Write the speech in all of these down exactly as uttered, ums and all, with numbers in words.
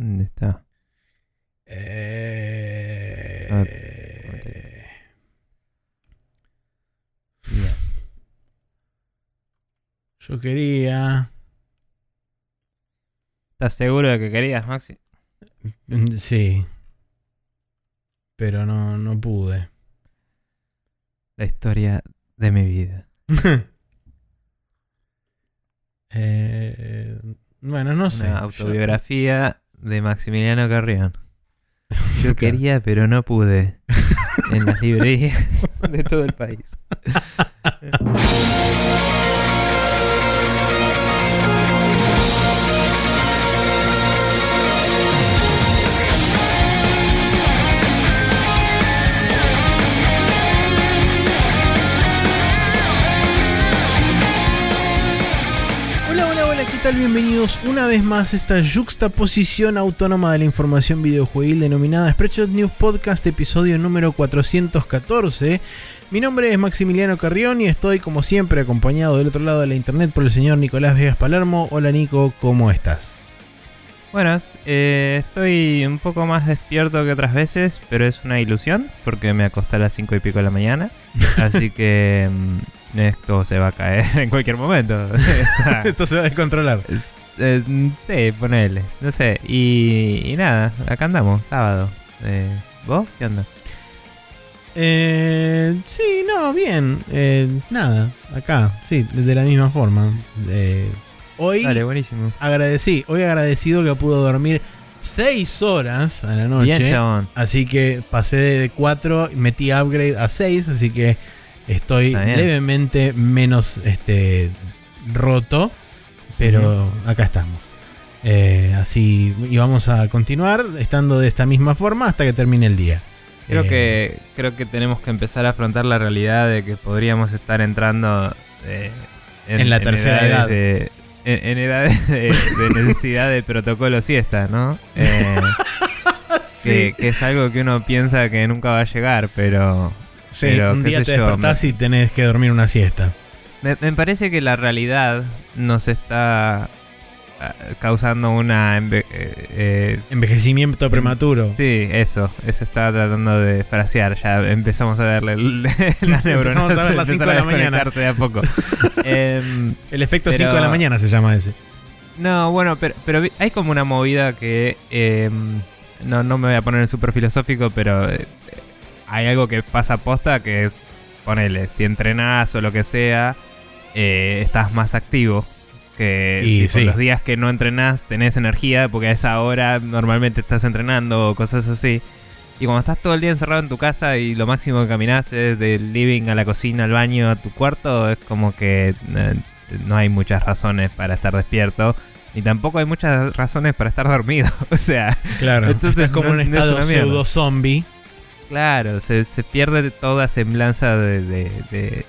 ¿Dónde está? Eh... Ah, eh... Bien. Yo quería... ¿Estás seguro de que querías, Maxi? Sí. Pero no, no pude. La historia de mi vida. eh, bueno, no sé. Una autobiografía yo... de Maximiliano Carrión. Yo quería, pero no pude. En las librerías de todo el país. ¿Qué tal? Bienvenidos una vez más a esta yuxtaposición autónoma de la información videojueguil denominada Spreadshirt News Podcast, episodio número cuatrocientos catorce. Mi nombre es Maximiliano Carrión y estoy, como siempre, acompañado del otro lado de la internet por el señor Nicolás Vegas Palermo. Hola Nico, ¿cómo estás? Buenas, eh, estoy un poco más despierto que otras veces, pero es una ilusión porque me acosté a las cinco y pico de la mañana, así que... Esto se va a caer en cualquier momento. Esto se va a descontrolar. Eh, sí, ponele. No sé. Y, y nada, acá andamos, sábado. Eh, ¿Vos? ¿Qué onda? Eh, sí, no, bien. Eh, nada, acá. Sí, de la misma forma. Eh, hoy Dale, buenísimo. Agradecí. Hoy agradecido que pudo dormir seis horas a la noche. Bien, chabón. Así que pasé de cuatro, metí upgrade a seis, así que... Estoy levemente menos este roto, pero acá estamos. Eh, así, y vamos a continuar estando de esta misma forma hasta que termine el día. Creo, eh, que, creo que tenemos que empezar a afrontar la realidad de que podríamos estar entrando eh, en, en la tercera en edad. De, en, en edades de, de necesidad de protocolo siesta, ¿no? Eh, sí. que, que es algo que uno piensa que nunca va a llegar, pero... Sí, pero, un día te despertás yo, me... y tenés que dormir una siesta. Me, me parece que la realidad nos está causando una enve... eh, envejecimiento eh, prematuro. Sí, eso. Eso estaba tratando de frasear. Ya empezamos a darle las neuronas. Empezamos a ver las cinco de la mañana. De a poco. eh, El efecto cinco pero... de la mañana se llama ese. No, bueno, pero, pero hay como una movida que... Eh, no, no me voy a poner súper filosófico, pero... Eh, hay algo que pasa posta que es, ponele, si entrenás o lo que sea, eh, estás más activo. Que y, tipo, sí. Los días que no entrenás tenés energía porque a esa hora normalmente estás entrenando o cosas así. Y cuando estás todo el día encerrado en tu casa y lo máximo que caminás es del living a la cocina, al baño, a tu cuarto, es como que eh, no hay muchas razones para estar despierto. Y tampoco hay muchas razones para estar dormido. O sea, claro, entonces es como no, un estado no es pseudo zombie. Claro, se, se pierde toda semblanza de, de, de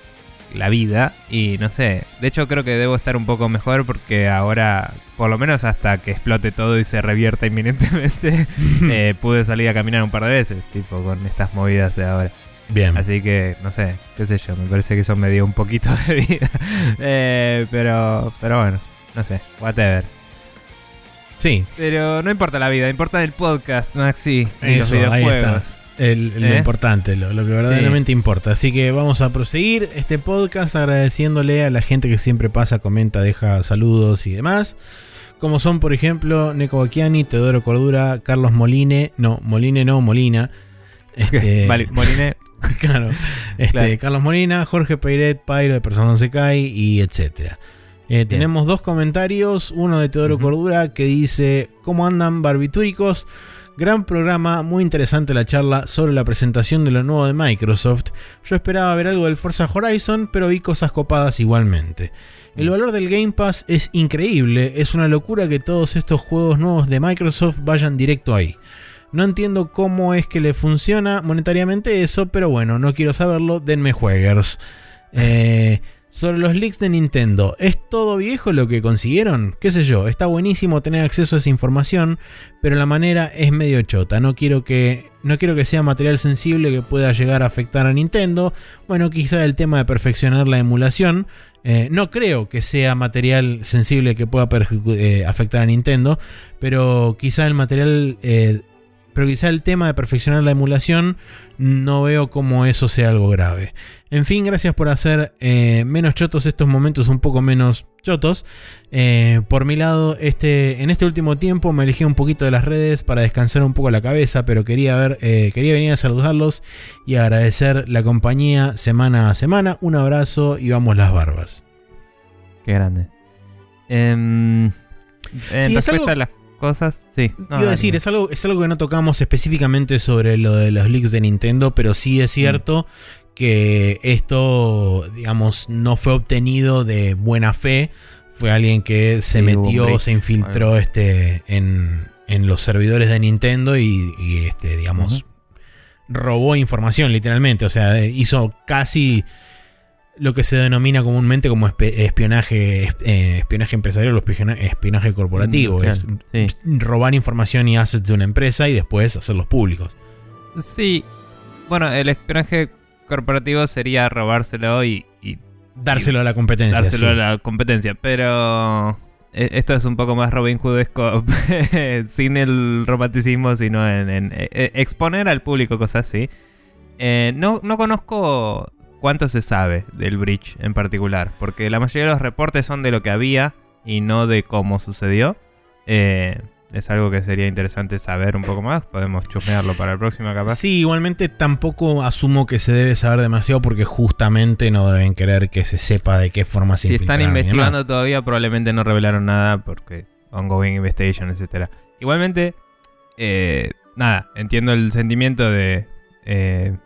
la vida y no sé. De hecho creo que debo estar un poco mejor porque ahora, por lo menos hasta que explote todo y se revierta inminentemente, eh, pude salir a caminar un par de veces, tipo con estas movidas de ahora. Bien. Así que, no sé, qué sé yo, me parece que eso me dio un poquito de vida. eh, pero, pero bueno, no sé, whatever. Sí. Pero no importa la vida, importa el podcast, Maxi, y los videojuegos. El, el ¿Eh? Lo importante, lo, lo que verdaderamente sí. importa. Así que vamos a proseguir este podcast agradeciéndole a la gente que siempre pasa, comenta, deja saludos y demás. Como son, por ejemplo, Neco Bakiani, Teodoro Cordura, Carlos Molina. No, Molina no, Molina. Este, okay. Vale, Molina. Claro, este, claro. Carlos Molina, Jorge Peiret, Pairo de Persona No Se Cae y etcétera. Eh, tenemos dos comentarios. Uno de Teodoro uh-huh. Cordura que dice: ¿Cómo andan, barbitúricos? Gran programa, muy interesante la charla sobre la presentación de lo nuevo de Microsoft. Yo esperaba ver algo del Forza Horizon, pero vi cosas copadas igualmente. El valor del Game Pass es increíble, es una locura que todos estos juegos nuevos de Microsoft vayan directo ahí. No entiendo cómo es que le funciona monetariamente eso, pero bueno, no quiero saberlo, denme juegers. Eh... Sobre los leaks de Nintendo, ¿es todo viejo lo que consiguieron? Qué sé yo, está buenísimo tener acceso a esa información, pero la manera es medio chota. No quiero que, no quiero que sea material sensible que pueda llegar a afectar a Nintendo. Bueno, quizá el tema de perfeccionar la emulación, Eh, no creo que sea material sensible que pueda eh, afectar a Nintendo, pero quizá el material, eh, pero quizá el tema de perfeccionar la emulación, no veo como eso sea algo grave. En fin, gracias por hacer eh, menos chotos estos momentos un poco menos chotos. Eh, por mi lado, este, en este último tiempo me alejé un poquito de las redes para descansar un poco la cabeza, pero quería, ver, eh, quería venir a saludarlos y agradecer la compañía semana a semana. Un abrazo y vamos las barbas. Qué grande. Eh, eh, sí, respecto a las cosas, sí. No, quiero decir, es algo, es algo que no tocamos específicamente sobre lo de los leaks de Nintendo, pero sí es cierto mm. que esto, digamos, no fue obtenido de buena fe. Fue alguien que se sí, metió, break, se infiltró este, en, en los servidores de Nintendo y, y este, digamos, uh-huh. robó información literalmente. O sea, hizo casi lo que se denomina comúnmente como espionaje, eh, espionaje empresarial o espionaje corporativo. Es sí. robar información y assets de una empresa y después hacerlos públicos. Sí. Bueno, el espionaje corporativo sería robárselo y, y dárselo a la competencia. Dárselo sí. a la competencia, pero esto es un poco más Robin Hoodesco, sin el romanticismo, sino en, en, en exponer al público cosas así. Eh, no, no conozco cuánto se sabe del breach en particular, porque la mayoría de los reportes son de lo que había y no de cómo sucedió. Eh... Es algo que sería interesante saber un poco más. Podemos chusmearlo para el próximo, capaz. Sí, igualmente tampoco asumo que se debe saber demasiado, porque justamente no deben querer que se sepa de qué forma se infiltraron. Si están investigando todavía, probablemente no revelaron nada porque ongoing investigation, etcétera. Igualmente, eh, nada, entiendo el sentimiento de eh,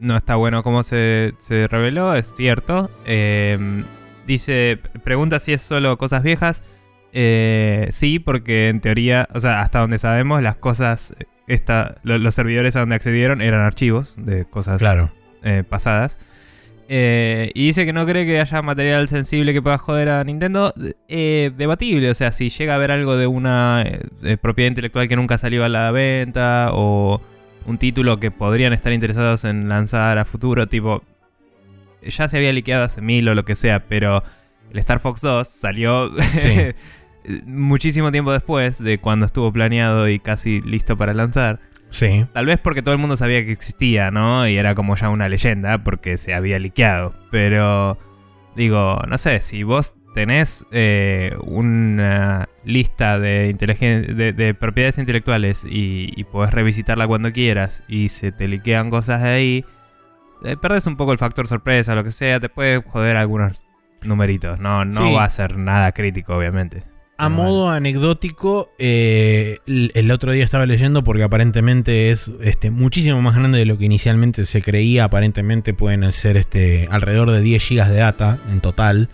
no está bueno cómo se, se reveló, es cierto. Eh, dice, pregunta si es solo cosas viejas. Eh, sí, porque en teoría, o sea, hasta donde sabemos, las cosas, esta, lo, los servidores a donde accedieron eran archivos de cosas claro. eh, pasadas. Eh, y dice que no cree que haya material sensible que pueda joder a Nintendo. Eh, debatible, o sea, si llega a haber algo de una eh, propiedad intelectual que nunca salió a la venta o un título que podrían estar interesados en lanzar a futuro, tipo, ya se había liqueado hace mil o lo que sea, pero el Star Fox dos salió... Sí. Muchísimo tiempo después de cuando estuvo planeado y casi listo para lanzar. Sí. Tal vez porque todo el mundo sabía que existía, ¿no? Y era como ya una leyenda porque se había liqueado. Pero, digo, no sé, si vos tenés eh, una lista de, inteligen- de, de propiedades intelectuales y, y podés revisitarla cuando quieras y se te liquean cosas de ahí, eh, perdés un poco el factor sorpresa, lo que sea, te puede joder algunos numeritos. No, no sí. va a ser nada crítico, obviamente. A modo anecdótico, eh, el otro día estaba leyendo, porque aparentemente es este, muchísimo más grande de lo que inicialmente se creía. Aparentemente pueden ser este, alrededor de diez gigas de data en total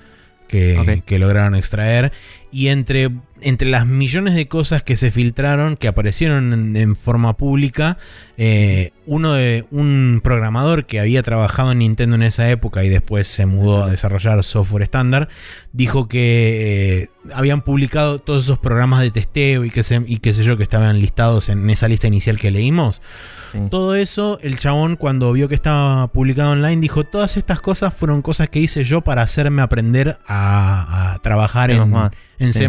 que, okay. que lograron extraer. Y entre, entre las millones de cosas que se filtraron, que aparecieron en, en forma pública, eh, uno de un programador que había trabajado en Nintendo en esa época y después se mudó a desarrollar software estándar, dijo que... Eh, habían publicado todos esos programas de testeo y qué sé, y qué sé yo, que estaban listados en esa lista inicial que leímos. Sí. Todo eso, el chabón, cuando vio que estaba publicado online, dijo: todas estas cosas fueron cosas que hice yo para hacerme aprender a, a trabajar en, más. en sí. C++,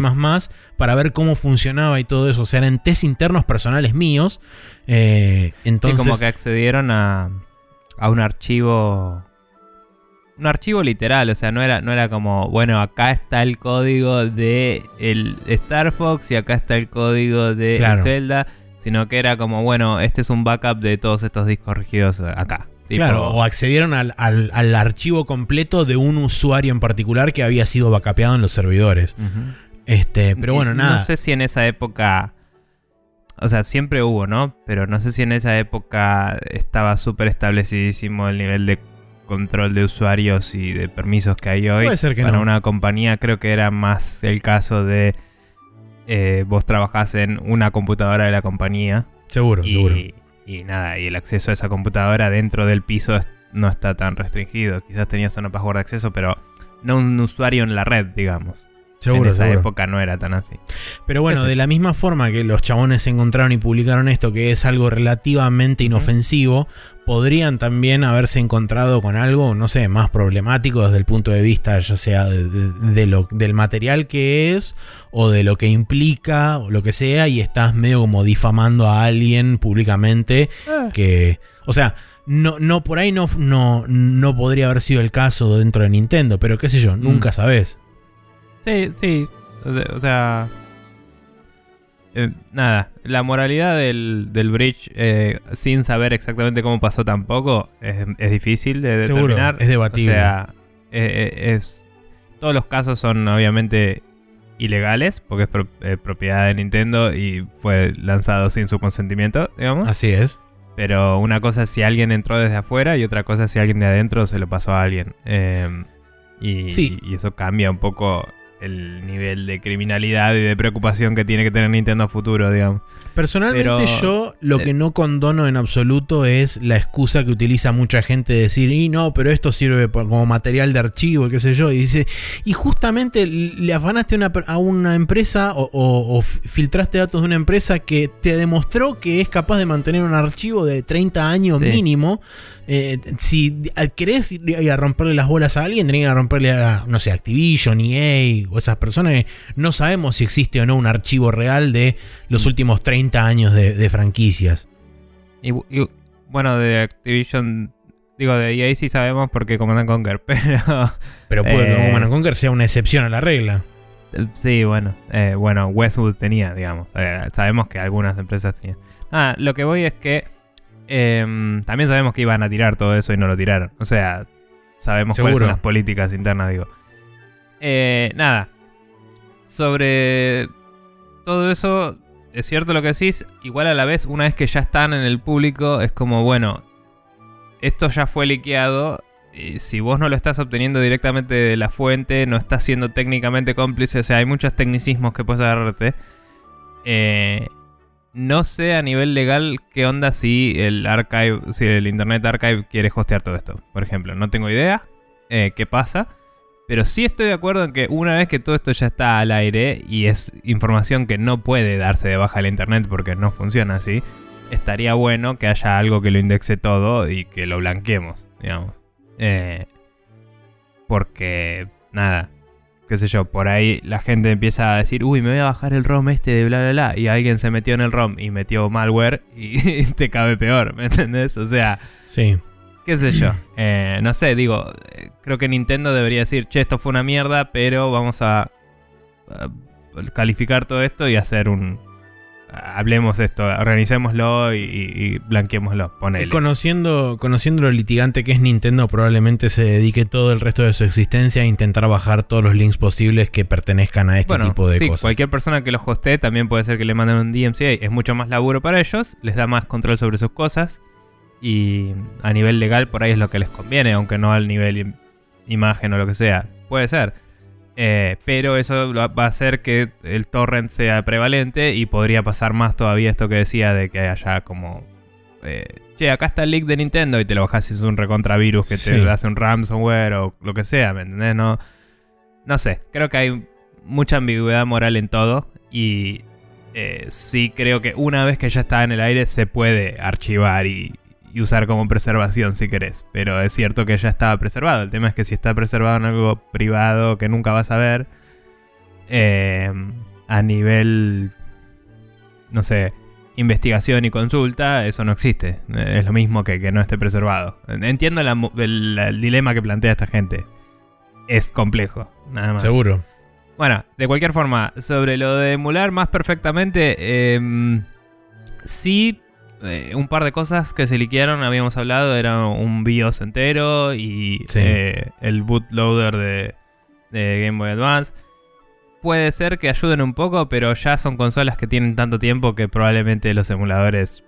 para ver cómo funcionaba y todo eso. O sea, eran test internos personales míos. Eh, entonces, sí, como que accedieron a, a un archivo... Un archivo literal, o sea, no era, no era como, bueno, acá está el código de el Star Fox y acá está el código de claro. Zelda, sino que era como, bueno, este es un backup de todos estos discos rígidos acá. Tipo, claro, o accedieron al, al, al archivo completo de un usuario en particular que había sido backupeado en los servidores. Uh-huh. Este, pero bueno, nada. No sé si en esa época... O sea, siempre hubo, ¿no? Pero no sé si en esa época estaba súper establecidísimo el nivel de control de usuarios y de permisos que hay hoy. Puede ser que para no. una compañía, creo que era más el caso de eh, vos trabajás en una computadora de la compañía. Seguro, y, seguro. Y nada, y el acceso a esa computadora dentro del piso no está tan restringido. Quizás tenías una password de acceso, pero no un usuario en la red, digamos. Seguro, en esa seguro. época no era tan así. Pero bueno, de la misma forma que los chabones encontraron y publicaron esto, que es algo relativamente inofensivo, podrían también haberse encontrado con algo, no sé, más problemático desde el punto de vista, ya sea de, de, de lo, del material que es, o de lo que implica, o lo que sea, y estás medio como difamando a alguien públicamente eh. que... O sea... No, no, por ahí no, no, no podría haber sido el caso dentro de Nintendo, pero qué sé yo, nunca mm. sabés. Sí, sí. O sea. Eh, nada. La moralidad del, del bridge, eh, sin saber exactamente cómo pasó tampoco, es, es difícil de determinar. Seguro, es debatible. O sea, eh, eh, es, todos los casos son obviamente ilegales, porque es pro, eh, propiedad de Nintendo y fue lanzado sin su consentimiento, digamos. Así es. Pero una cosa es si alguien entró desde afuera y otra cosa es si alguien de adentro se lo pasó a alguien. Eh, y, sí. y eso cambia un poco el nivel de criminalidad y de preocupación que tiene que tener Nintendo a futuro, digamos. Personalmente Pero, yo lo eh, que no condono en absoluto es la excusa que utiliza mucha gente de decir, y no, pero esto sirve como material de archivo, qué sé yo. Y dice, y justamente le afanaste una, a una empresa o, o, o filtraste datos de una empresa que te demostró que es capaz de mantener un archivo de treinta años sí. mínimo. Eh, si querés ir a romperle las bolas a alguien, tenés que ir a romperle a, no sé, Activision, E A o esas personas que no sabemos si existe o no un archivo real de los últimos treinta años de, de franquicias. Y, y bueno, de Activision, digo, de E A sí sabemos porque Command and Conquer, pero... Pero puede eh, que Command and Conquer sea una excepción a la regla. Sí, bueno, eh, bueno, Westwood tenía, digamos, eh, sabemos que algunas empresas tenían. Ah, lo que voy es que Eh, también sabemos que iban a tirar todo eso y no lo tiraron. O sea, sabemos Seguro. cuáles son las políticas internas, digo. Eh, nada. Sobre todo eso, es cierto lo que decís. Igual a la vez, una vez que ya están en el público, es como, bueno, esto ya fue liqueado. Y si vos no lo estás obteniendo directamente de la fuente, no estás siendo técnicamente cómplice. O sea, hay muchos tecnicismos que puedes agarrarte. Eh... No sé a nivel legal qué onda si el archive, si el Internet Archive quiere hostear todo esto, por ejemplo. No tengo idea eh, qué pasa, pero sí estoy de acuerdo en que una vez que todo esto ya está al aire y es información que no puede darse de baja al Internet porque no funciona así, estaría bueno que haya algo que lo indexe todo y que lo blanqueemos, digamos. Eh, porque, nada... qué sé yo, por ahí la gente empieza a decir, uy, me voy a bajar el ROM este de bla, bla, bla, y alguien se metió en el ROM y metió malware y te cabe peor, ¿me entendés? O sea, sí. qué sé yo, eh, no sé, digo, creo que Nintendo debería decir, che, esto fue una mierda, pero vamos a, a calificar todo esto y hacer un... Hablemos esto, organicémoslo y, y blanqueémoslo, ponele. Conociendo, conociendo lo litigante que es Nintendo, probablemente se dedique todo el resto de su existencia a intentar bajar todos los links posibles que pertenezcan a este bueno, tipo de sí, cosas. Cualquier persona que los hostee también puede ser que le manden un D M C A. Es mucho más laburo para ellos, les da más control sobre sus cosas y a nivel legal por ahí es lo que les conviene, aunque no al nivel im- imagen o lo que sea. Puede ser. Eh, pero eso va a hacer que el torrent sea prevalente y podría pasar más todavía esto que decía de que haya como eh, che, acá está el leak de Nintendo y te lo bajás si es un recontravirus que sí. te hace un ransomware o lo que sea, ¿me entendés? No, no sé, creo que hay mucha ambigüedad moral en todo y eh, sí creo que una vez que ya está en el aire se puede archivar y, y usar como preservación si querés, pero es cierto que ya estaba preservado. El tema es que si está preservado en algo privado que nunca vas a ver, eh, a nivel, no sé, investigación y consulta, eso no existe. Eh, es lo mismo que que no esté preservado. Entiendo la, el, el dilema que plantea esta gente. Es complejo, nada más. Seguro. Bueno, de cualquier forma, sobre lo de emular más perfectamente, eh, sí... Eh, un par de cosas que se liquearon, habíamos hablado, era un BIOS entero y sí. eh, el bootloader de, de Game Boy Advance. Puede ser que ayuden un poco, pero ya son consolas que tienen tanto tiempo que probablemente los emuladores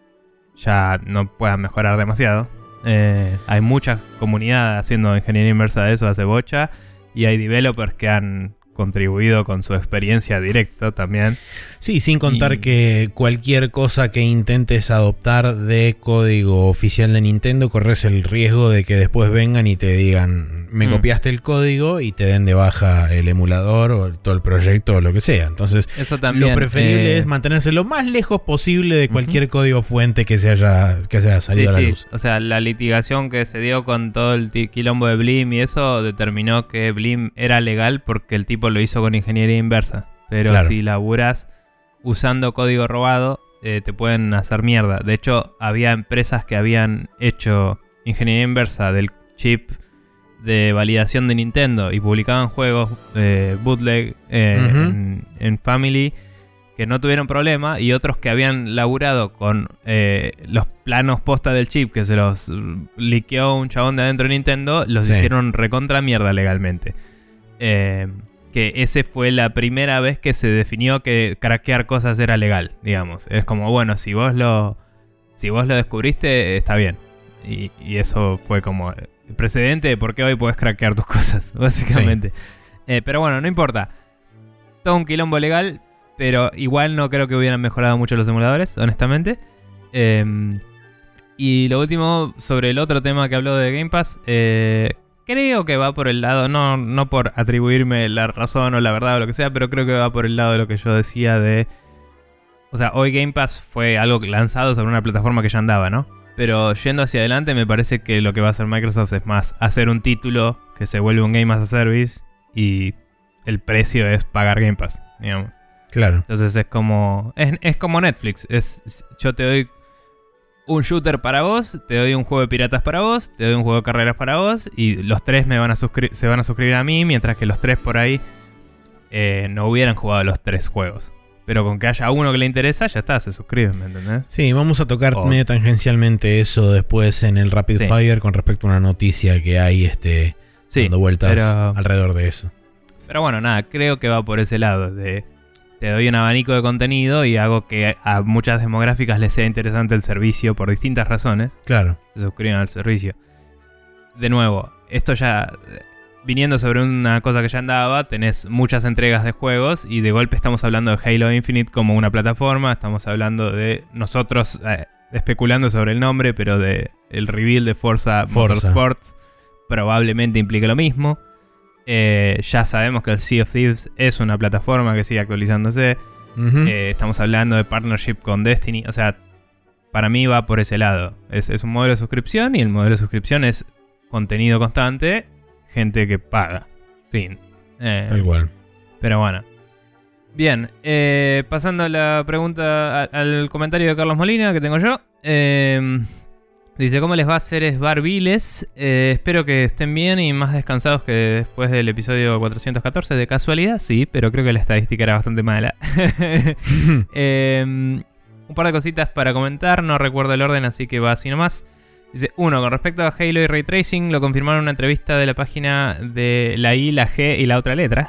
ya no puedan mejorar demasiado. Eh, hay mucha comunidad haciendo ingeniería inversa de eso hace bocha y hay developers que han contribuido con su experiencia directa también. Sí, sin contar y... que cualquier cosa que intentes adoptar de código oficial de Nintendo, corres el riesgo de que después vengan y te digan, me mm. copiaste el código y te den de baja el emulador o todo el proyecto o lo que sea. Entonces, eso también, lo preferible eh... es mantenerse lo más lejos posible de cualquier uh-huh. código fuente que se haya, que se haya salido sí, a la sí. luz. O sea, la litigación que se dio con todo el t- quilombo de Bleem y eso determinó que Bleem era legal porque el tipo lo hizo con ingeniería inversa, pero claro, si laburas usando código robado eh, te pueden hacer mierda. De hecho, había empresas que habían hecho ingeniería inversa del chip de validación de Nintendo y publicaban juegos eh, bootleg eh, uh-huh. en, en Family que no tuvieron problema, y otros que habían laburado con eh, los planos posta del chip que se los liqueó un chabón de adentro de Nintendo, los sí. hicieron recontra mierda legalmente. Eh, que ese fue la primera vez que se definió que craquear cosas era legal, digamos. Es como, bueno, si vos lo si vos lo descubriste, está bien. Y, y eso fue como el precedente de por qué hoy podés craquear tus cosas, básicamente. Sí. Eh, pero bueno, no importa. Todo un quilombo legal, pero igual no creo que hubieran mejorado mucho los emuladores, honestamente. Eh, y lo último, sobre el otro tema que habló de Game Pass... Eh, Creo que va por el lado, no, no por atribuirme la razón o la verdad o lo que sea, pero creo que va por el lado de lo que yo decía de... O sea, hoy Game Pass fue algo lanzado sobre una plataforma que ya andaba, ¿no? Pero yendo hacia adelante me parece que lo que va a hacer Microsoft es más hacer un título que se vuelve un Game as a Service y el precio es pagar Game Pass, digamos. Claro. Entonces es como... Es, es como Netflix, es, es yo te doy... un shooter para vos, te doy un juego de piratas para vos, te doy un juego de carreras para vos, y los tres me van a suscri- se van a suscribir a mí, mientras que los tres por ahí eh, no hubieran jugado los tres juegos. Pero con que haya uno que le interesa, ya está, se suscriben, ¿me entendés? Sí, vamos a tocar oh. medio tangencialmente eso después en el Rapid sí. Fire con respecto a una noticia que hay este, sí, dando vueltas pero, alrededor de eso. Pero bueno, nada, creo que va por ese lado de... Te doy un abanico de contenido y hago que a muchas demográficas les sea interesante el servicio por distintas razones. Claro. Se suscriben al servicio. De nuevo, esto ya... Viniendo sobre una cosa que ya andaba, tenés muchas entregas de juegos y de golpe estamos hablando de Halo Infinite como una plataforma. Estamos hablando de nosotros eh, especulando sobre el nombre, pero de el reveal de Forza, Forza. Motorsport probablemente implique lo mismo. Eh, ya sabemos que el Sea of Thieves es una plataforma que sigue actualizándose. Uh-huh. Eh, estamos hablando de partnership con Destiny. O sea, para mí va por ese lado. Es, es un modelo de suscripción y el modelo de suscripción es contenido constante, gente que paga. Fin. Eh, Tal cual. Pero bueno. Bien. Eh, pasando la pregunta a, al comentario de Carlos Molina que tengo yo. Eh... Dice, ¿cómo les va a hacer barbiles? Eh, espero que estén bien y más descansados que después del episodio cuatrocientos catorce. De casualidad, sí, pero creo que la estadística era bastante mala. eh, un par de cositas para comentar, no recuerdo el orden, así que va así nomás. Dice, uno, con respecto a Halo y Ray Tracing, lo confirmaron en una entrevista de la página de la I, la G y la otra letra.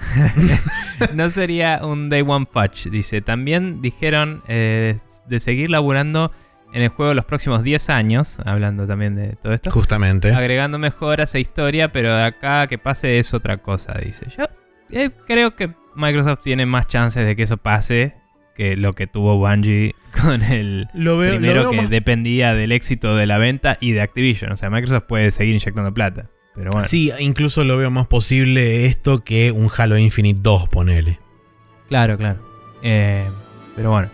No sería un Day One Patch, dice. También dijeron eh, de seguir laburando... en el juego los próximos diez años, hablando también de todo esto. Justamente. Agregando mejoras e historia, pero de acá que pase es otra cosa, dice. Yo eh, creo que Microsoft tiene más chances de que eso pase que lo que tuvo Bungie con el lo veo, primero lo veo que más... dependía del éxito de la venta y de Activision. O sea, Microsoft puede seguir inyectando plata, pero bueno. Sí, incluso lo veo más posible esto que un Halo Infinite dos, ponele. Claro, claro. Eh, pero bueno.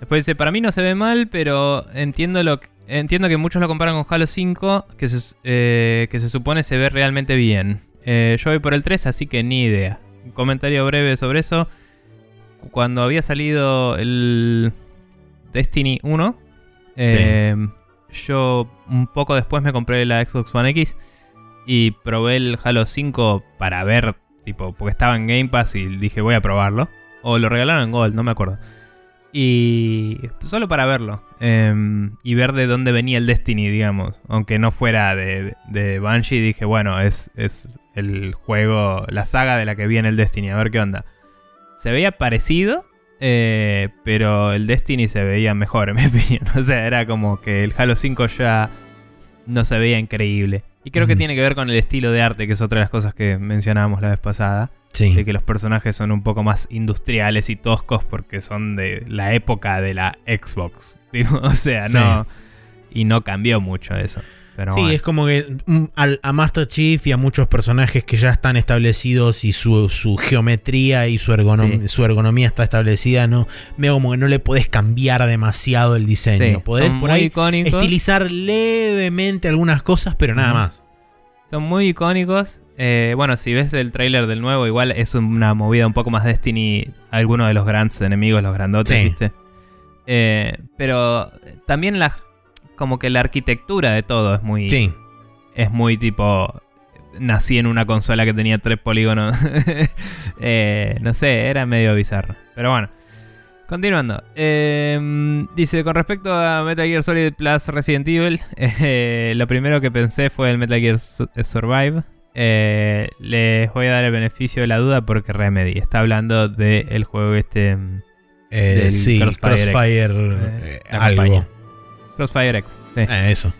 Después dice, para mí no se ve mal, pero entiendo lo que, entiendo que muchos lo comparan con Halo cinco, que se, eh, que se supone se ve realmente bien. Eh, yo voy por el tres, así que ni idea. Un comentario breve sobre eso. Cuando había salido el Destiny uno, eh, sí. yo un poco después me compré la Xbox One X y probé el Halo cinco para ver, tipo, porque estaba en Game Pass y dije voy a probarlo. O lo regalaron en Gold, no me acuerdo. Y solo para verlo eh, y ver de dónde venía el Destiny, digamos. Aunque no fuera de, de, de Bungie, dije, bueno, es, es el juego, la saga de la que viene el Destiny, a ver qué onda. Se veía parecido, eh, pero el Destiny se veía mejor, en mi opinión. O sea, era como que el Halo cinco ya no se veía increíble. Y creo mm. que tiene que ver con el estilo de arte, que es otra de las cosas que mencionábamos la vez pasada. Sí. De que los personajes son un poco más industriales y toscos porque son de la época de la Xbox. Tipo, o sea, sí. no... Y no cambió mucho eso. Pero sí, bueno. Es como que a Master Chief y a muchos personajes que ya están establecidos y su, su geometría y su, ergonom- sí. su ergonomía está establecida, no veo como que no le podés cambiar demasiado el diseño. Sí, podés por ahí icónicos. Estilizar levemente algunas cosas, pero nada uh-huh. más. Son muy icónicos. Eh, bueno, si ves el tráiler del nuevo, igual es una movida un poco más Destiny, alguno de los grandes enemigos, los grandotes, sí. ¿viste? Eh, pero también las... Como que la arquitectura de todo es muy... Sí. Es muy tipo... Nací en una consola que tenía tres polígonos. eh, no sé, era medio bizarro. Pero bueno. Continuando. Eh, dice, con respecto a Metal Gear Solid Plus Resident Evil... Eh, lo primero que pensé fue el Metal Gear Survive. Eh, les voy a dar el beneficio de la duda porque Remedy está hablando del juego este... Eh, del sí, Crossfire, Crossfire X, eh, algo. Compañía. Crossfire X, sí. Eh, eso.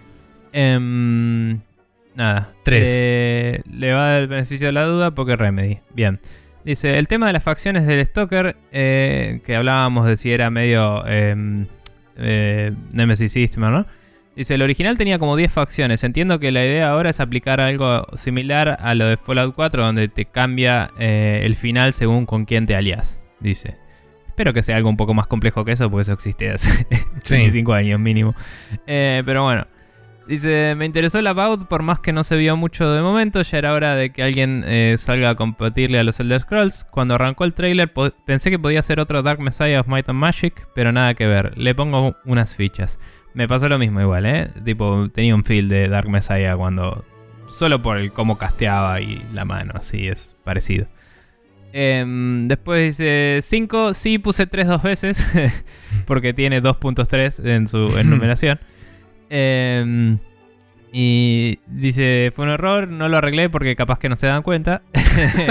Um, nada. tres. Eh, le va a dar el beneficio de la duda porque Remedy. Bien. Dice, el tema de las facciones del Stalker, eh, que hablábamos de si era medio eh, eh, Nemesis System, ¿no? Dice, el original tenía como diez facciones. Entiendo que la idea ahora es aplicar algo similar a lo de Fallout cuatro, donde te cambia eh, el final según con quién te aliás. Dice. Espero que sea algo un poco más complejo que eso, porque eso existe hace veinticinco sí. años mínimo. Eh, pero bueno. Dice, me interesó el About, por más que no se vio mucho de momento. Ya era hora de que alguien eh, salga a competirle a los Elder Scrolls. Cuando arrancó el trailer po- pensé que podía ser otro Dark Messiah of Might and Magic, pero nada que ver. Le pongo unas fichas. Me pasó lo mismo igual, ¿eh? Tipo, tenía un feel de Dark Messiah cuando... Solo por el cómo casteaba y la mano, así es parecido. Eh, después dice cinco, sí puse tres dos veces porque tiene dos punto tres en su enumeración. eh, y dice fue un error, no lo arreglé porque capaz que no se dan cuenta.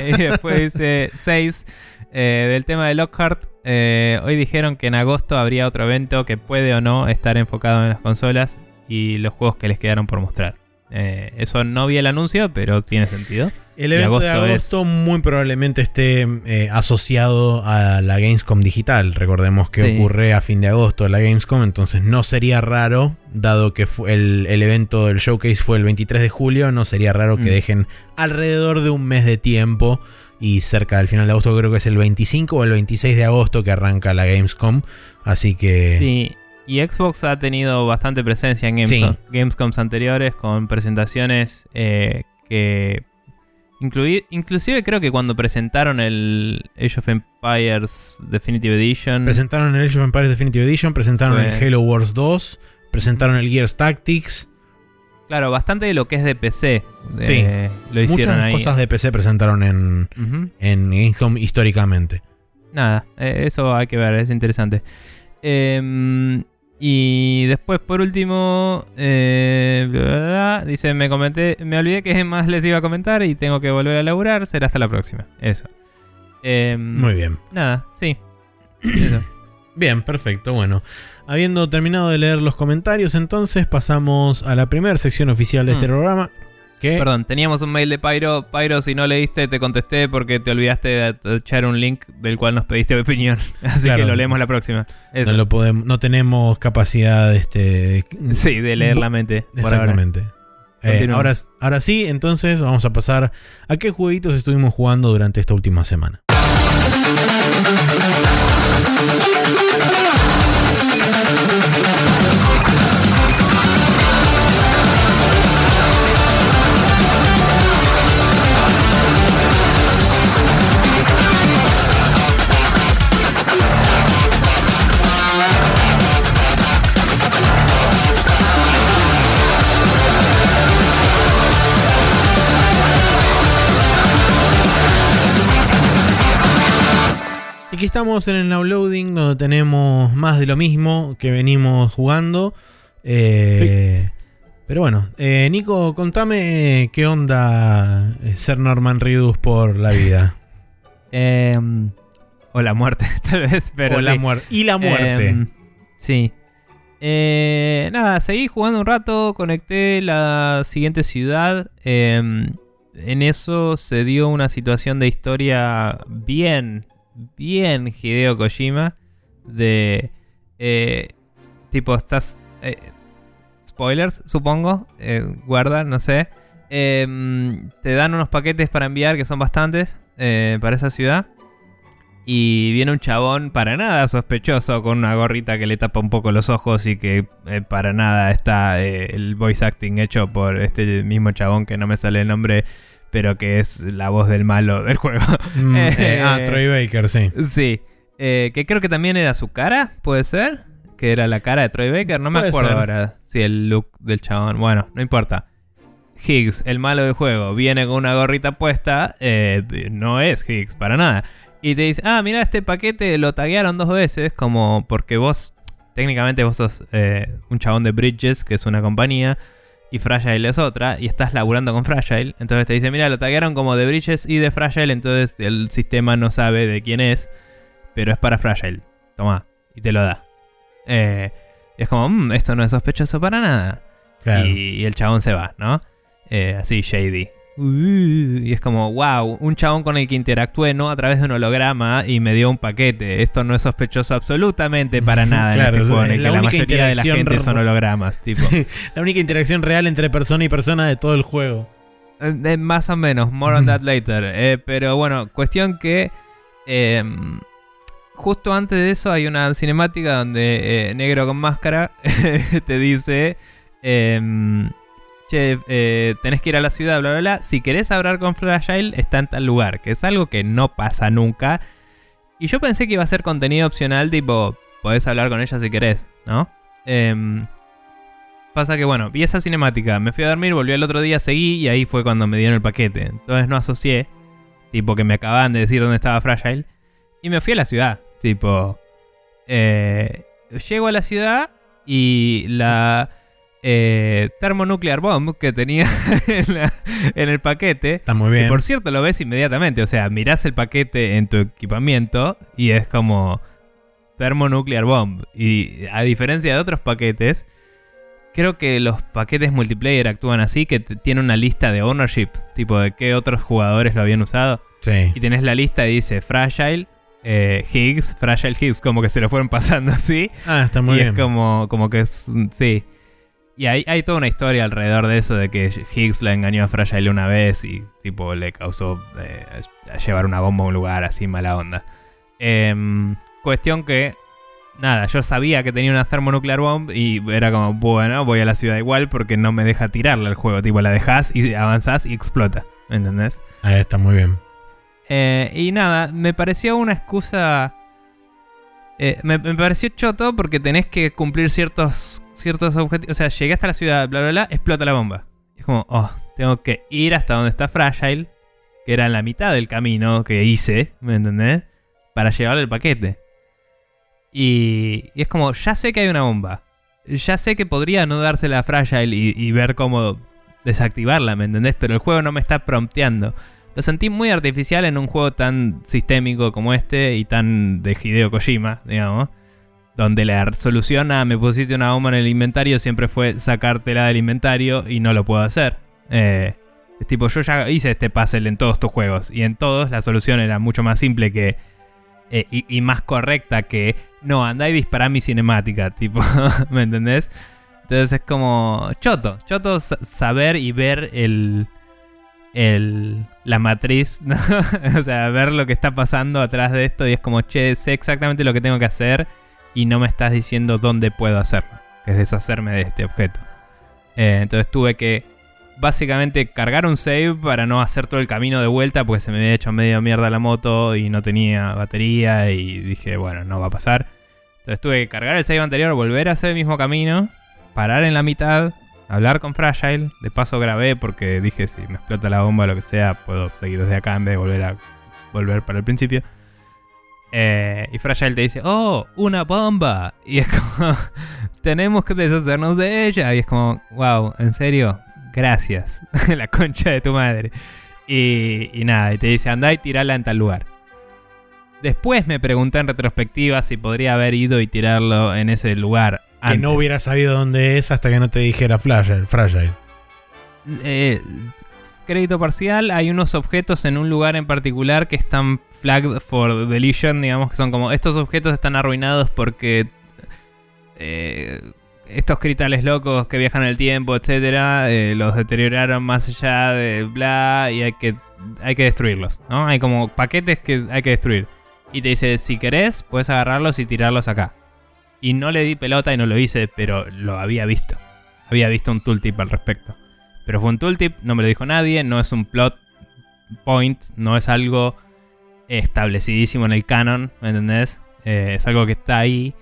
Y después dice seis, eh, del tema de Lockhart, eh, hoy dijeron que en agosto habría otro evento que puede o no estar enfocado en las consolas y los juegos que les quedaron por mostrar. Eh, eso no vi el anuncio, pero tiene sentido. El evento agosto de agosto es... muy probablemente esté eh, asociado a la Gamescom digital. Recordemos que sí. ocurre a fin de agosto la Gamescom, entonces no sería raro, dado que fue el, el evento del showcase fue el veintitrés de julio, no sería raro mm. que dejen alrededor de un mes de tiempo y cerca del final de agosto, creo que es el veinticinco o el veintiséis de agosto que arranca la Gamescom, así que... Sí. Y Xbox ha tenido bastante presencia en Gamescom, sí. Gamescoms anteriores con presentaciones eh, que... Incluí, inclusive creo que cuando presentaron el Age of Empires Definitive Edition... Presentaron el Age of Empires Definitive Edition, presentaron eh, el Halo Wars dos, presentaron el Gears Tactics... Claro, bastante de lo que es de P C. Sí, eh, lo hicieron muchas ahí. Cosas de P C presentaron en, uh-huh. en Gamescom históricamente. Nada, eh, eso hay que ver, es interesante. Eh, y después, por último, eh, bla, bla, bla, dice, me comenté, me olvidé que más les iba a comentar y tengo que volver a laburar, será hasta la próxima. Eso. Eh, Muy bien. Nada, sí. Eso. Bien, perfecto, bueno. Habiendo terminado de leer los comentarios, entonces pasamos a la primera sección oficial de mm. este programa. ¿Qué? Perdón, teníamos un mail de Pyro. Pyro, si no leíste, te contesté porque te olvidaste de echar un link del cual nos pediste opinión. Así claro, que lo leemos la próxima. Eso. No lo podemos, no tenemos capacidad de este. Sí, de leer la mente. Exactamente. Eh, ahora, ahora sí, entonces vamos a pasar a qué jueguitos estuvimos jugando durante esta última semana. Aquí estamos en el downloading donde tenemos más de lo mismo que venimos jugando. Eh, sí. Pero bueno, eh, Nico, contame qué onda ser Norman Reedus por la vida. Eh, o la muerte, tal vez. Pero o sí. la muerte. Y la muerte. Eh, sí. Eh, nada, seguí jugando un rato, conecté la siguiente ciudad. Eh, en eso se dio una situación de historia bien, bien Hideo Kojima. De eh, tipo, estás... Eh, spoilers, supongo. Eh, guarda, no sé. Eh, te dan unos paquetes para enviar, que son bastantes, eh, para esa ciudad. Y viene un chabón para nada sospechoso con una gorrita que le tapa un poco los ojos y que eh, para nada está eh, el voice acting hecho por este mismo chabón que no me sale el nombre, pero que es la voz del malo del juego. Mm, eh, eh, ah, Troy Baker, sí. Sí, eh, que creo que también era su cara, ¿puede ser? Que era la cara de Troy Baker, no me acuerdo ser. ahora si sí, el look del chabón. Bueno, no importa. Higgs, el malo del juego, viene con una gorrita puesta, eh, no es Higgs para nada. Y te dice, ah, mirá, este paquete lo taguearon dos veces, como porque vos, técnicamente vos sos eh, un chabón de Bridges, que es una compañía, y Fragile es otra, y estás laburando con Fragile. Entonces te dice, mirá, lo taguearon como de Bridges y de Fragile, entonces el sistema no sabe de quién es, pero es para Fragile. Tomá, y te lo da. Eh, y es como, mmm, esto no es sospechoso para nada. Claro. Y, y el chabón se va, ¿no? Eh, así, shady. Uh, y es como, wow, un chabón con el que interactué, ¿no? A través de un holograma y me dio un paquete. Esto no es sospechoso absolutamente para nada. Claro, en este juego, en el la que la mayoría de la gente re... son hologramas. Tipo. La única interacción real entre persona y persona de todo el juego. Eh, eh, más o menos, more on that later. Eh, pero bueno, cuestión que eh, justo antes de eso hay una cinemática donde eh, Negro con Máscara te dice... Eh, Che, eh, tenés que ir a la ciudad, bla, bla, bla. Si querés hablar con Fragile, está en tal lugar. Que es algo que no pasa nunca. Y yo pensé que iba a ser contenido opcional, tipo, podés hablar con ella si querés, ¿no? Eh, pasa que, bueno, vi esa cinemática. Me fui a dormir, volví al otro día, seguí. Y ahí fue cuando me dieron el paquete. Entonces no asocié. Tipo, que me acababan de decir dónde estaba Fragile. Y me fui a la ciudad. Tipo, eh, llego a la ciudad y la... Eh, Thermonuclear Bomb que tenía en, la, en el paquete. Está muy bien. Y por cierto, lo ves inmediatamente. O sea, mirás el paquete en tu equipamiento y es como Thermonuclear Bomb. Y a diferencia de otros paquetes, creo que los paquetes multiplayer actúan así, que tiene una lista de ownership, tipo de qué otros jugadores lo habían usado. Sí. Y tenés la lista y dice Fragile, Eh, Higgs, Fragile Higgs, como que se lo fueron pasando así. Ah, está muy y bien. Y es como, como que es, sí. Y hay, hay toda una historia alrededor de eso, de que Higgs la engañó a Fragile una vez y tipo le causó eh, a llevar una bomba a un lugar así, mala onda. Eh, cuestión que, nada, yo sabía que tenía una thermonuclear bomb y era como, bueno, voy a la ciudad igual porque no me deja tirarla al juego. Tipo, la dejás y avanzás y explota, ¿entendés? Ahí está muy bien. Eh, y nada, me pareció una excusa... Eh, me, me pareció choto porque tenés que cumplir ciertos... ciertos objetivos, o sea, llegué hasta la ciudad, bla, bla, bla, explota la bomba. Es como, oh, tengo que ir hasta donde está Fragile, que era en la mitad del camino que hice, ¿me entendés? Para llevarle el paquete. Y, y es como, ya sé que hay una bomba. Ya sé que podría no dársela a Fragile y, y ver cómo desactivarla, ¿me entendés? Pero el juego no me está prompteando. Lo sentí muy artificial en un juego tan sistémico como este y tan de Hideo Kojima, digamos. Donde la solución a me pusiste una bomba en el inventario siempre fue sacártela del inventario y no lo puedo hacer. Eh, es tipo, yo ya hice este puzzle en todos tus juegos. Y en todos la solución era mucho más simple que eh, y, y más correcta que... No, andá y dispará mi cinemática, tipo, ¿me entendés? Entonces es como choto. Choto saber y ver el... el la matriz, ¿no? O sea, ver lo que está pasando atrás de esto y es como, che, sé exactamente lo que tengo que hacer... Y no me estás diciendo dónde puedo hacerlo, que es deshacerme de este objeto. Eh, entonces tuve que básicamente cargar un save para no hacer todo el camino de vuelta porque se me había hecho medio mierda la moto y no tenía batería y dije, bueno, no va a pasar. Entonces tuve que cargar el save anterior, volver a hacer el mismo camino, parar en la mitad, hablar con Fragile. De paso grabé porque dije, si me explota la bomba o lo que sea, puedo seguir desde acá en vez de volver, a, volver para el principio. Eh, y Fragile te dice, oh, una bomba. Y es como, tenemos que deshacernos de ella. Y es como, wow, en serio, gracias. La concha de tu madre. Y, y nada, y te dice, andá y tirala en tal lugar. Después me pregunté en retrospectiva si podría haber ido y tirarlo en ese lugar antes. Que no hubiera sabido dónde es hasta que no te dijera Fragile. fragile. Eh, crédito parcial, hay unos objetos en un lugar en particular que están flagged for deletion, digamos que son como, estos objetos están arruinados porque eh, estos cristales locos que viajan en el tiempo, etcétera, eh, los deterioraron más allá de bla, y hay que, hay que destruirlos, ¿no? Hay como paquetes que hay que destruir. Y te dice, si querés, puedes agarrarlos y tirarlos acá. Y no le di pelota y no lo hice, pero lo había visto. Había visto un tooltip al respecto. Pero fue un tooltip, no me lo dijo nadie, no es un plot point, no es algo establecidísimo en el canon, ¿me entendés? Eh, es algo que está ahí.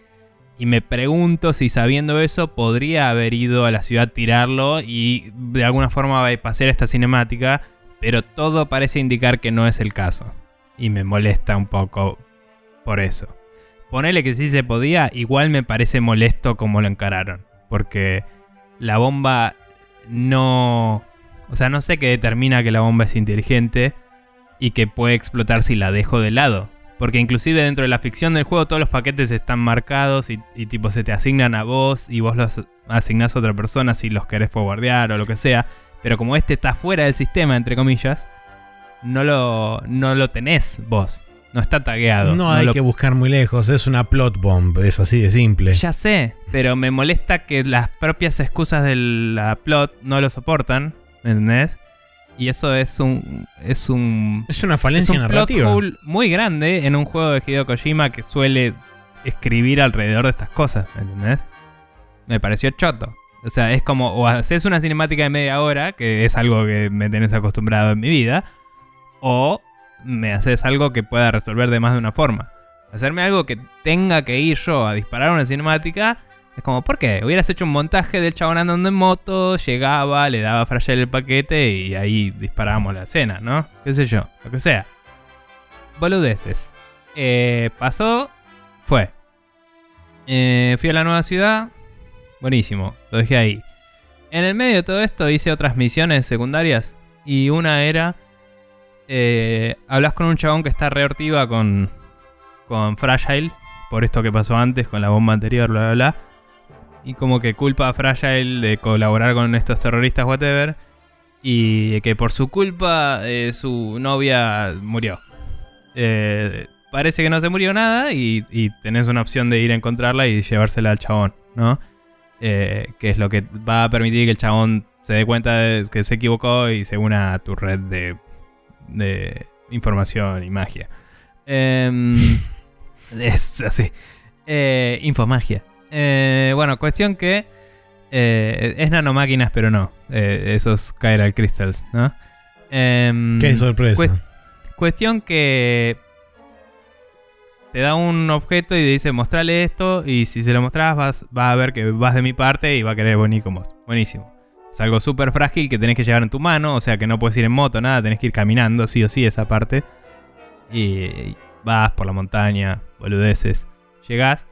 Y me pregunto si sabiendo eso podría haber ido a la ciudad, tirarlo y de alguna forma bypassar esta cinemática, pero todo parece indicar que no es el caso. Y me molesta un poco por eso. Ponele que sí se podía, igual me parece molesto como lo encararon. Porque la bomba no... O sea, no sé qué determina que la bomba es inteligente y que puede explotar si la dejo de lado. Porque inclusive dentro de la ficción del juego todos los paquetes están marcados y, y tipo se te asignan a vos y vos los asignás a otra persona si los querés forwardear o lo que sea. Pero como este está fuera del sistema, entre comillas, no lo, no lo tenés vos. No está tagueado. No hay no lo... que buscar muy lejos. Es una plot bomb. Es así de simple. Ya sé. Pero me molesta que las propias excusas de la plot no lo soportan. ¿Me entendés? Y eso es un... Es un es una falencia es un narrativa. Plot hole muy grande en un juego de Hideo Kojima que suele escribir alrededor de estas cosas. ¿Me entendés? Me pareció choto. O sea, es como... O haces una cinemática de media hora, que es algo que me tenés acostumbrado en mi vida, o... me haces algo que pueda resolver de más de una forma. Hacerme algo que tenga que ir yo a disparar una cinemática es como, ¿por qué? Hubieras hecho un montaje del chabón andando en moto, llegaba, le daba a Fragile el paquete y ahí disparábamos la escena, ¿no? Qué sé yo, lo que sea. Boludeces. Eh, pasó, fue. Eh, fui a la nueva ciudad, buenísimo, lo dejé ahí. En el medio de todo esto hice otras misiones secundarias y una era... Eh, hablas con un chabón que está re hortiva con, con Fragile por esto que pasó antes con la bomba anterior, bla bla bla, y como que culpa a Fragile de colaborar con estos terroristas, whatever, y que por su culpa eh, su novia murió. Eh, parece que no se murió nada y, y tenés una opción de ir a encontrarla y llevársela al chabón, ¿no? Eh, que es lo que va a permitir que el chabón se dé cuenta de que se equivocó y se una a tu red de de información y magia. Eh, es así. Eh, infomagia. Eh, bueno, cuestión que eh, es nanomáquinas, pero no. Eh, esos Chiral Crystals, ¿no? Eh, Qué sorpresa. Cuest- cuestión que te da un objeto y te dice mostrale esto, y si se lo mostrás vas, vas a ver que vas de mi parte y va a querer venir con vos. Buenísimo. Es algo súper frágil que tenés que llevar en tu mano, o sea que no puedes ir en moto, nada, tenés que ir caminando sí o sí esa parte. Y vas por la montaña, boludeces, llegás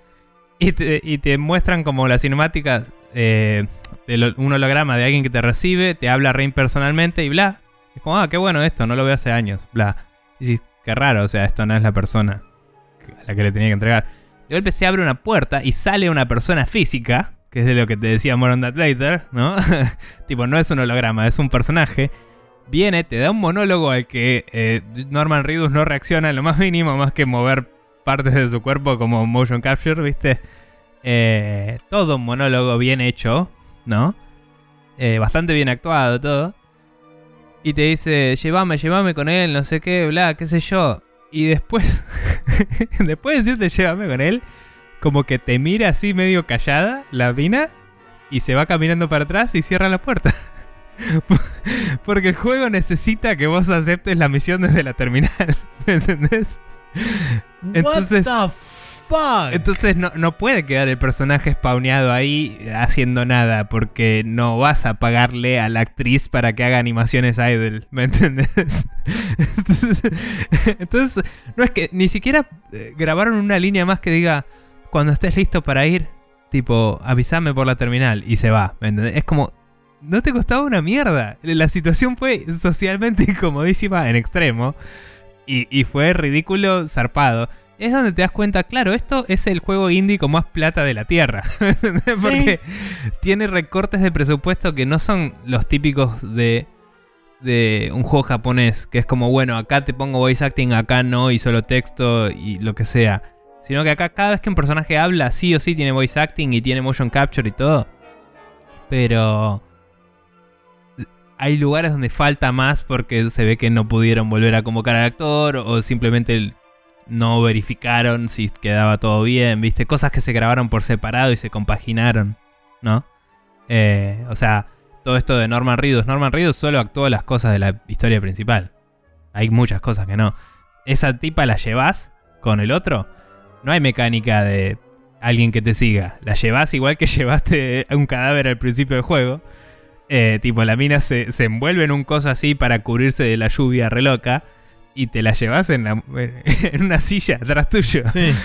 y te, y te muestran como la cinemática eh, de lo, un holograma de alguien que te recibe, te habla re impersonalmente y bla. Es como, ah, qué bueno esto, no lo veo hace años, bla. Y dices, qué raro, o sea, esto no es la persona a la que le tenía que entregar. De golpe se abre una puerta y sale una persona física... que es de lo que te decía More on That Later, ¿no? Tipo, no es un holograma, es un personaje. Viene, te da un monólogo al que eh, Norman Reedus no reacciona en lo más mínimo, más que mover partes de su cuerpo como motion capture, ¿viste? Eh, todo un monólogo bien hecho, ¿no? Eh, bastante bien actuado, todo. Y te dice, llévame, llévame con él, no sé qué, bla, qué sé yo. Y después, después de decirte llévame con él... como que te mira así medio callada la mina y se va caminando para atrás y cierra la puerta. Porque el juego necesita que vos aceptes la misión desde la terminal. ¿Me entendés? Entonces, What the fuck? Entonces no, no puede quedar el personaje spawneado ahí haciendo nada porque no vas a pagarle a la actriz para que haga animaciones idle. ¿Me entendés? Entonces, entonces no es que ni siquiera grabaron una línea más que diga... cuando estés listo para ir, tipo, avísame por la terminal y se va, ¿me entendés? Es como, no te costaba una mierda. La situación fue socialmente incomodísima en extremo y, y fue ridículo, zarpado. es donde te das cuenta, claro, esto es el juego indie con más plata de la tierra. Porque sí, tiene recortes de presupuesto que no son los típicos de, de un juego japonés, que es como, bueno, acá te pongo voice acting, acá no, y solo texto y lo que sea. Sino que acá cada vez que un personaje habla, sí o sí tiene voice acting y tiene motion capture y todo. Pero hay lugares donde falta más porque se ve que no pudieron volver a convocar al actor o simplemente no verificaron si quedaba todo bien, ¿viste? Cosas que se grabaron por separado y se compaginaron, ¿no? Eh, o sea, todo esto de Norman Reedus. Norman Reedus solo actuó las cosas de la historia principal. Hay muchas cosas que no. Esa tipa la llevas con el otro. No hay mecánica de alguien que te siga. La llevas igual que llevaste un cadáver al principio del juego. Eh, tipo, la mina se, se envuelve en un coso así para cubrirse de la lluvia re loca y te la llevas en, la, en una silla atrás tuyo. Sí.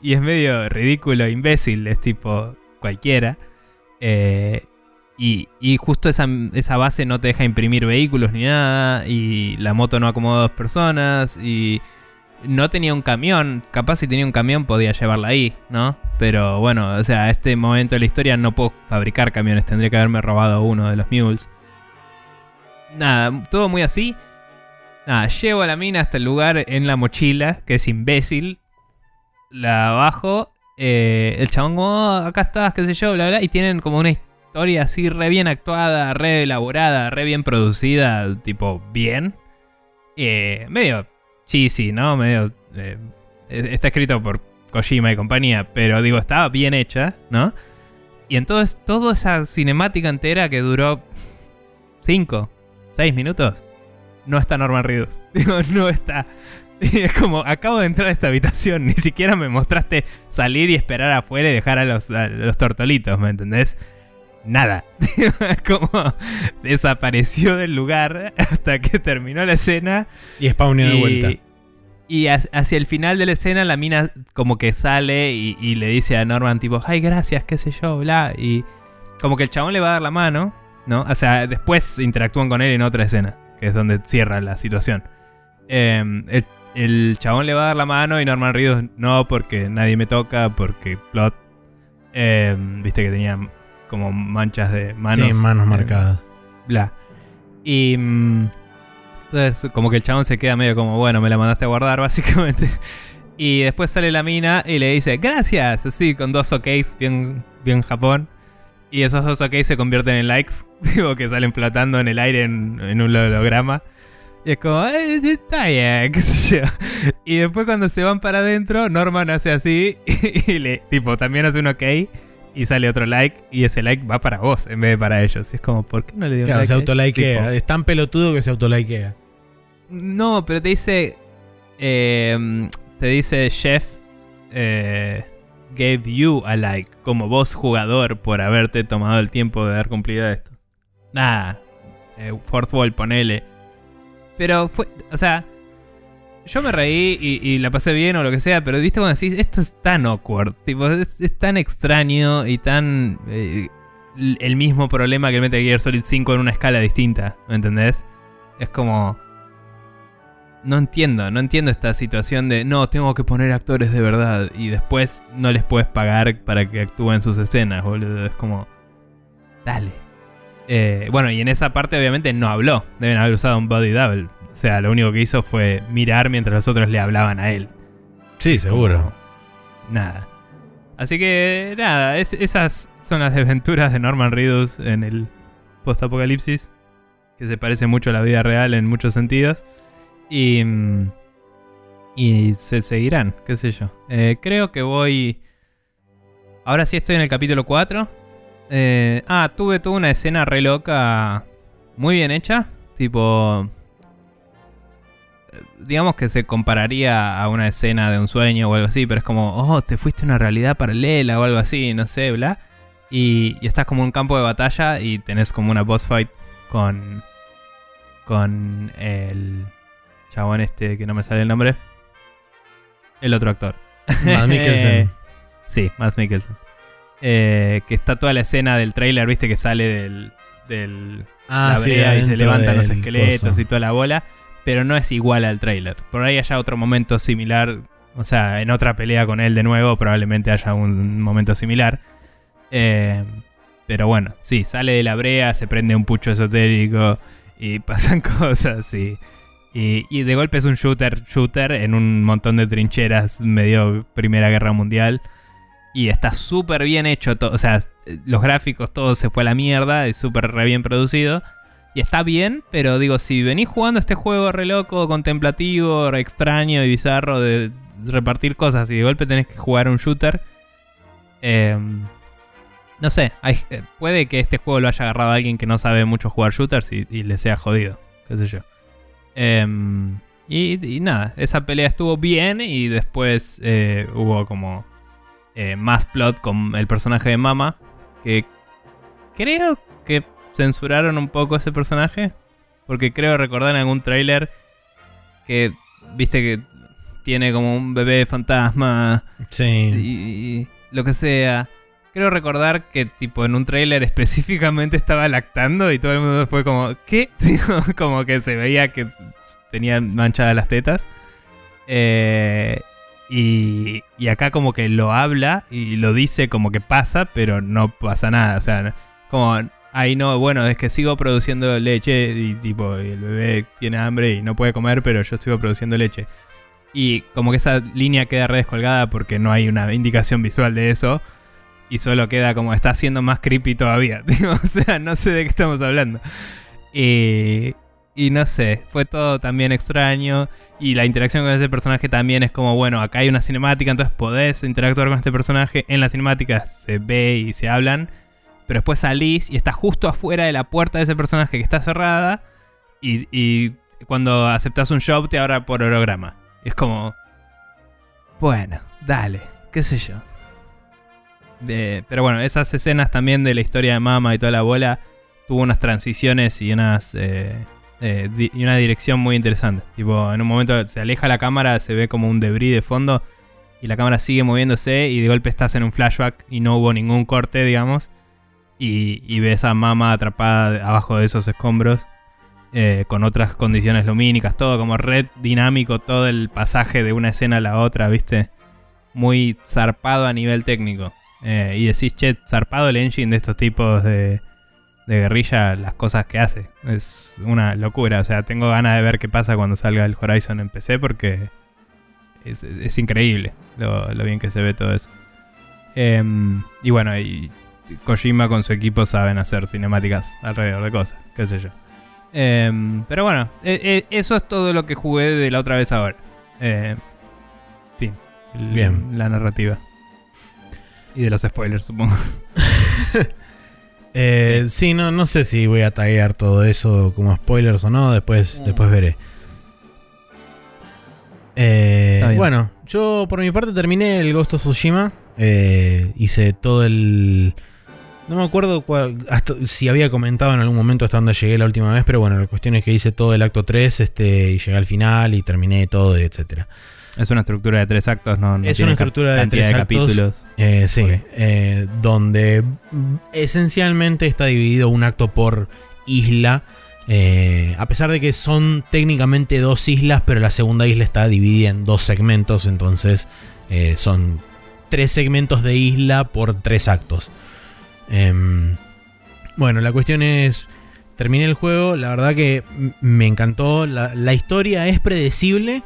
Y es medio ridículo, imbécil. Es tipo cualquiera. Eh, y, y justo esa, esa base no te deja imprimir vehículos ni nada. Y la moto no acomoda a dos personas. Y no tenía un camión. Capaz si tenía un camión podía llevarla ahí, ¿no? Pero bueno, o sea, a este momento de la historia no puedo fabricar camiones. Tendría que haberme robado uno de los mules. Nada, todo muy así. Nada, llevo a la mina hasta el lugar en la mochila, que es imbécil. La bajo. Eh, el chabón como, oh, acá estás, qué sé yo, bla, bla. Y tienen como una historia así re bien actuada, re elaborada, re bien producida. Tipo, bien. Eh, medio... Sí, sí, ¿no? Medio, eh, está escrito por Kojima y compañía, pero digo, estaba bien hecha, ¿no? Y entonces toda esa cinemática entera que duró cinco, seis minutos, no está Norman Reedus. Digo, no está. Y es como, acabo de entrar a esta habitación, ni siquiera me mostraste salir y esperar afuera y dejar a los, a los tortolitos, ¿me entendés? Nada. Como desapareció del lugar hasta que terminó la escena. Y spawneó de vuelta. Y hacia el final de la escena la mina como que sale y, y le dice a Norman tipo, ay, gracias, qué sé yo, bla. Y como que el chabón le va a dar la mano, ¿no? O sea, después interactúan con él en otra escena, que es donde cierra la situación. Eh, el, el chabón le va a dar la mano y Norman Reedus no, porque nadie me toca, porque plot. Eh, Viste que tenía... como manchas de manos. Sí, manos eh, marcadas. Bla. Y mmm, entonces como que el chabón se queda medio como, bueno, me la mandaste a guardar, básicamente. Y después sale la mina y le dice, gracias, así, con dos ok's, bien, bien Japón. Y esos dos ok's se convierten en likes, digo, que salen flotando en el aire en, en un holograma. Y es como, eh, está bien, qué sé yo. Y después cuando se van para adentro, Norman hace así y, y le, tipo, también hace un ok. Y sale otro like, y ese like va para vos en vez de para ellos. Y es como, ¿por qué no le dio claro, un like? Claro, se autolikea. Es tan pelotudo que se autolikea. No, pero te dice... Eh, te dice, Chef eh, gave you a like. Como vos, jugador, por haberte tomado el tiempo de haber cumplido esto. Nada. Eh, fourth wall, ponele. Pero fue... O sea... Yo me reí y, y la pasé bien o lo que sea, pero viste cuando decís, esto es tan awkward, tipo, es, es tan extraño y tan eh, el mismo problema que el Metal Gear Solid cinco en una escala distinta, ¿me entendés? Es como... No entiendo, no entiendo esta situación de, no, tengo que poner actores de verdad y después no les puedes pagar para que actúen sus escenas, boludo, es como... Dale. Eh, bueno, y en esa parte obviamente no habló, deben haber usado un body double. O sea, lo único que hizo fue mirar mientras los otros le hablaban a él. Sí, seguro. Nada. Así que, nada, es, esas son las desventuras de Norman Reedus en el postapocalipsis, que se parece mucho a la vida real en muchos sentidos. Y, y se seguirán, qué sé yo. Eh, creo que voy... Ahora sí estoy en el capítulo cuatro. Eh, ah, tuve toda una escena re loca, muy bien hecha. Tipo... Digamos que se compararía a una escena de un sueño o algo así, pero es como, oh, te fuiste a una realidad paralela o algo así, no sé, bla. Y, y estás como en un campo de batalla y tenés como una boss fight con con el chabón este que no me sale el nombre. El otro actor. Mads Mikkelsen. Sí, Mads Mikkelsen. Eh, que está toda la escena del trailer, viste, que sale del, del ah, la brea sí, y se levantan los esqueletos coso. Y toda la bola. Pero no es igual al tráiler. Por ahí haya otro momento similar O sea, en otra pelea con él de nuevo probablemente haya un momento similar. Eh, pero bueno, sí, sale de la brea, se prende un pucho esotérico y pasan cosas y, y, y de golpe es un shooter shooter en un montón de trincheras medio Primera Guerra Mundial. Y está súper bien hecho todo. O sea, los gráficos, todo se fue a la mierda. Es súper re bien producido. Y está bien, pero digo, si venís jugando este juego re loco, contemplativo, re extraño y bizarro de repartir cosas y de golpe tenés que jugar un shooter, eh, no sé, hay, puede que este juego lo haya agarrado a alguien que no sabe mucho jugar shooters y, y le sea jodido, qué sé yo. Eh, y, y nada, esa pelea estuvo bien y después eh, hubo como... Eh, más plot con el personaje de Mama, que creo que censuraron un poco ese personaje, porque creo recordar en algún tráiler que viste que tiene como un bebé fantasma, sí, y, y lo que sea. Creo recordar que tipo en un tráiler específicamente estaba lactando y todo el mundo fue como ¿qué? Como que se veía que tenía manchadas las tetas. Eh... Y, y acá como que lo habla y lo dice como que pasa, pero no pasa nada. O sea, como, ay no, bueno, es que sigo produciendo leche y tipo, y el bebé tiene hambre y no puede comer, pero yo sigo produciendo leche. Y como que esa línea queda re descolgada porque no hay una indicación visual de eso. Y solo queda como, está siendo más creepy todavía. O sea, no sé de qué estamos hablando. Eh... Y no sé, fue todo también extraño. Y la interacción con ese personaje también es como, bueno, acá hay una cinemática, entonces podés interactuar con este personaje. En la cinemática se ve y se hablan. Pero después salís y estás justo afuera de la puerta de ese personaje que está cerrada. Y, y cuando aceptás un job te abra por holograma. Es como, bueno, dale, qué sé yo. De, pero bueno, esas escenas también de la historia de Mama y toda la bola tuvo unas transiciones y unas... Eh, Eh, di- y una dirección muy interesante. Tipo, en un momento se aleja la cámara, se ve como un debris de fondo y la cámara sigue moviéndose y de golpe estás en un flashback y no hubo ningún corte, digamos, y, y ves a Mama atrapada abajo de esos escombros, eh, con otras condiciones lumínicas, todo como red dinámico, todo el pasaje de una escena a la otra, viste, muy zarpado a nivel técnico, eh, y decís, che, zarpado el engine de estos tipos de de guerrilla, las cosas que hace. Es una locura. O sea, tengo ganas de ver qué pasa cuando salga el Horizon en P C porque es, es increíble lo, lo bien que se ve todo eso. Eh, y bueno, y Kojima con su equipo saben hacer cinemáticas alrededor de cosas, qué sé yo. Eh, pero bueno, eh, eh, eso es todo lo que jugué de la otra vez ahora. Eh, fin. El, bien. La narrativa. Y de los spoilers, supongo. Eh, sí, no, no sé si voy a taggear todo eso como spoilers o no. Después, después veré. Eh, bueno, yo por mi parte terminé el Ghost of Tsushima. Eh, hice todo el... No me acuerdo cuál, hasta, si había comentado en algún momento hasta donde llegué la última vez. Pero bueno, la cuestión es que hice todo el acto tres este, y llegué al final y terminé todo, etcétera. Es una estructura de tres actos, ¿no? no es una estructura de tres de actos, capítulos. Eh, sí, okay. eh, donde esencialmente está dividido un acto por isla. Eh, a pesar de que son técnicamente dos islas, pero la segunda isla está dividida en dos segmentos. Entonces eh, son tres segmentos de isla por tres actos. Eh, bueno, la cuestión es... Terminé el juego, la verdad que me encantó. La, la historia es predecible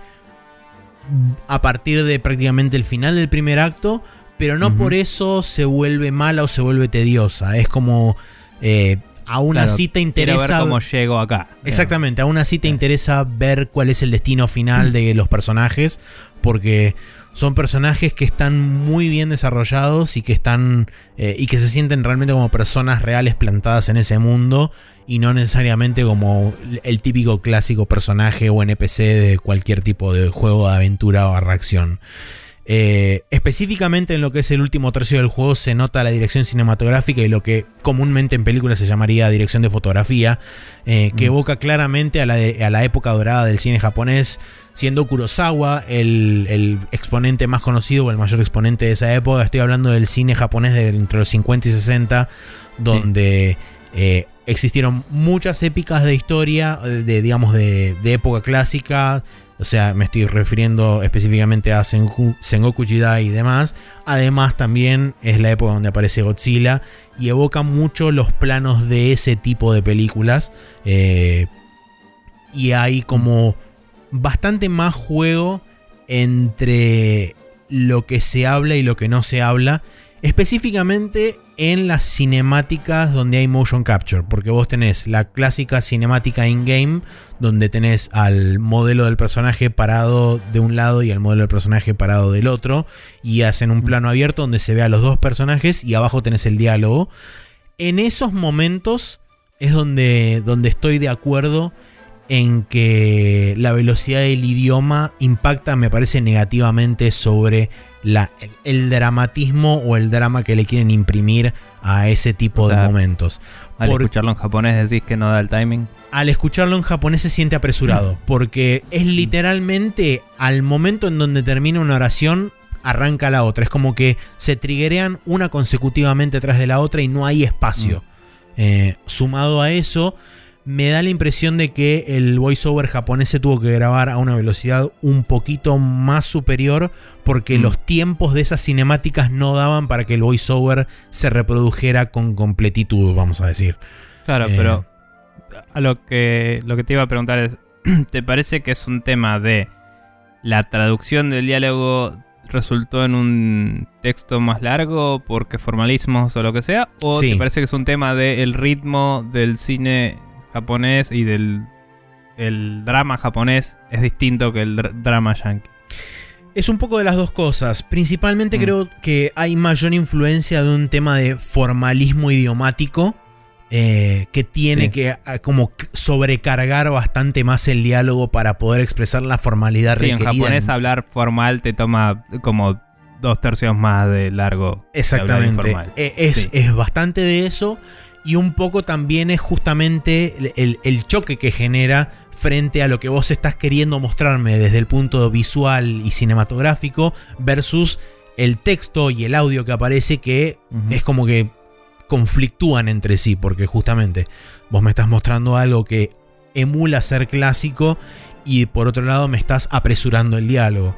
a partir de prácticamente el final del primer acto, pero no uh-huh. por eso se vuelve mala o se vuelve tediosa. Es como eh, aún claro, así te interesa ver cómo llego acá. Exactamente, claro. Aún así te interesa ver cuál es el destino final de los personajes, porque son personajes que están muy bien desarrollados y que están eh, y que se sienten realmente como personas reales plantadas en ese mundo y no necesariamente como el típico clásico personaje o N P C de cualquier tipo de juego de aventura o reacción. Eh, específicamente en lo que es el último tercio del juego se nota la dirección cinematográfica y lo que comúnmente en películas se llamaría dirección de fotografía, eh, que evoca claramente a la, de, a la época dorada del cine japonés, siendo Kurosawa el, el exponente más conocido o el mayor exponente de esa época. Estoy hablando del cine japonés de entre los cincuenta y sesenta, donde sí. eh, existieron muchas épicas de historia, de, digamos de, de época clásica. O sea, me estoy refiriendo específicamente a Sengoku, Sengoku Jidai y demás. Además, también es la época donde aparece Godzilla y evoca mucho los planos de ese tipo de películas. Eh, y hay como bastante más juego entre lo que se habla y lo que no se habla, específicamente en las cinemáticas donde hay motion capture, porque vos tenés la clásica cinemática in-game donde tenés al modelo del personaje parado de un lado y al modelo del personaje parado del otro, y hacen un plano abierto donde se ve a los dos personajes y abajo tenés el diálogo. En esos momentos es donde, donde estoy de acuerdo en que la velocidad del idioma impacta, me parece, negativamente sobre la, el, el dramatismo o el drama que le quieren imprimir a ese tipo o sea, de momentos. Al Por, escucharlo en japonés decís que no da el timing. Al escucharlo en japonés se siente apresurado, porque es literalmente al momento en donde termina una oración arranca la otra. Es como que se triggerean una consecutivamente tras de la otra y no hay espacio. Mm. Eh, sumado a eso, me da la impresión de que el voiceover japonés se tuvo que grabar a una velocidad un poquito más superior, porque mm. los tiempos de esas cinemáticas no daban para que el voiceover se reprodujera con completitud, vamos a decir. Claro, eh, pero a lo que, lo que te iba a preguntar es, ¿te parece que es un tema de la traducción del diálogo resultó en un texto más largo porque formalismos o lo que sea? ¿O sí. te parece que es un tema del ritmo del cine japonés y del el drama japonés es distinto que el dr- drama yankee? Es un poco de las dos cosas. Principalmente mm. creo que hay mayor influencia de un tema de formalismo idiomático eh, que tiene sí. que como sobrecargar bastante más el diálogo para poder expresar la formalidad sí, requerida. En japonés en... hablar formal te toma como dos tercios más de largo. Exactamente. De hablar eh, es, sí. es bastante de eso. Y un poco también es justamente el, el, el choque que genera frente a lo que vos estás queriendo mostrarme desde el punto visual y cinematográfico versus el texto y el audio que aparece, que uh-huh. es como que conflictúan entre sí, porque justamente vos me estás mostrando algo que emula ser clásico y por otro lado me estás apresurando el diálogo.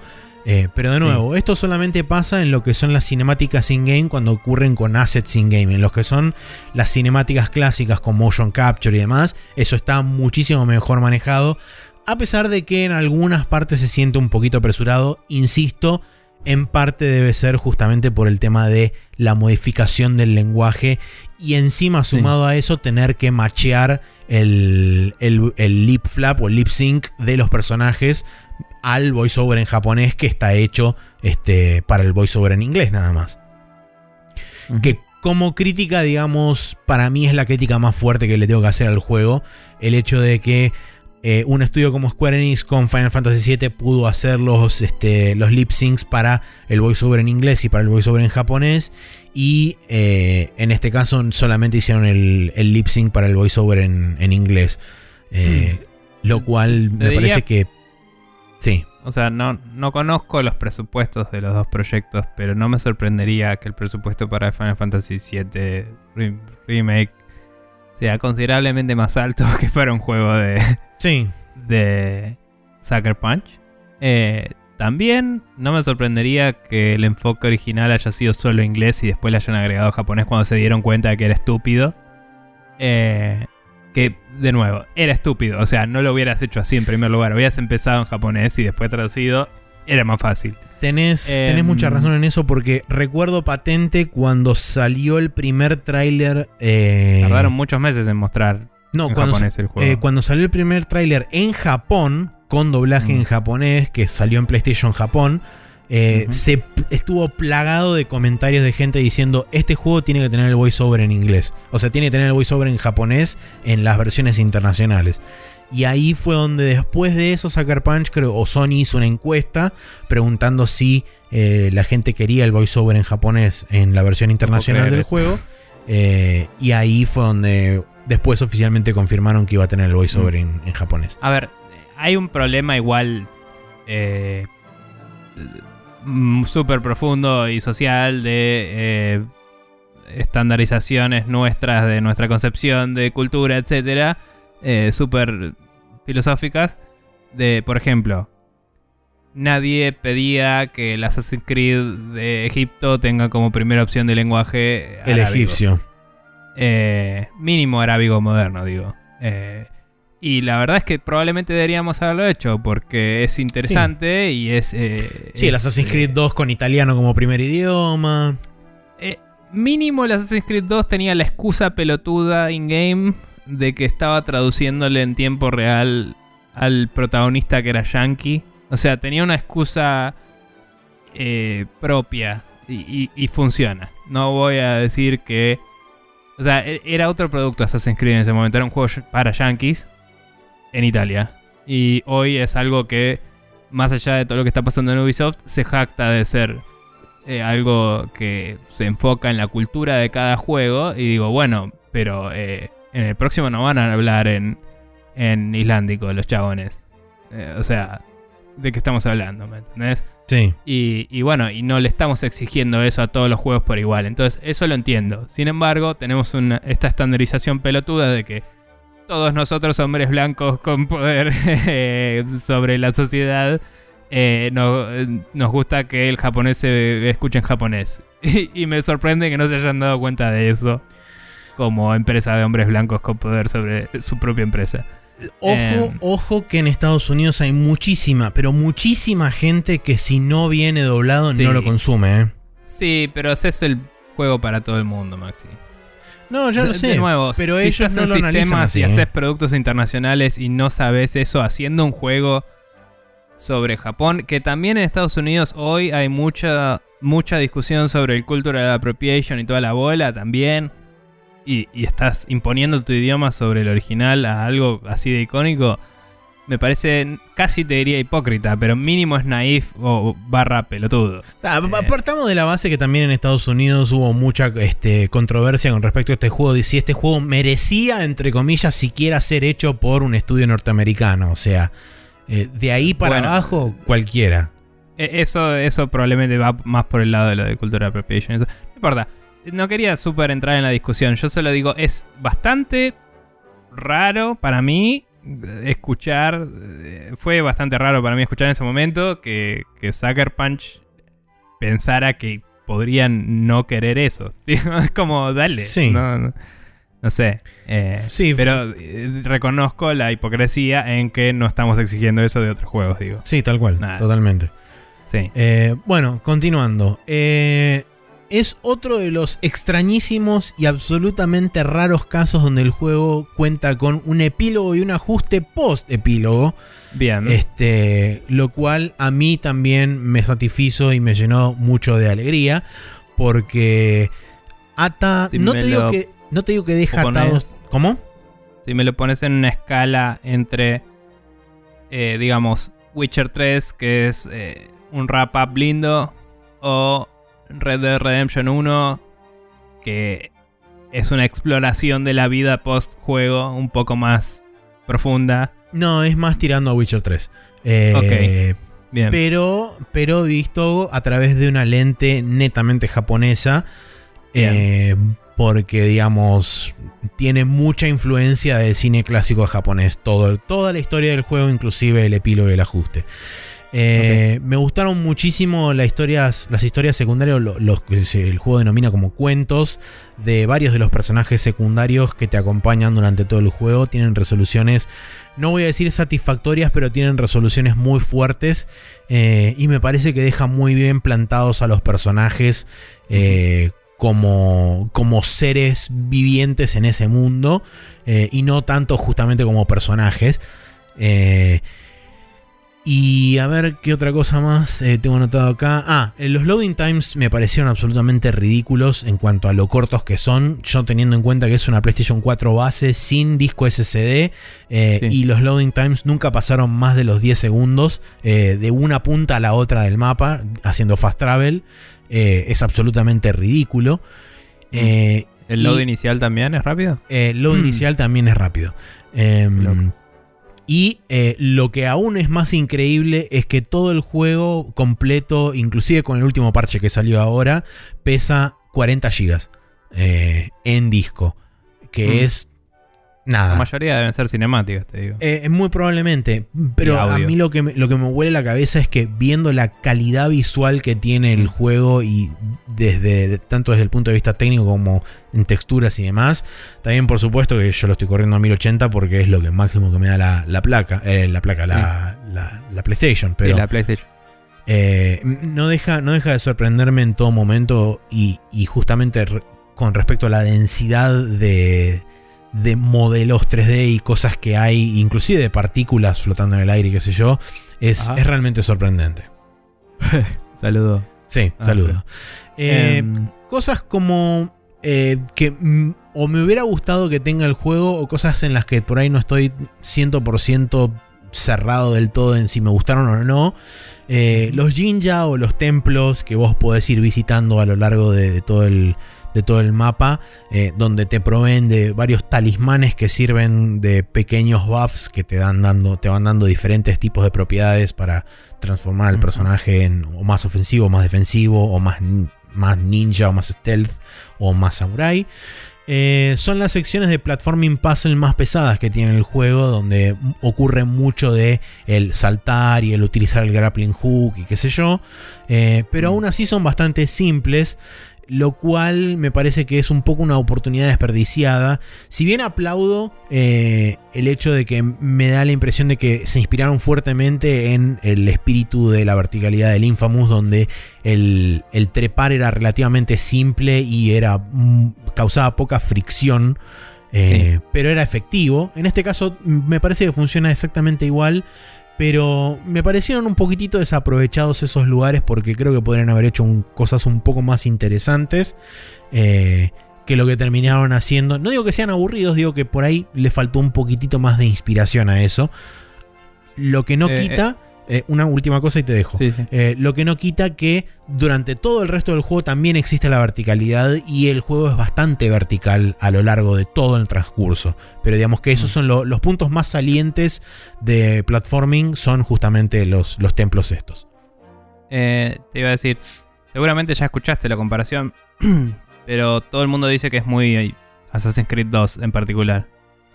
Eh, pero de nuevo, sí. esto solamente pasa en lo que son las cinemáticas in-game cuando ocurren con assets in-game. En los que son las cinemáticas clásicas con motion capture y demás, eso está muchísimo mejor manejado, a pesar de que en algunas partes se siente un poquito apresurado. Insisto, en parte debe ser justamente por el tema de la modificación del lenguaje y encima sumado sí. a eso tener que machear el, el, el lip flap o el lip sync de los personajes al voiceover en japonés, que está hecho este, para el voiceover en inglés nada más. Uh-huh. Que como crítica, digamos, para mí es la crítica más fuerte que le tengo que hacer al juego. El hecho de que eh, un estudio como Square Enix con Final Fantasy siete pudo hacer los, este, los lip syncs para el voiceover en inglés y para el voiceover en japonés. Y eh, en este caso solamente hicieron el, el lip sync para el voiceover en, en inglés. Eh, uh-huh. Lo cual me diría? parece que... Sí. O sea, no, no conozco los presupuestos de los dos proyectos, pero no me sorprendería que el presupuesto para Final Fantasy siete Rem- Remake sea considerablemente más alto que para un juego de, sí. de Sucker Punch. Eh, también no me sorprendería que el enfoque original haya sido solo inglés y después le hayan agregado japonés cuando se dieron cuenta de que era estúpido. Eh... Que, de nuevo, era estúpido. O sea, no lo hubieras hecho así en primer lugar. Hubieras empezado en japonés y después traducido. Era más fácil. Tenés, eh, tenés mucha razón en eso, porque recuerdo patente cuando salió el primer tráiler. Eh, tardaron muchos meses en mostrar no, en cuando, japonés el juego. Eh, cuando salió el primer tráiler en Japón, con doblaje mm. en japonés, que salió en PlayStation Japón, eh, uh-huh. se estuvo plagado de comentarios de gente diciendo: este juego tiene que tener el voiceover en inglés, o sea, tiene que tener el voiceover en japonés en las versiones internacionales. Y ahí fue donde después de eso Sucker Punch, creo, o Sony hizo una encuesta preguntando si eh, la gente quería el voiceover en japonés en la versión internacional del juego, eh, y ahí fue donde después oficialmente confirmaron que iba a tener el voiceover uh-huh. en, en japonés. A ver, hay un problema igual eh, súper profundo y social de eh, estandarizaciones nuestras, de nuestra concepción de cultura, etcétera, eh, súper filosóficas, de, por ejemplo, nadie pedía que el Assassin's Creed de Egipto tenga como primera opción de lenguaje el arábigo. Egipcio. Eh, mínimo arábigo moderno, digo. Eh, y la verdad es que probablemente deberíamos haberlo hecho porque es interesante, sí. Y es... Eh, sí, el Assassin's Creed dos con italiano como primer idioma. Eh, mínimo el Assassin's Creed dos tenía la excusa pelotuda in-game de que estaba traduciéndole en tiempo real al protagonista que era yankee. O sea, tenía una excusa eh, propia y, y, y funciona. No voy a decir que... O sea, era otro producto Assassin's Creed en ese momento. Era un juego para yankees en Italia. Y hoy es algo que, más allá de todo lo que está pasando en Ubisoft, se jacta de ser eh, algo que se enfoca en la cultura de cada juego. Y digo, bueno, pero eh, en el próximo no van a hablar en, en islandico los chabones. Eh, o sea... de qué estamos hablando, ¿me entendés? Sí. Y, y bueno, y no le estamos exigiendo eso a todos los juegos por igual. Entonces, eso lo entiendo. Sin embargo, tenemos una, esta estandarización pelotuda de que todos nosotros, hombres blancos con poder sobre la sociedad, eh, no, nos gusta que el japonés se escuche en japonés. Y, y me sorprende que no se hayan dado cuenta de eso como empresa de hombres blancos con poder sobre su propia empresa. Ojo, um, ojo que en Estados Unidos hay muchísima, pero muchísima gente que si no viene doblado sí, no lo consume, ¿eh? Sí, pero ese es el juego para todo el mundo, Maxi. No, ya lo de, sé. De nuevo, pero si ellos no lo analizan así, ¿eh? Si haces productos internacionales y no sabes eso, haciendo un juego sobre Japón, que también en Estados Unidos hoy hay mucha, mucha discusión sobre el cultural appropriation y toda la bola también. Y, y estás imponiendo tu idioma sobre el original a algo así de icónico, me parece, casi te diría hipócrita, pero mínimo es naif o barra pelotudo. O sea, eh. Partamos de la base que también en Estados Unidos hubo mucha este, controversia con respecto a este juego, de si este juego merecía, entre comillas, siquiera ser hecho por un estudio norteamericano. O sea, eh, de ahí para bueno, abajo, cualquiera. Eso, eso probablemente va más por el lado de lo de cultural appropriation. No importa. No quería súper entrar en la discusión. Yo solo digo, es bastante raro para mí escuchar... Fue bastante raro para mí escuchar en ese momento que, que Sucker Punch pensara que podrían no querer eso. Es como, dale. Sí. No, no, no sé. Eh, sí, pero fue... reconozco la hipocresía en que no estamos exigiendo eso de otros juegos, digo. Sí, tal cual. Nada. Totalmente. Sí. Eh, bueno, continuando. Eh... Es otro de los extrañísimos y absolutamente raros casos donde el juego cuenta con un epílogo y un ajuste post-epílogo. Bien. Este, lo cual a mí también me satisfizo y me llenó mucho de alegría. Porque ata... Si no, te digo que, no te digo que deja pones, atados... ¿Cómo? Si me lo pones en una escala entre, eh, digamos, Witcher tres, que es eh, un wrap-up lindo, o... Red Dead Redemption uno, que es una exploración de la vida post-juego un poco más profunda. No, es más tirando a Witcher tres. Eh, ok, bien. Pero, pero visto a través de una lente netamente japonesa, eh, porque, digamos, tiene mucha influencia del cine clásico japonés. Todo, toda la historia del juego, inclusive el epílogo y el ajuste. Eh, okay. Me gustaron muchísimo las historias, las historias secundarias, los que el juego denomina como cuentos, de varios de los personajes secundarios que te acompañan durante todo el juego. Tienen resoluciones, no voy a decir satisfactorias, pero tienen resoluciones muy fuertes, eh, y me parece que deja muy bien plantados a los personajes eh, como, como seres vivientes en ese mundo, eh, y no tanto justamente como personajes. Eh, Y a ver qué otra cosa más eh, tengo anotado acá. Ah, los loading times me parecieron absolutamente ridículos en cuanto a lo cortos que son. Yo teniendo en cuenta que es una PlayStation cuatro base sin disco ese ese de. Eh, sí. Y los loading times nunca pasaron más de los diez segundos. Eh, de una punta a la otra del mapa, haciendo fast travel. Eh, es absolutamente ridículo. Eh, ¿El load y, inicial también es rápido? Eh, el load mm. inicial también es rápido. Eh, Y eh, lo que aún es más increíble es que todo el juego completo, inclusive con el último parche que salió ahora, pesa cuarenta gigas eh, en disco. Que mm. es Nada. La mayoría deben ser cinemáticas, te digo. Eh, muy probablemente. Pero a mí lo que, me, lo que me huele la cabeza es que viendo la calidad visual que tiene el juego, y desde tanto desde el punto de vista técnico como en texturas y demás, también por supuesto que yo lo estoy corriendo a mil ochenta porque es lo que máximo que me da la, la placa, eh, la placa, la, sí. la, la, la PlayStation. Pero sí, la PlayStation. Eh, no, deja, no deja de sorprenderme en todo momento, y, y justamente re, con respecto a la densidad de... de modelos tres D y cosas que hay, inclusive de partículas flotando en el aire y qué sé yo, es, es realmente sorprendente. Saludo. Sí, ah, saludo. Eh, um, cosas como eh, que m- o me hubiera gustado que tenga el juego, o cosas en las que por ahí no estoy cien por ciento cerrado del todo en si me gustaron o no. Eh, los jinja o los templos que vos podés ir visitando a lo largo de, de todo el... de todo el mapa, eh, donde te proveen de varios talismanes que sirven de pequeños buffs que te, dan dando, te van dando diferentes tipos de propiedades para transformar al personaje en o más ofensivo, o más defensivo, o más, más ninja, o más stealth, o más samurai. Eh, son las secciones de platforming puzzle más pesadas que tiene el juego, donde ocurre mucho de el saltar y el utilizar el grappling hook y qué sé yo, eh, pero aún así son bastante simples, lo cual me parece que es un poco una oportunidad desperdiciada. Si bien aplaudo eh, el hecho de que me da la impresión de que se inspiraron fuertemente en el espíritu de la verticalidad del Infamous, donde el, el trepar era relativamente simple y era m- causaba poca fricción, eh, sí. pero era efectivo. En este caso me parece que funciona exactamente igual, pero me parecieron un poquitito desaprovechados esos lugares, porque creo que podrían haber hecho un, cosas un poco más interesantes eh, que lo que terminaron haciendo. No digo que sean aburridos, digo que por ahí le faltó un poquitito más de inspiración a eso. Lo que no eh, quita... Eh, una última cosa y te dejo. Sí, sí. Eh, lo que no quita que durante todo el resto del juego también existe la verticalidad, y el juego es bastante vertical a lo largo de todo el transcurso. Pero digamos que esos son lo, los puntos más salientes de platforming, son justamente los, los templos estos. Eh, te iba a decir, seguramente ya escuchaste la comparación, pero todo el mundo dice que es muy Assassin's Creed dos en particular.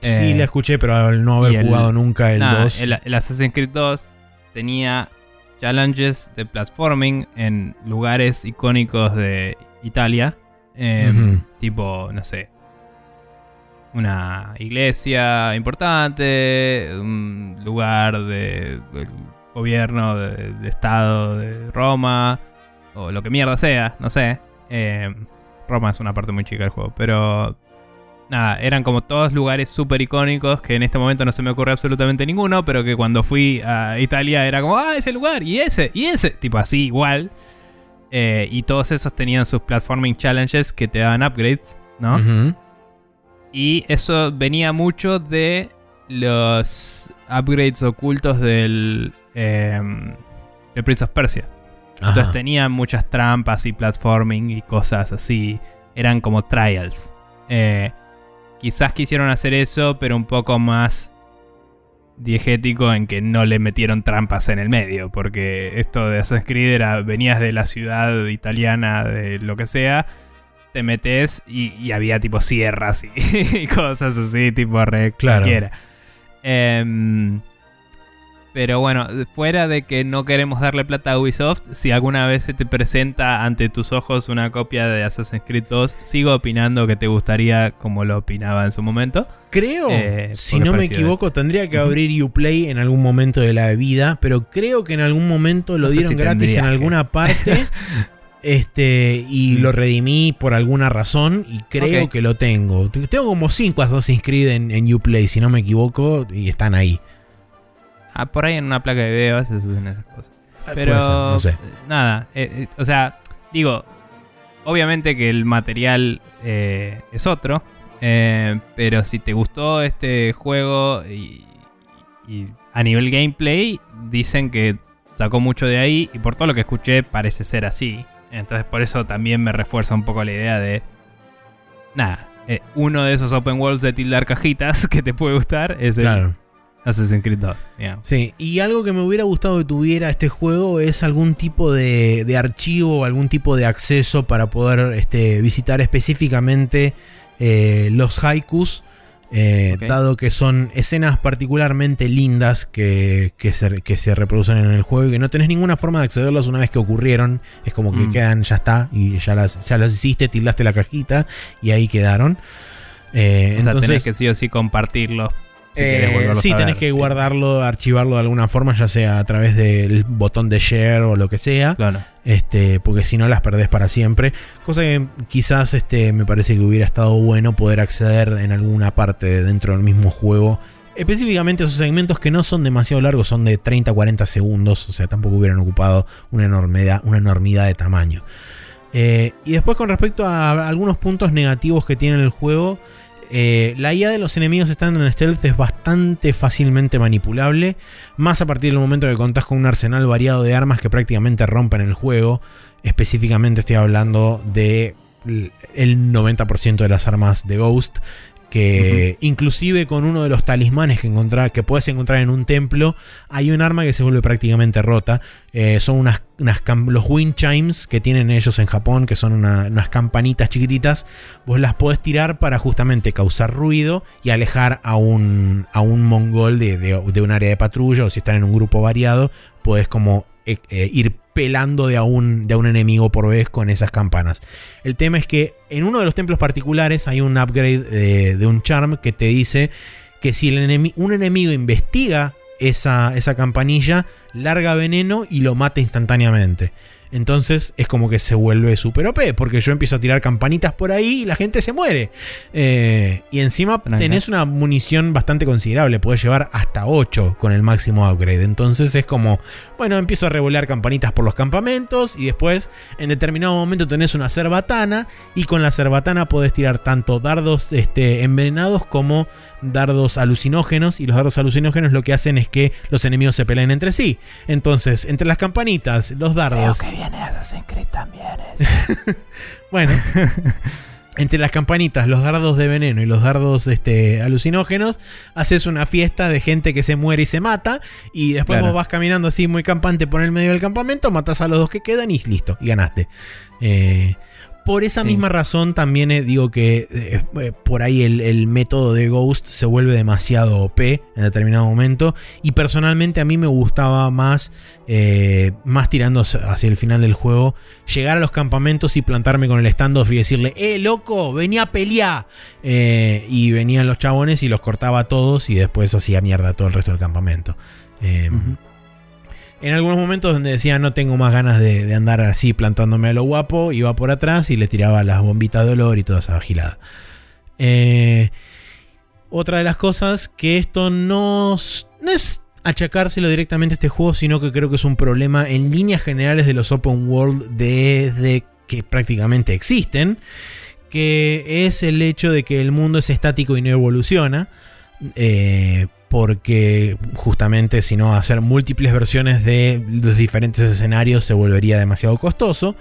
Sí, eh, la escuché, pero al no haber jugado el, nunca el nah, dos. El, el Assassin's Creed dos tenía challenges de platforming en lugares icónicos de Italia. Eh, uh-huh. Tipo, no sé, una iglesia importante, un lugar de, del gobierno, de, de estado de Roma, o lo que mierda sea, no sé. Eh, Roma es una parte muy chica del juego, pero... Nada, eran como todos lugares súper icónicos que en este momento no se me ocurre absolutamente ninguno, pero que cuando fui a Italia era como, ah, ese lugar, y ese, y ese, tipo así, igual. Eh, y todos esos tenían sus platforming challenges que te daban upgrades, ¿no? Uh-huh. Y eso venía mucho de los upgrades ocultos del eh, de Prince of Persia. Ajá. Entonces tenían muchas trampas y platforming y cosas así. Eran como trials. Eh... Quizás quisieron hacer eso, pero un poco más diegético en que no le metieron trampas en el medio. Porque esto de Assassin's Creed era, venías de la ciudad italiana, de lo que sea, te metes y, y había tipo sierras y, y cosas así, tipo re claro. Cualquiera. Eh, pero bueno, fuera de que no queremos darle plata a Ubisoft, si alguna vez se te presenta ante tus ojos una copia de Assassin's Creed dos, sigo opinando que te gustaría como lo opinaba en su momento. Creo, eh, si no me equivoco, de... tendría que abrir Uplay en algún momento de la vida, pero creo que en algún momento lo no dieron si gratis en que... alguna parte este y lo redimí por alguna razón y creo okay. que lo tengo. Tengo como cinco Assassin's Creed en, en Uplay, si no me equivoco, y están ahí. Ah, por ahí en una placa de video se hacen esas cosas. Pero, ser, no sé. Nada. Eh, eh, o sea, digo, obviamente que el material eh, es otro. Eh, pero si te gustó este juego y, y a nivel gameplay, dicen que sacó mucho de ahí. Y por todo lo que escuché, parece ser así. Entonces, por eso también me refuerza un poco la idea de... Nada. Eh, uno de esos open worlds de tildar cajitas que te puede gustar es el... Claro. Assassin's Creed dos. Yeah. Sí, y algo que me hubiera gustado que tuviera este juego es algún tipo de, de archivo, algún tipo de acceso para poder este, visitar específicamente eh, los haikus Eh, okay. Dado que son escenas particularmente lindas que, que, se, que se reproducen en el juego y que no tenés ninguna forma de accederlas una vez que ocurrieron. Es como que mm. quedan, ya está, y ya las, ya las hiciste, tildaste la cajita y ahí quedaron. Eh, o sea, entonces, tenés que sí o sí compartirlos. Si eh, sí, tenés que guardarlo, archivarlo de alguna forma, ya sea a través del botón de share o lo que sea. Claro. Este, porque si no las perdés para siempre. Cosa que quizás este, me parece que hubiera estado bueno poder acceder en alguna parte dentro del mismo juego. Específicamente esos segmentos que no son demasiado largos, son de treinta a cuarenta segundos. O sea, tampoco hubieran ocupado una enormidad, una enormidad de tamaño. Eh, y después, con respecto a algunos puntos negativos que tiene el juego. Eh, la I A de los enemigos estando en stealth es bastante fácilmente manipulable, más a partir del momento que contás con un arsenal variado de armas que prácticamente rompen el juego. Específicamente estoy hablando de el noventa por ciento de las armas de Ghost, que uh-huh. inclusive con uno de los talismanes que, encontrá, que puedes encontrar en un templo, hay un arma que se vuelve prácticamente rota. Eh, son unas, unas los wind chimes que tienen ellos en Japón, que son una, unas campanitas chiquititas. Vos las podés tirar para justamente causar ruido y alejar a un, a un mongol de, de, de un área de patrulla, o si están en un grupo variado, podés como eh, eh, ir pelando de a, un, de a un enemigo por vez con esas campanas. El tema es que en uno de los templos particulares hay un upgrade de, de un charm que te dice que si el enemi- un enemigo investiga esa, esa campanilla, larga veneno y lo mata instantáneamente. Entonces es como que se vuelve super O P, porque yo empiezo a tirar campanitas por ahí y la gente se muere. Eh, y encima tenés una munición bastante considerable, podés llevar hasta ocho con el máximo upgrade. Entonces es como, bueno, empiezo a revolear campanitas por los campamentos y después en determinado momento tenés una cerbatana y con la cerbatana podés tirar tanto dardos este, envenenados como dardos alucinógenos, y los dardos alucinógenos lo que hacen es que los enemigos se peleen entre sí. Entonces, entre las campanitas, los dardos... Creo que viene Assassin's Creed también. Bueno, entre las campanitas, los dardos de veneno y los dardos este, alucinógenos, haces una fiesta de gente que se muere y se mata, y después claro. vos vas caminando así muy campante por el medio del campamento, matás a los dos que quedan y listo, y ganaste. Eh... Por esa misma sí. razón también eh, digo que eh, por ahí el, el método de Ghost se vuelve demasiado O P en determinado momento. Y personalmente a mí me gustaba más, eh, más tirando hacia el final del juego, llegar a los campamentos y plantarme con el standoff y decirle, ¡eh, loco! ¡Venía a pelear! Eh, y venían los chabones y los cortaba a todos y después hacía mierda todo el resto del campamento. Eh, uh-huh. En algunos momentos donde decía no tengo más ganas de, de andar así plantándome a lo guapo, iba por atrás y le tiraba las bombitas de olor y toda esa vagilada. Eh, otra de las cosas que esto no, no es achacárselo directamente a este juego, sino que creo que es un problema en líneas generales de los open world desde que prácticamente existen, que es el hecho de que el mundo es estático y no evoluciona. Eh, porque justamente si no hacer múltiples versiones de los diferentes escenarios se volvería demasiado costoso.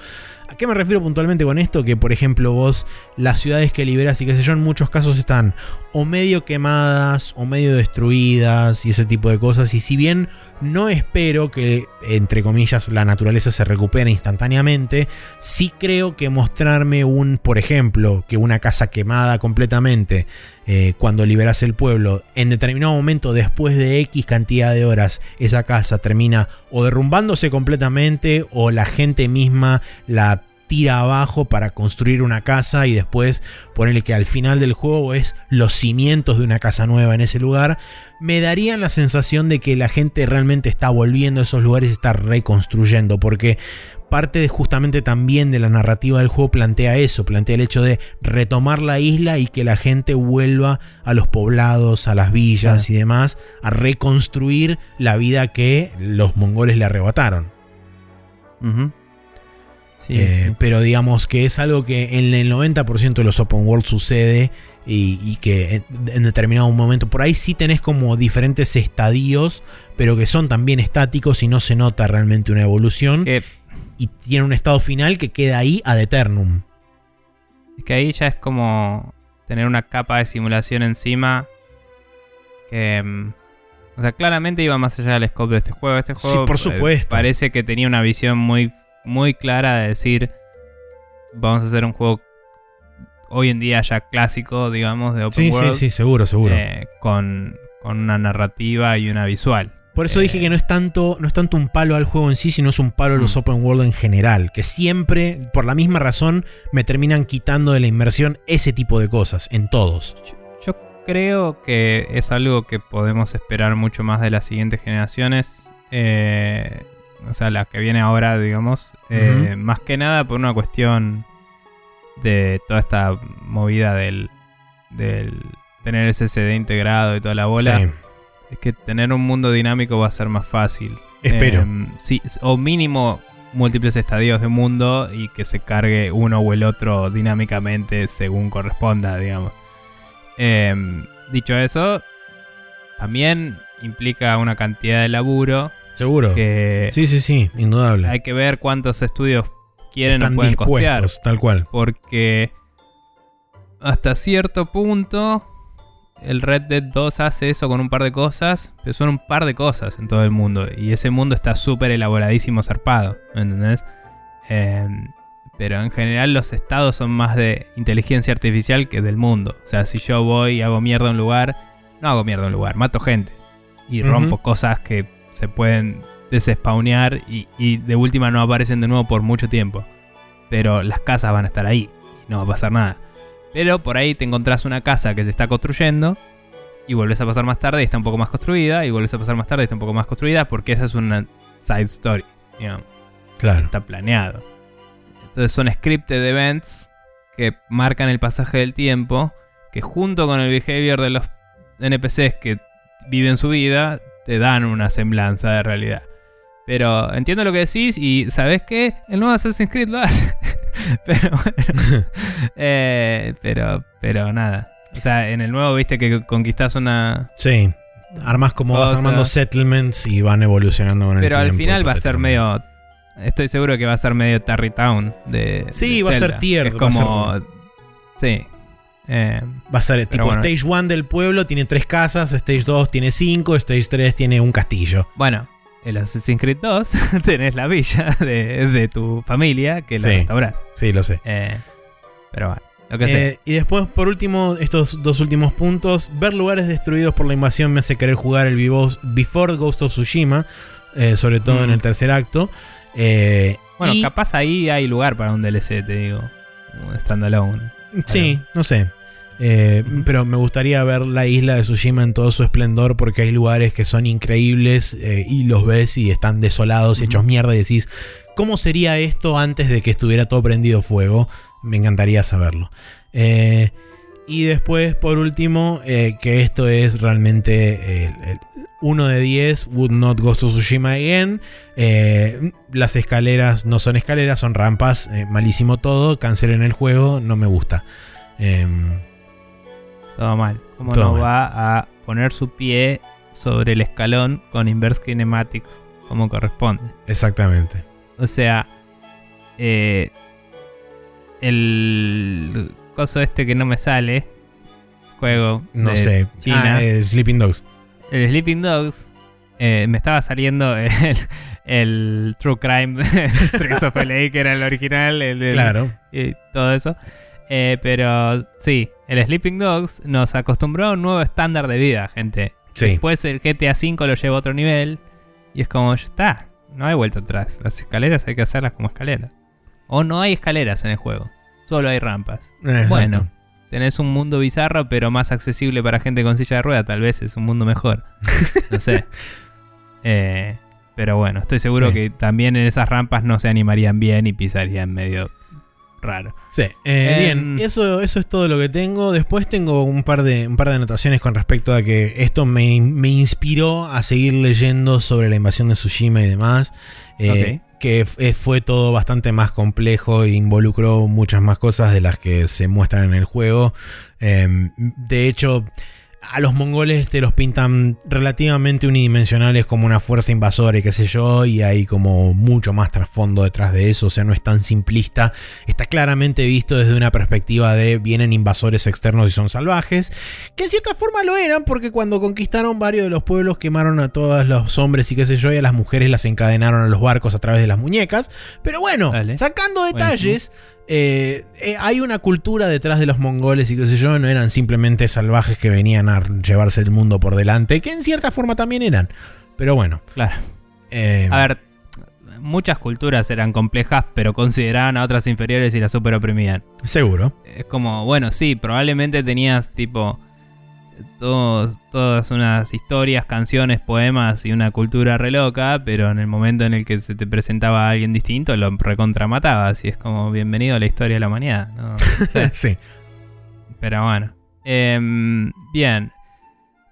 ¿A qué me refiero puntualmente con esto? Que por ejemplo vos, las ciudades que liberás y qué sé yo, en muchos casos están o medio quemadas o medio destruidas y ese tipo de cosas, y si bien no espero que, entre comillas, la naturaleza se recupere instantáneamente, sí creo que mostrarme un, por ejemplo, que una casa quemada completamente eh, cuando liberás el pueblo, en determinado momento después de X cantidad de horas esa casa termina o derrumbándose completamente o la gente misma la tira abajo para construir una casa y después ponerle que al final del juego es los cimientos de una casa nueva en ese lugar, me darían la sensación de que la gente realmente está volviendo a esos lugares y está reconstruyendo, porque parte de, justamente también de la narrativa del juego plantea eso, plantea el hecho de retomar la isla y que la gente vuelva a los poblados, a las villas sí. y demás, a reconstruir la vida que los mongoles le arrebataron. Uh-huh. Sí, eh, sí. Pero digamos que es algo que en el noventa por ciento de los open world sucede y, y que en determinado momento por ahí sí tenés como diferentes estadios, pero que son también estáticos y no se nota realmente una evolución eh, y tiene un estado final que queda ahí ad eternum. Es que ahí ya es como tener una capa de simulación encima que... O sea, claramente iba más allá del scope de este juego. Este juego sí, por supuesto. Parece que tenía una visión muy... muy clara de decir, vamos a hacer un juego hoy en día ya clásico, digamos, de Open sí, World. Sí, sí, seguro, seguro. Eh, con, con una narrativa y una visual. Por eso eh, dije que no es tanto no es tanto un palo al juego en sí, sino es un palo a los mm. Open World en general, que siempre, por la misma razón, me terminan quitando de la inmersión ese tipo de cosas, en todos. Yo, yo creo que es algo que podemos esperar mucho más de las siguientes generaciones, eh, o sea, la que viene ahora, digamos, eh, uh-huh. más que nada por una cuestión de toda esta movida del, del tener el S S D integrado y toda la bola. Sí. Es que tener un mundo dinámico va a ser más fácil. Espero. Eh, sí, o mínimo múltiples estadios de mundo y que se cargue uno o el otro dinámicamente según corresponda, digamos. Eh, dicho eso, también implica una cantidad de laburo. Seguro. Que sí, sí, sí, indudable. Hay que ver cuántos estudios quieren o pueden costear. Tal cual. Porque hasta cierto punto el Red Dead dos hace eso con un par de cosas, pero son un par de cosas en todo el mundo. Y ese mundo está súper elaboradísimo, zarpado, ¿entendés? Eh, pero en general los estados son más de inteligencia artificial que del mundo. O sea, si yo voy y hago mierda a un lugar, no hago mierda a un lugar, mato gente. Y uh-huh. rompo cosas que se pueden desespawnear y, y de última no aparecen de nuevo por mucho tiempo. Pero las casas van a estar ahí, no va a pasar nada. Pero por ahí te encontrás una casa que se está construyendo y volvés a pasar más tarde y está un poco más construida, y volvés a pasar más tarde y está un poco más construida, porque esa es una side story, digamos. Claro. Está planeado. Entonces son scripted events que marcan el pasaje del tiempo, que junto con el behavior de los N P Cs que viven su vida, te dan una semblanza de realidad. Pero entiendo lo que decís y ¿sabés qué? El nuevo Assassin's Creed lo hace. Pero bueno. eh, pero, pero nada. O sea, en el nuevo viste que conquistás una... Sí. Armas como cosa. Vas armando settlements y van evolucionando con el pero tiempo. Pero al final va a ser medio... Estoy seguro que va a ser medio Tarrytown de Sí, de va, Zelda, a ser tier, va a ser tierno. Es como... Sí. Eh, va a ser tipo bueno. Stage uno del pueblo tiene tres casas, Stage dos tiene cinco, Stage tres tiene un castillo. Bueno. El Assassin's Creed dos, tenés la villa de, de tu familia que la sí, restaurás. Sí, lo sé. Eh, pero bueno, lo que eh, sé. Y después, por último, estos dos últimos puntos. Ver lugares destruidos por la invasión me hace querer jugar el Before Ghost of Tsushima, eh, sobre todo mm. en el tercer acto. Eh, bueno, y... capaz ahí hay lugar para un D L C, te digo. Un standalone. Sí, bueno. no sé. Eh, pero me gustaría ver la isla de Tsushima en todo su esplendor, porque hay lugares que son increíbles eh, y los ves y están desolados, uh-huh. hechos mierda y decís, ¿cómo sería esto antes de que estuviera todo prendido fuego? Me encantaría saberlo. Eh, y después, por último, eh, que esto es realmente eh, uno de diez, would not go to Tsushima again. Eh, las escaleras no son escaleras, son rampas, eh, malísimo todo, cancelen el juego, no me gusta. Eh, Todo mal. ¿Cómo Todo no mal. Va a poner su pie sobre el escalón con Inverse Kinematics como corresponde? Exactamente. O sea, eh, el coso este que no me sale, juego no de sé. China, ah, eh, Sleeping Dogs. El Sleeping Dogs, eh, me estaba saliendo el, el True Crime Streets of L A, que era el original. El, el, claro. Y todo eso. Eh, pero sí, el Sleeping Dogs nos acostumbró a un nuevo estándar de vida, gente. Sí. Después el G T A cinco lo llevó a otro nivel y es como, ya está, no hay vuelta atrás. Las escaleras hay que hacerlas como escaleras. O no hay escaleras en el juego, solo hay rampas. Exacto. Bueno, tenés un mundo bizarro pero más accesible para gente con silla de rueda, tal vez es un mundo mejor. No sé. Eh, pero bueno, estoy seguro sí. que también en esas rampas no se animarían bien y pisarían medio... raro. Sí, eh, eh, bien, eso, eso es todo lo que tengo. Después tengo un par de, un par de anotaciones con respecto a que esto me, me inspiró a seguir leyendo sobre la invasión de Tsushima y demás. Eh, okay. Que f- fue todo bastante más complejo e involucró muchas más cosas de las que se muestran en el juego. Eh, de hecho, a los mongoles te los pintan relativamente unidimensionales como una fuerza invasora y qué sé yo, y hay como mucho más trasfondo detrás de eso, o sea, no es tan simplista. Está claramente visto desde una perspectiva de vienen invasores externos y son salvajes, que en cierta forma lo eran, porque cuando conquistaron varios de los pueblos quemaron a todos los hombres y qué sé yo, y a las mujeres las encadenaron a los barcos a través de las muñecas, pero bueno, Dale. sacando detalles, bueno. Eh, eh, hay una cultura detrás de los mongoles y qué sé yo, no eran simplemente salvajes que venían a llevarse el mundo por delante, que en cierta forma también eran, pero bueno, claro. Eh, a ver, muchas culturas eran complejas, pero consideraban a otras inferiores y las super oprimían. Seguro. Es como, bueno, sí, probablemente tenías tipo todos, todas unas historias, canciones, poemas y una cultura re loca, pero en el momento en el que se te presentaba alguien distinto, lo recontramatabas y es como, bienvenido a la historia de la humanidad, ¿no? O sea, sí. Pero bueno. Eh, bien.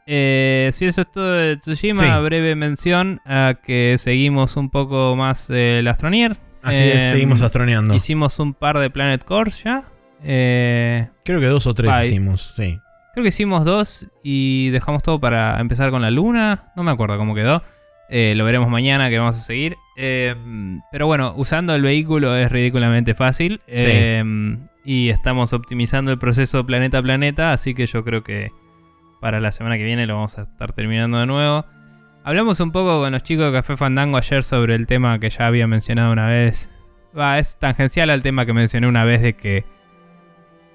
Eh, si eso es todo de Tsushima, sí. Breve mención a que seguimos un poco más eh, el Astronier. Así eh, es, seguimos astroneando. Hicimos un par de Planet Cores ya. Eh, Creo que dos o tres bye. hicimos, sí. Creo que hicimos dos y dejamos todo para empezar con la luna. No me acuerdo cómo quedó. Eh, lo veremos mañana que vamos a seguir. Eh, pero bueno, usando el vehículo es ridículamente fácil. Eh, sí. Y estamos optimizando el proceso planeta a planeta. Así que yo creo que para la semana que viene lo vamos a estar terminando de nuevo. Hablamos un poco con los chicos de Café Fandango ayer sobre el tema que ya había mencionado una vez. Va, es tangencial al tema que mencioné una vez de que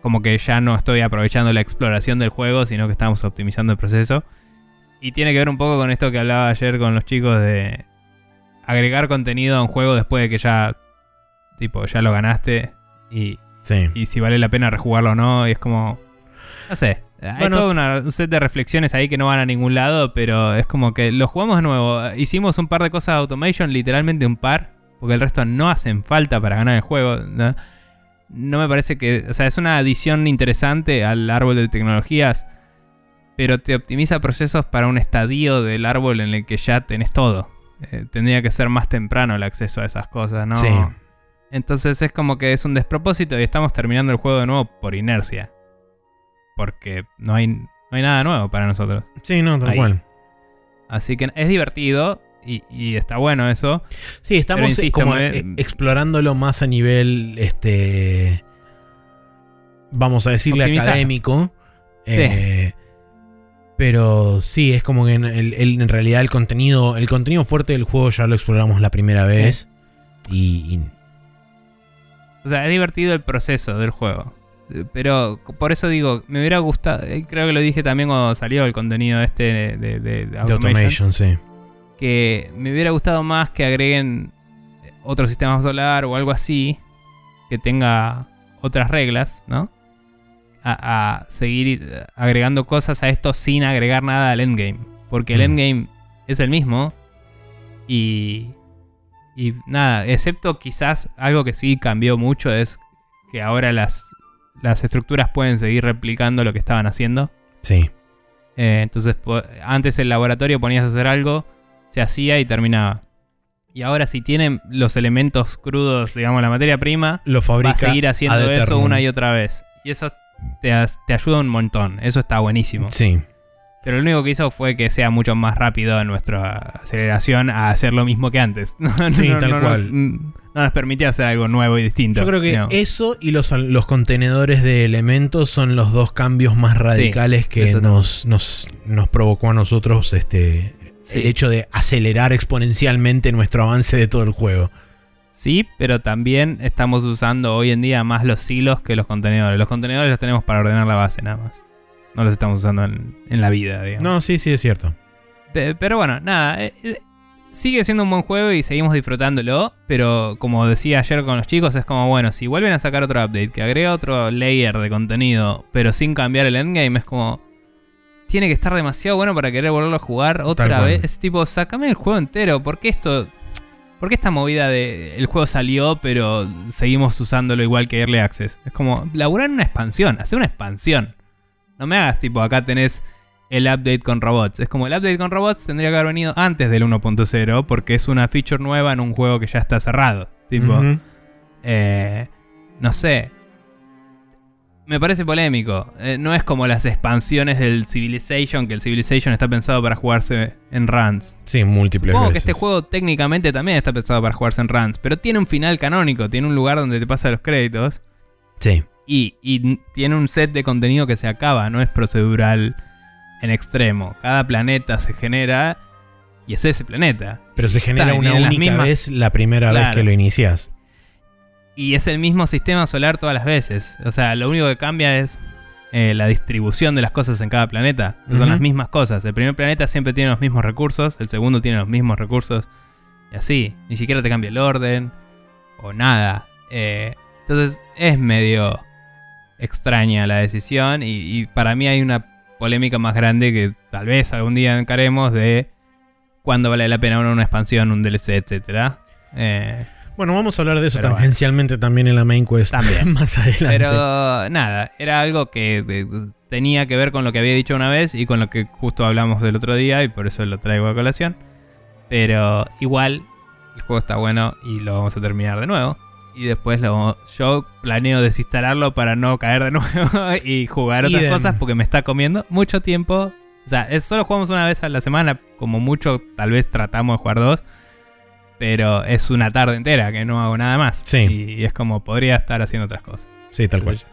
como que ya no estoy aprovechando la exploración del juego, sino que estamos optimizando el proceso. Y tiene que ver un poco con esto que hablaba ayer con los chicos de agregar contenido a un juego después de que ya tipo ya lo ganaste. Y, sí. y si vale la pena rejugarlo o no. Y es como... No sé. Hay bueno, todo una, un set de reflexiones ahí que no van a ningún lado, pero es como que lo jugamos de nuevo. Hicimos un par de cosas de automation, literalmente un par, porque el resto no hacen falta para ganar el juego, ¿no? No me parece que... O sea, es una adición interesante al árbol de tecnologías, pero te optimiza procesos para un estadio del árbol en el que ya tenés todo. Eh, tendría que ser más temprano el acceso a esas cosas, ¿no? Sí. Entonces es como que es un despropósito y estamos terminando el juego de nuevo por inercia. Porque no hay, no hay nada nuevo para nosotros. Sí, no, tal cual. Así que es divertido y, y está bueno eso. Sí, estamos insisto, como me... explorándolo más a nivel, este, vamos a decirle, optimizado. Académico. Sí. Eh, pero sí, es como que en, el, en realidad el contenido, el contenido fuerte del juego ya lo exploramos la primera vez. Sí. Y, y... O sea, es divertido el proceso del juego. Pero por eso digo, me hubiera gustado, creo que lo dije también cuando salió el contenido este de, de, de, de automation, automation, sí, que me hubiera gustado más que agreguen otro sistema solar o algo así que tenga otras reglas, ¿no? A, a seguir agregando cosas a esto sin agregar nada al endgame, porque el mm. endgame es el mismo y, y nada, excepto quizás algo que sí cambió mucho es que ahora las Las estructuras pueden seguir replicando lo que estaban haciendo. Sí. Eh, entonces, antes el laboratorio ponías a hacer algo, se hacía y terminaba. Y ahora si tienen los elementos crudos, digamos la materia prima, lo fabrica, va a seguir haciendo eso una y otra vez. Y eso te, te ayuda un montón. Eso está buenísimo. Sí. Pero lo único que hizo fue que sea mucho más rápido nuestra aceleración a hacer lo mismo que antes. No, sí, no, tal no, cual. No, no nos permitía hacer algo nuevo y distinto. Yo creo que no. Eso y los, los contenedores de elementos son los dos cambios más radicales, sí, que nos, nos, nos provocó a nosotros este, sí. el hecho de acelerar exponencialmente nuestro avance de todo el juego. Sí, pero también estamos usando hoy en día más los hilos que los contenedores. Los contenedores los tenemos para ordenar la base nada más. No los estamos usando en, en la vida, digamos. No, sí, sí, es cierto. Pe- pero bueno, nada. Eh, eh, sigue siendo un buen juego y seguimos disfrutándolo. Pero como decía ayer con los chicos, es como, bueno, si vuelven a sacar otro update que agrega otro layer de contenido, pero sin cambiar el endgame, es como... Tiene que estar demasiado bueno para querer volverlo a jugar otra Tal vez. Cual. Es tipo, sácame el juego entero. ¿Por qué esto...? ¿Por qué esta movida de el juego salió, pero seguimos usándolo igual que Early Access? Es como, laburar en una expansión. Hacer una expansión. No me hagas tipo, acá tenés el update con robots. Es como el update con robots tendría que haber venido antes del uno punto cero porque es una feature nueva en un juego que ya está cerrado. Tipo, uh-huh. eh, no sé. Me parece polémico. Eh, no es como las expansiones del Civilization, que el Civilization está pensado para jugarse en runs. Sí, múltiples Supongo veces. que este juego técnicamente también está pensado para jugarse en runs, pero tiene un final canónico, tiene un lugar donde te pasan los créditos. Sí. Y, y tiene un set de contenido que se acaba, no es procedural en extremo. Cada planeta se genera y es ese planeta. Pero se genera Está, una única mismas... vez la primera claro. vez que lo iniciás. Y es el mismo sistema solar todas las veces. O sea, lo único que cambia es eh, la distribución de las cosas en cada planeta. Uh-huh. Son las mismas cosas. El primer planeta siempre tiene los mismos recursos. El segundo tiene los mismos recursos. Y así. Ni siquiera te cambia el orden. O nada. Eh, entonces es medio extraña la decisión. Y, y para mí hay una polémica más grande que tal vez algún día encaremos de cuándo vale la pena una expansión, un D L C, etcétera. Eh... Bueno, vamos a hablar de eso pero tangencialmente bueno. también en la main quest. También. Más adelante. Pero nada, era algo que de, tenía que ver con lo que había dicho una vez y con lo que justo hablamos del otro día y por eso lo traigo a colación. Pero igual, el juego está bueno y lo vamos a terminar de nuevo. Y después lo, yo planeo desinstalarlo para no caer de nuevo y jugar otras Eden. cosas porque me está comiendo mucho tiempo. O sea, es, solo jugamos una vez a la semana, como mucho tal vez tratamos de jugar dos. Pero es una tarde entera que no hago nada más. Sí. Y es como podría estar haciendo otras cosas. Sí, tal entonces, cual.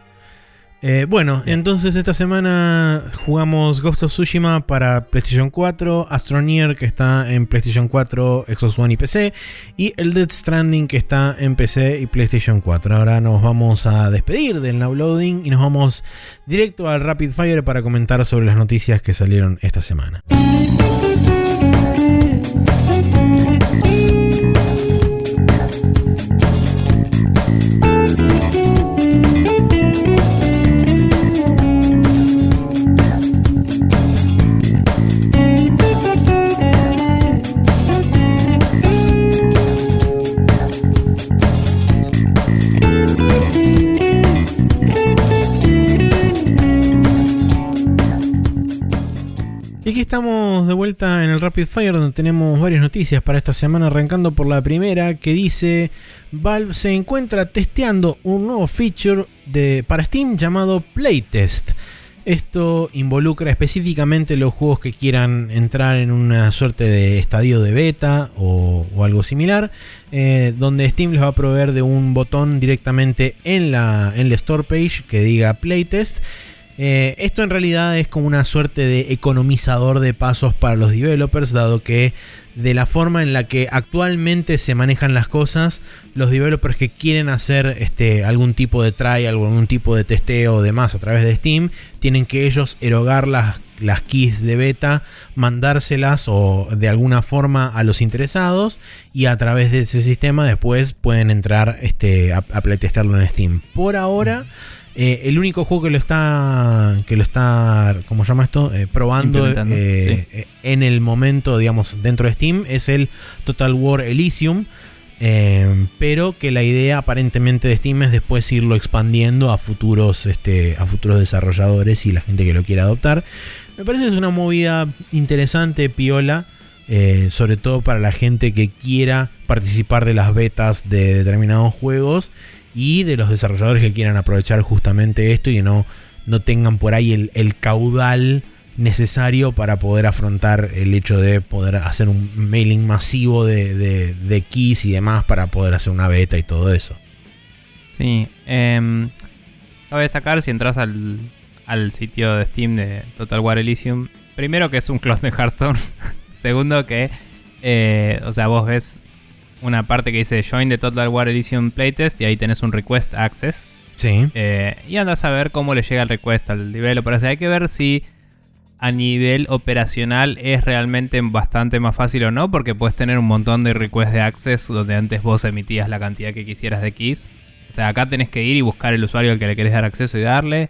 Eh, bueno, bien. Entonces esta semana jugamos Ghost of Tsushima para PlayStation cuatro, Astroneer que está en PlayStation cuatro, Xbox One y P C, y el Death Stranding que está en P C y PlayStation cuatro. Ahora nos vamos a despedir del now loading y nos vamos directo al Rapid Fire para comentar sobre las noticias que salieron esta semana. Y aquí estamos de vuelta en el Rapid Fire, donde tenemos varias noticias para esta semana, arrancando por la primera que dice: Valve se encuentra testeando un nuevo feature de, para Steam llamado Playtest. Esto involucra específicamente los juegos que quieran entrar en una suerte de estadio de beta o, o algo similar, eh, donde Steam les va a proveer de un botón directamente en la, en la Store Page que diga Playtest. Eh, esto en realidad es como una suerte de economizador de pasos para los developers, dado que de la forma en la que actualmente se manejan las cosas, los developers que quieren hacer este, algún tipo de trial, algún tipo de testeo o demás a través de Steam, tienen que ellos erogar las, las keys de beta, mandárselas o de alguna forma a los interesados, y a través de ese sistema después pueden entrar este, a, a playtestarlo en Steam. Por ahora... Eh, el único juego que lo está, que lo está, ¿cómo se llama esto? Eh, probando eh, sí. eh, en el momento, digamos, dentro de Steam, es el Total War Elysium, eh, pero que la idea aparentemente de Steam es después irlo expandiendo a futuros, este, a futuros desarrolladores y la gente que lo quiera adoptar. Me parece que es una movida interesante, piola, eh, sobre todo para la gente que quiera participar de las betas de determinados juegos. Y de los desarrolladores que quieran aprovechar justamente esto y que no, no tengan por ahí el, el caudal necesario para poder afrontar el hecho de poder hacer un mailing masivo de, de, de keys y demás para poder hacer una beta y todo eso. Sí. Eh, cabe destacar, si entras al, al sitio de Steam de Total War Elysium, primero que es un clon de Hearthstone. Segundo que, eh, o sea, vos ves... una parte que dice Join the Total War Edition Playtest y ahí tenés un Request Access. Sí. Eh, y andás a ver cómo le llega el request al developer. O sea, hay que ver si a nivel operacional es realmente bastante más fácil o no, porque puedes tener un montón de requests de access donde antes vos emitías la cantidad que quisieras de keys. O sea, acá tenés que ir y buscar el usuario al que le querés dar acceso y darle.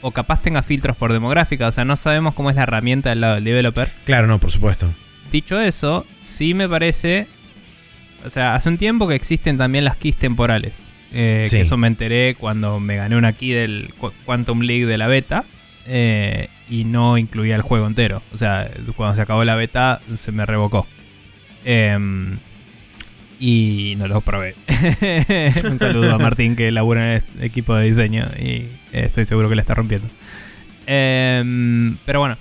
O capaz tenga filtros por demográfica. O sea, no sabemos cómo es la herramienta del lado del developer. Claro, no, por supuesto. Dicho eso, sí me parece... O sea, hace un tiempo que existen también las keys temporales. Eh, sí. Que eso me enteré cuando me gané una key del Quantum League de la beta. Eh, y no incluía el juego entero. O sea, cuando se acabó la beta se me revocó. Eh, y no lo probé. Un saludo a Martín que labura en el equipo de diseño. Y estoy seguro que la está rompiendo. Eh, pero bueno.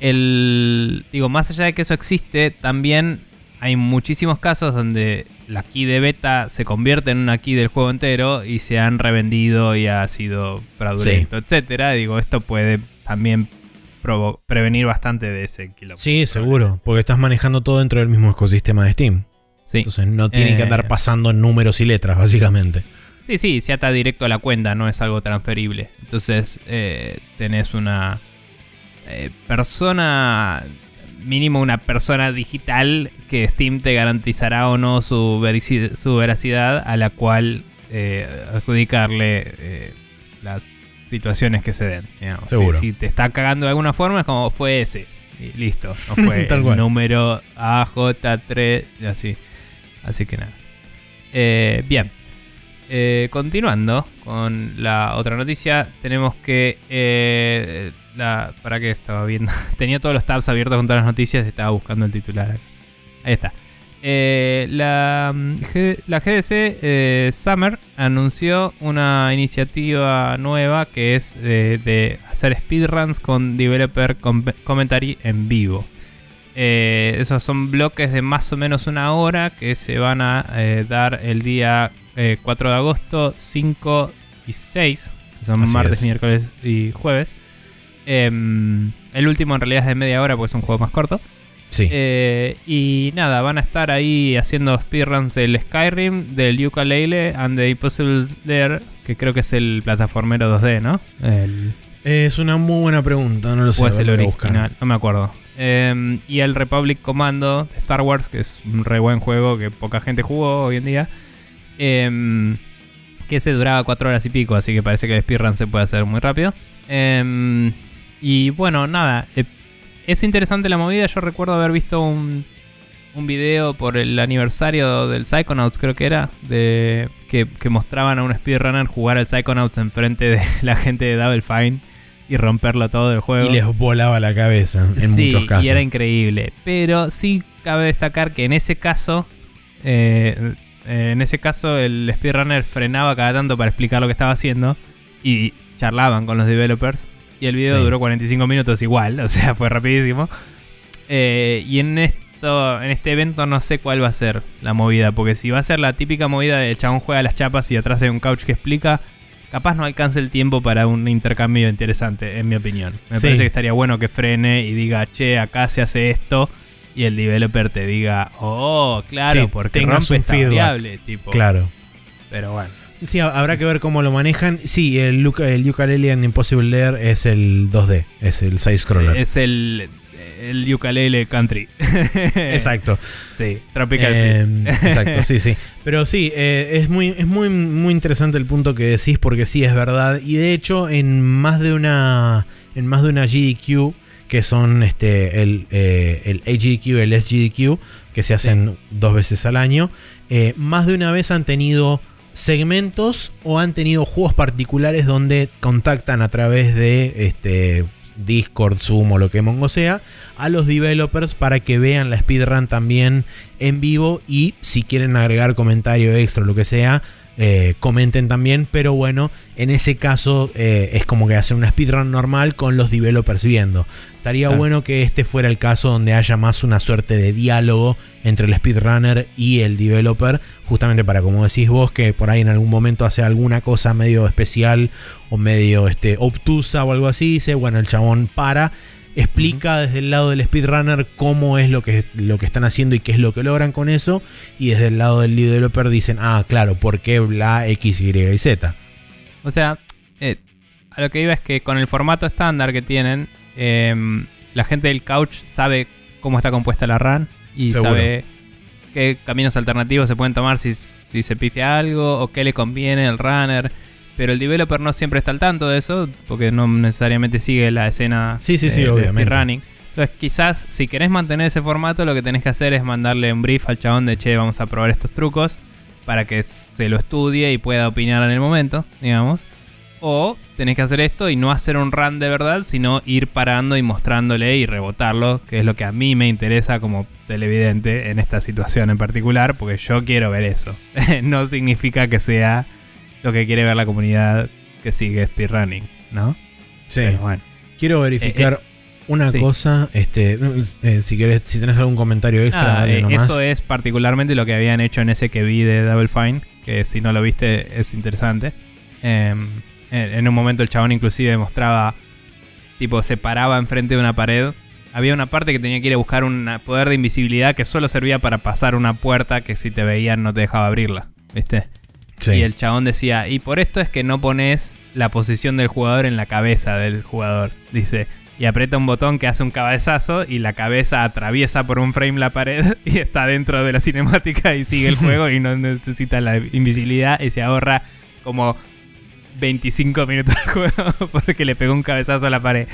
El, digo, más allá de que eso existe, también... hay muchísimos casos donde la key de beta se convierte en una key del juego entero y se han revendido y ha sido fraudulento, sí. etcétera. Digo, esto puede también provo- prevenir bastante de ese quilombo. Sí, seguro, porque estás manejando todo dentro del mismo ecosistema de Steam. Sí. Entonces no tiene eh, que andar pasando números y letras, básicamente. Sí, sí, se ata directo a la cuenta, no es algo transferible. Entonces eh, tenés una eh, persona, mínimo una persona digital que Steam te garantizará o no su, verici- su veracidad, a la cual eh, adjudicarle eh, las situaciones que se den. You know, seguro. Si, si te está cagando de alguna forma es como fue ese. Y listo, no fue el cual. Número A J tres, así. Así que nada. Eh, bien. Eh, continuando con la otra noticia, tenemos que... Eh, la, ¿para qué estaba viendo? Tenía todos los tabs abiertos con todas las noticias, estaba buscando el titular. Ahí está. Eh, la, la G D C eh, Summer anunció una iniciativa nueva que es eh, de hacer speedruns con developer com- commentary en vivo. Eh, esos son bloques de más o menos una hora que se van a eh, dar el día eh, cuatro de agosto, cinco y seis, que son así martes, es. Miércoles y jueves. Eh, el último en realidad es de media hora porque es un juego más corto. Sí. Eh, y nada, van a estar ahí haciendo speedruns del Skyrim, del Yooka-Laylee and the Impossible Dare, que creo que es el plataformero dos D, ¿no? El... Es una muy buena pregunta, no lo sé. O es el original, no me acuerdo. Eh, y el Republic Commando de Star Wars, que es un re buen juego que poca gente jugó hoy en día. Eh, que ese duraba cuatro horas y pico, así que parece que el speedrun se puede hacer muy rápido. Eh, y bueno, nada... Eh, es interesante la movida. Yo recuerdo haber visto un, un video por el aniversario del Psychonauts, creo que era, de que, que mostraban a un speedrunner jugar al Psychonauts enfrente de la gente de Double Fine y romperlo todo del juego. Y les volaba la cabeza en sí, muchos casos. Sí, y era increíble. Pero sí cabe destacar que en ese caso, eh, en ese caso el speedrunner frenaba cada tanto para explicar lo que estaba haciendo y charlaban con los developers. Y el video sí. duró cuarenta y cinco minutos igual, o sea, fue rapidísimo. Eh, y en esto, en este evento no sé cuál va a ser la movida, porque si va a ser la típica movida de el chabón juega las chapas y atrás hay un couch que explica, capaz no alcance el tiempo para un intercambio interesante, en mi opinión. Me sí. parece que estaría bueno que frene y diga, che, acá se hace esto, y el developer te diga, oh, claro, sí, porque rompe esta variable, tipo. Claro. Pero bueno. Sí, habrá que ver cómo lo manejan. Sí, el Yooka-Laylee and Impossible Dare es el dos D, es el side-scroller. Es el, el Yooka-Laylee Country. Exacto. Sí, Tropical eh, exacto, sí, sí. Pero sí, eh, es, muy, es muy, muy interesante el punto que decís porque sí, es verdad. Y de hecho, en más de una, en más de una G D Q, que son este el, eh, el A G D Q, el S G D Q, que se hacen sí. dos veces al año, eh, más de una vez han tenido... segmentos o han tenido juegos particulares donde contactan a través de este, Discord, Zoom o lo que mongo sea a los developers para que vean la speedrun también en vivo y si quieren agregar comentario extra o lo que sea eh, comenten también, pero bueno, en ese caso eh, es como que hacen una speedrun normal con los developers viendo. Estaría claro. bueno que este fuera el caso donde haya más una suerte de diálogo entre el speedrunner y el developer, justamente para, como decís vos, que por ahí en algún momento hace alguna cosa medio especial o medio este, obtusa o algo así, dice, bueno, el chabón para, explica uh-huh. desde el lado del speedrunner cómo es lo que, lo que están haciendo y qué es lo que logran con eso, y desde el lado del developer dicen, ah, claro, ¿por qué bla, X, Y y Z? O sea, eh, a lo que iba es que con el formato estándar que tienen, Eh, la gente del couch sabe cómo está compuesta la run y seguro. Sabe qué caminos alternativos se pueden tomar si, si se pifia algo o qué le conviene al runner, pero el developer no siempre está al tanto de eso porque no necesariamente sigue la escena sí, sí, sí, eh, de running. Entonces quizás si querés mantener ese formato lo que tenés que hacer es mandarle un brief al chabón de che, vamos a probar estos trucos para que se lo estudie y pueda opinar en el momento, digamos. O tenés que hacer esto y no hacer un run de verdad, sino ir parando y mostrándole y rebotarlo, que es lo que a mí me interesa como televidente en esta situación en particular, porque yo quiero ver eso. No significa que sea lo que quiere ver la comunidad que sigue speedrunning, ¿no? Sí. Pero bueno. Quiero verificar eh, eh, una sí. cosa, este, eh, si querés, si tenés algún comentario extra, ah, dale eh, nomás. Eso es particularmente lo que habían hecho en ese que vi de Double Fine, que si no lo viste es interesante. Eh, En un momento el chabón inclusive mostraba, tipo, se paraba enfrente de una pared. Había una parte que tenía que ir a buscar un poder de invisibilidad que solo servía para pasar una puerta que si te veían no te dejaba abrirla, ¿viste? Sí. Y el chabón decía, y por esto es que no pones la posición del jugador en la cabeza del jugador. Dice, y aprieta un botón que hace un cabezazo y la cabeza atraviesa por un frame la pared y está dentro de la cinemática y sigue el juego y no necesita la invisibilidad y se ahorra como veinticinco minutos de juego porque le pegó un cabezazo a la pared.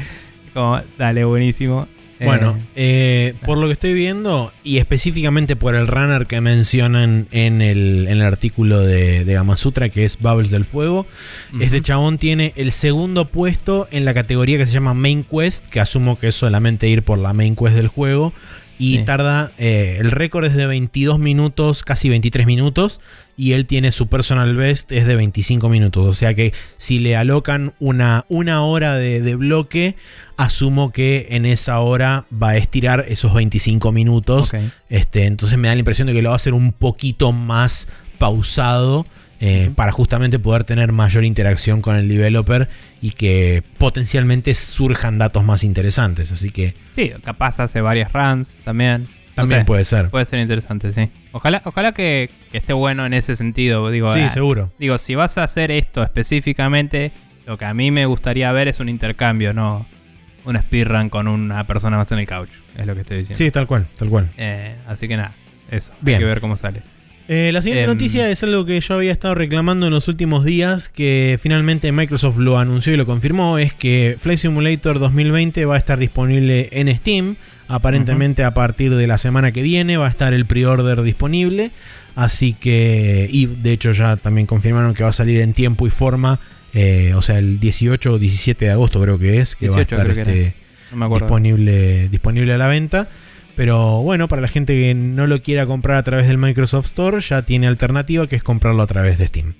Como, dale, buenísimo. Bueno, eh, por lo que estoy viendo y específicamente por el runner que mencionan en el, en el artículo de, de Gamasutra, que es Bubbles del Fuego, uh-huh. Este chabón tiene el segundo puesto en la categoría que se llama Main Quest, que asumo que es solamente ir por la Main Quest del juego, y sí. tarda, eh, el récord es de veintidós minutos, casi veintitrés minutos, y él tiene su personal best, es de veinticinco minutos, o sea que si le alocan una, una hora de, de bloque, asumo que en esa hora va a estirar esos veinticinco minutos, okay. Este, entonces me da la impresión de que lo va a hacer un poquito más pausado, eh, uh-huh. para justamente poder tener mayor interacción con el developer y que potencialmente surjan datos más interesantes, así que... Sí, capaz hace varias runs también. También no sé, puede ser. Puede ser interesante, sí. Ojalá, ojalá que, que esté bueno en ese sentido. Digo, sí, ah, seguro. Digo, si vas a hacer esto específicamente, lo que a mí me gustaría ver es un intercambio, no un speedrun con una persona más en el couch. Es lo que estoy diciendo. Sí, tal cual, tal cual. Eh, así que nada, eso. Bien. Hay que ver cómo sale. Eh, la siguiente eh, noticia es algo que yo había estado reclamando en los últimos días, que finalmente Microsoft lo anunció y lo confirmó, es que Flight Simulator dos mil veinte va a estar disponible en Steam, aparentemente uh-huh. a partir de la semana que viene va a estar el pre-order disponible, así que, y de hecho ya también confirmaron que va a salir en tiempo y forma, eh, o sea el dieciocho o diecisiete de agosto creo que es, que dieciocho, va a estar este, no disponible, disponible a la venta. Pero bueno, para la gente que no lo quiera comprar a través del Microsoft Store, ya tiene alternativa que es comprarlo a través de Steam.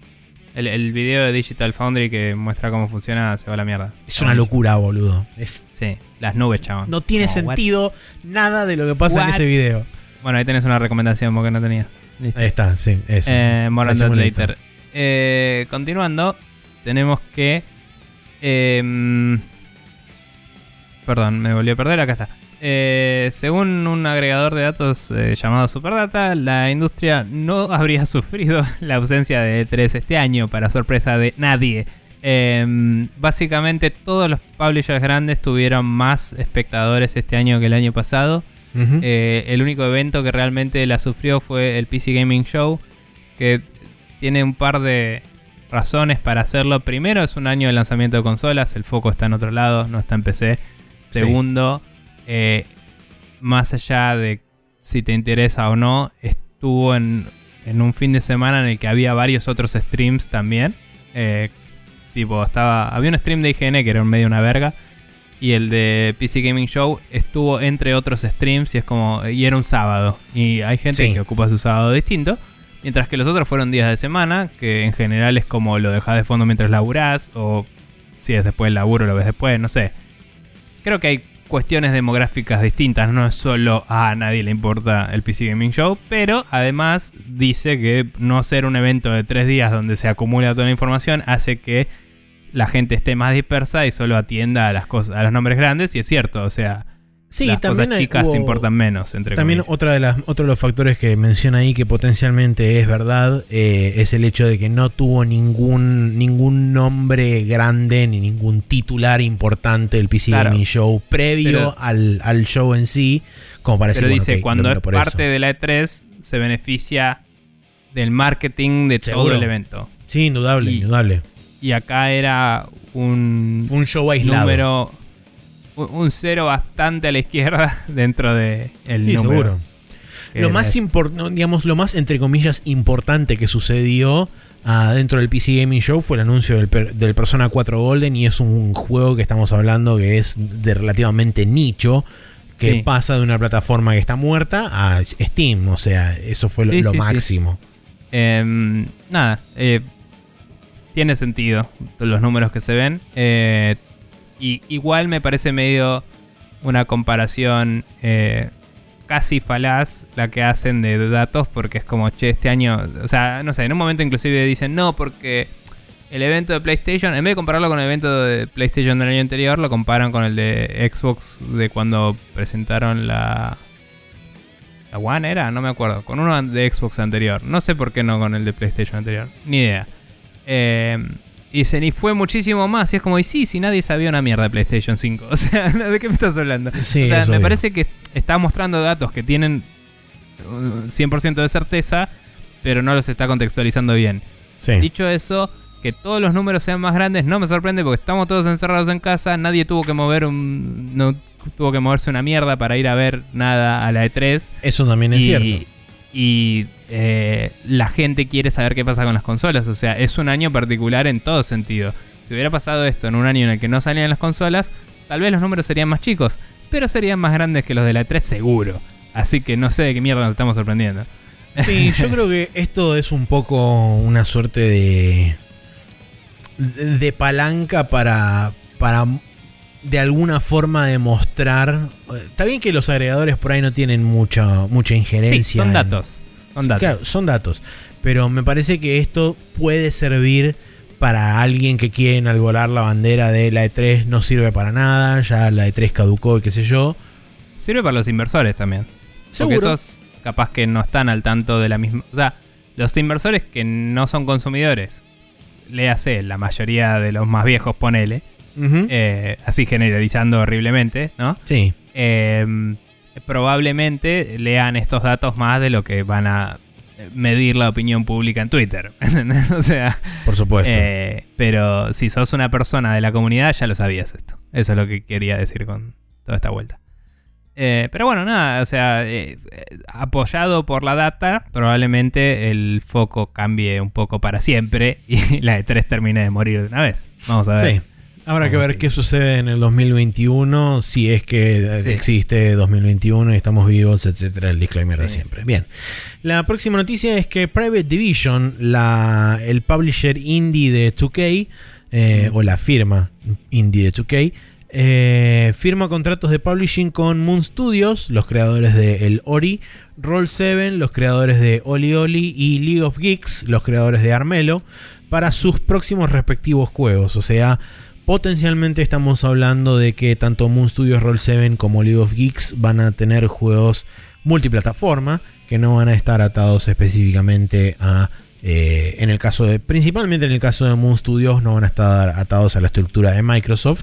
El, el video de Digital Foundry que muestra cómo funciona se va a la mierda. Es una locura, boludo. Es... Sí, las nubes, chabón. No tiene oh, sentido what? Nada de lo que pasa what? En ese video. Bueno, ahí tenés una recomendación porque no tenía. ¿Listo? Ahí está, sí. Eso. Eh, more on that later. Eh, continuando, tenemos que... Eh, perdón, me volví a perder. Acá está. Eh, según un agregador de datos eh, llamado Superdata, la industria no habría sufrido la ausencia de E tres este año, para sorpresa de nadie. Eh, básicamente todos los publishers grandes tuvieron más espectadores este año que el año pasado. Uh-huh. Eh, el único evento que realmente la sufrió fue el P C Gaming Show, que tiene un par de razones para hacerlo. Primero, es un año de lanzamiento de consolas, el foco está en otro lado, no está en P C. Segundo... Sí. Eh, más allá de si te interesa o no, estuvo en, en un fin de semana en el que había varios otros streams también. Eh, tipo, estaba había un stream de I G N que era en medio de una verga. Y el de P C Gaming Show estuvo entre otros streams y es como y era un sábado. Y hay gente sí. que ocupa su sábado distinto. Mientras que los otros fueron días de semana, que en general es como lo dejás de fondo mientras laburás. O si es después del laburo, lo ves después, no sé. Creo que hay... cuestiones demográficas distintas, no es solo a nadie le importa el P C Gaming Show, pero además dice que no ser un evento de tres días donde se acumula toda la información hace que la gente esté más dispersa y solo atienda a las cosas, a los nombres grandes, y es cierto, o sea, sí, las también cosas chicas hay, te importan menos. Entre también otra de las, otro de los factores que menciona ahí que potencialmente es verdad, eh, es el hecho de que no tuvo ningún, ningún nombre grande ni ningún titular importante el P C claro. Gaming Show previo pero, al, al show en sí. Como para pero decir, dice, bueno, okay, cuando es parte eso. De la E tres se beneficia del marketing de ¿seguro? Todo el evento. Sí, indudable, y, indudable. Y acá era un, un show aislado. Número, un cero bastante a la izquierda dentro de el sí, número. Seguro. Lo más, impor- digamos, lo más, entre comillas, importante que sucedió uh, dentro del P C Gaming Show fue el anuncio del, per- del Persona cuatro Golden, y es un juego que estamos hablando que es de relativamente nicho, que sí. pasa de una plataforma que está muerta a Steam. O sea, eso fue lo, sí, lo sí, máximo. Sí. Eh, nada, eh, tiene sentido los números que se ven. Eh, Y igual me parece medio una comparación eh, casi falaz la que hacen de datos, porque es como, che, este año... O sea, no sé, en un momento inclusive dicen, no, porque el evento de PlayStation, en vez de compararlo con el evento de PlayStation del año anterior, lo comparan con el de Xbox de cuando presentaron la... ¿La One era? No me acuerdo. Con uno de Xbox anterior. No sé por qué no con el de PlayStation anterior. Ni idea. Eh, y dicen, y fue muchísimo más. Y es como, y sí, si nadie sabía una mierda de PlayStation cinco. O sea, ¿de qué me estás hablando? Sí, o sea, me obvio. Parece que está mostrando datos que tienen cien por ciento de certeza, pero no los está contextualizando bien. Sí. Dicho eso, que todos los números sean más grandes no me sorprende porque estamos todos encerrados en casa. Nadie tuvo que mover un... No, tuvo que moverse una mierda para ir a ver nada a la E tres. Eso también es y, cierto. Y eh, la gente quiere saber qué pasa con las consolas. O sea, es un año particular en todo sentido. Si hubiera pasado esto en un año en el que no salían las consolas, tal vez los números serían más chicos, pero serían más grandes que los de la E tres seguro. Así que no sé de qué mierda nos estamos sorprendiendo. Sí, yo creo que esto es un poco una suerte de... de palanca para... para de alguna forma demostrar. Está bien que los agregadores por ahí no tienen mucha, mucha injerencia. Sí, son en, datos. Son sí, datos. Claro, son datos. Pero me parece que esto puede servir para alguien que quiere enalbolar la bandera de la E tres no sirve para nada, ya la E tres caducó y qué sé yo. Sirve para los inversores también. ¿Seguro? Porque esos capaz que no están al tanto de la misma... O sea, los inversores que no son consumidores, léase, la mayoría de los más viejos, ponele. Uh-huh. Eh, así generalizando horriblemente, ¿no? Sí. Eh, probablemente lean estos datos más de lo que van a medir la opinión pública en Twitter. O sea, por supuesto. Eh, pero si sos una persona de la comunidad, ya lo sabías esto. Eso es lo que quería decir con toda esta vuelta. Eh, pero bueno, nada, o sea, eh, eh, apoyado por la data, probablemente el foco cambie un poco para siempre y la E tres termine de morir de una vez. Vamos a ver. Sí. Habrá que ver sí. qué sucede en el dos mil veintiuno, si es que sí. existe dos mil veintiuno y estamos vivos, etcétera. El disclaimer sí, de siempre. Sí. Bien. La próxima noticia es que Private Division, la, el publisher indie de dos K, eh, mm. o la firma indie de dos K, eh, firma contratos de publishing con Moon Studios, los creadores de El Ori, Roll siete, los creadores de Oli Oli, y League of Geeks, los creadores de Armelo, para sus próximos respectivos juegos. O sea... Potencialmente estamos hablando de que tanto Moon Studios, Roll siete como League of Geeks van a tener juegos multiplataforma que no van a estar atados específicamente a, eh, en el caso de, principalmente en el caso de Moon Studios, no van a estar atados a la estructura de Microsoft,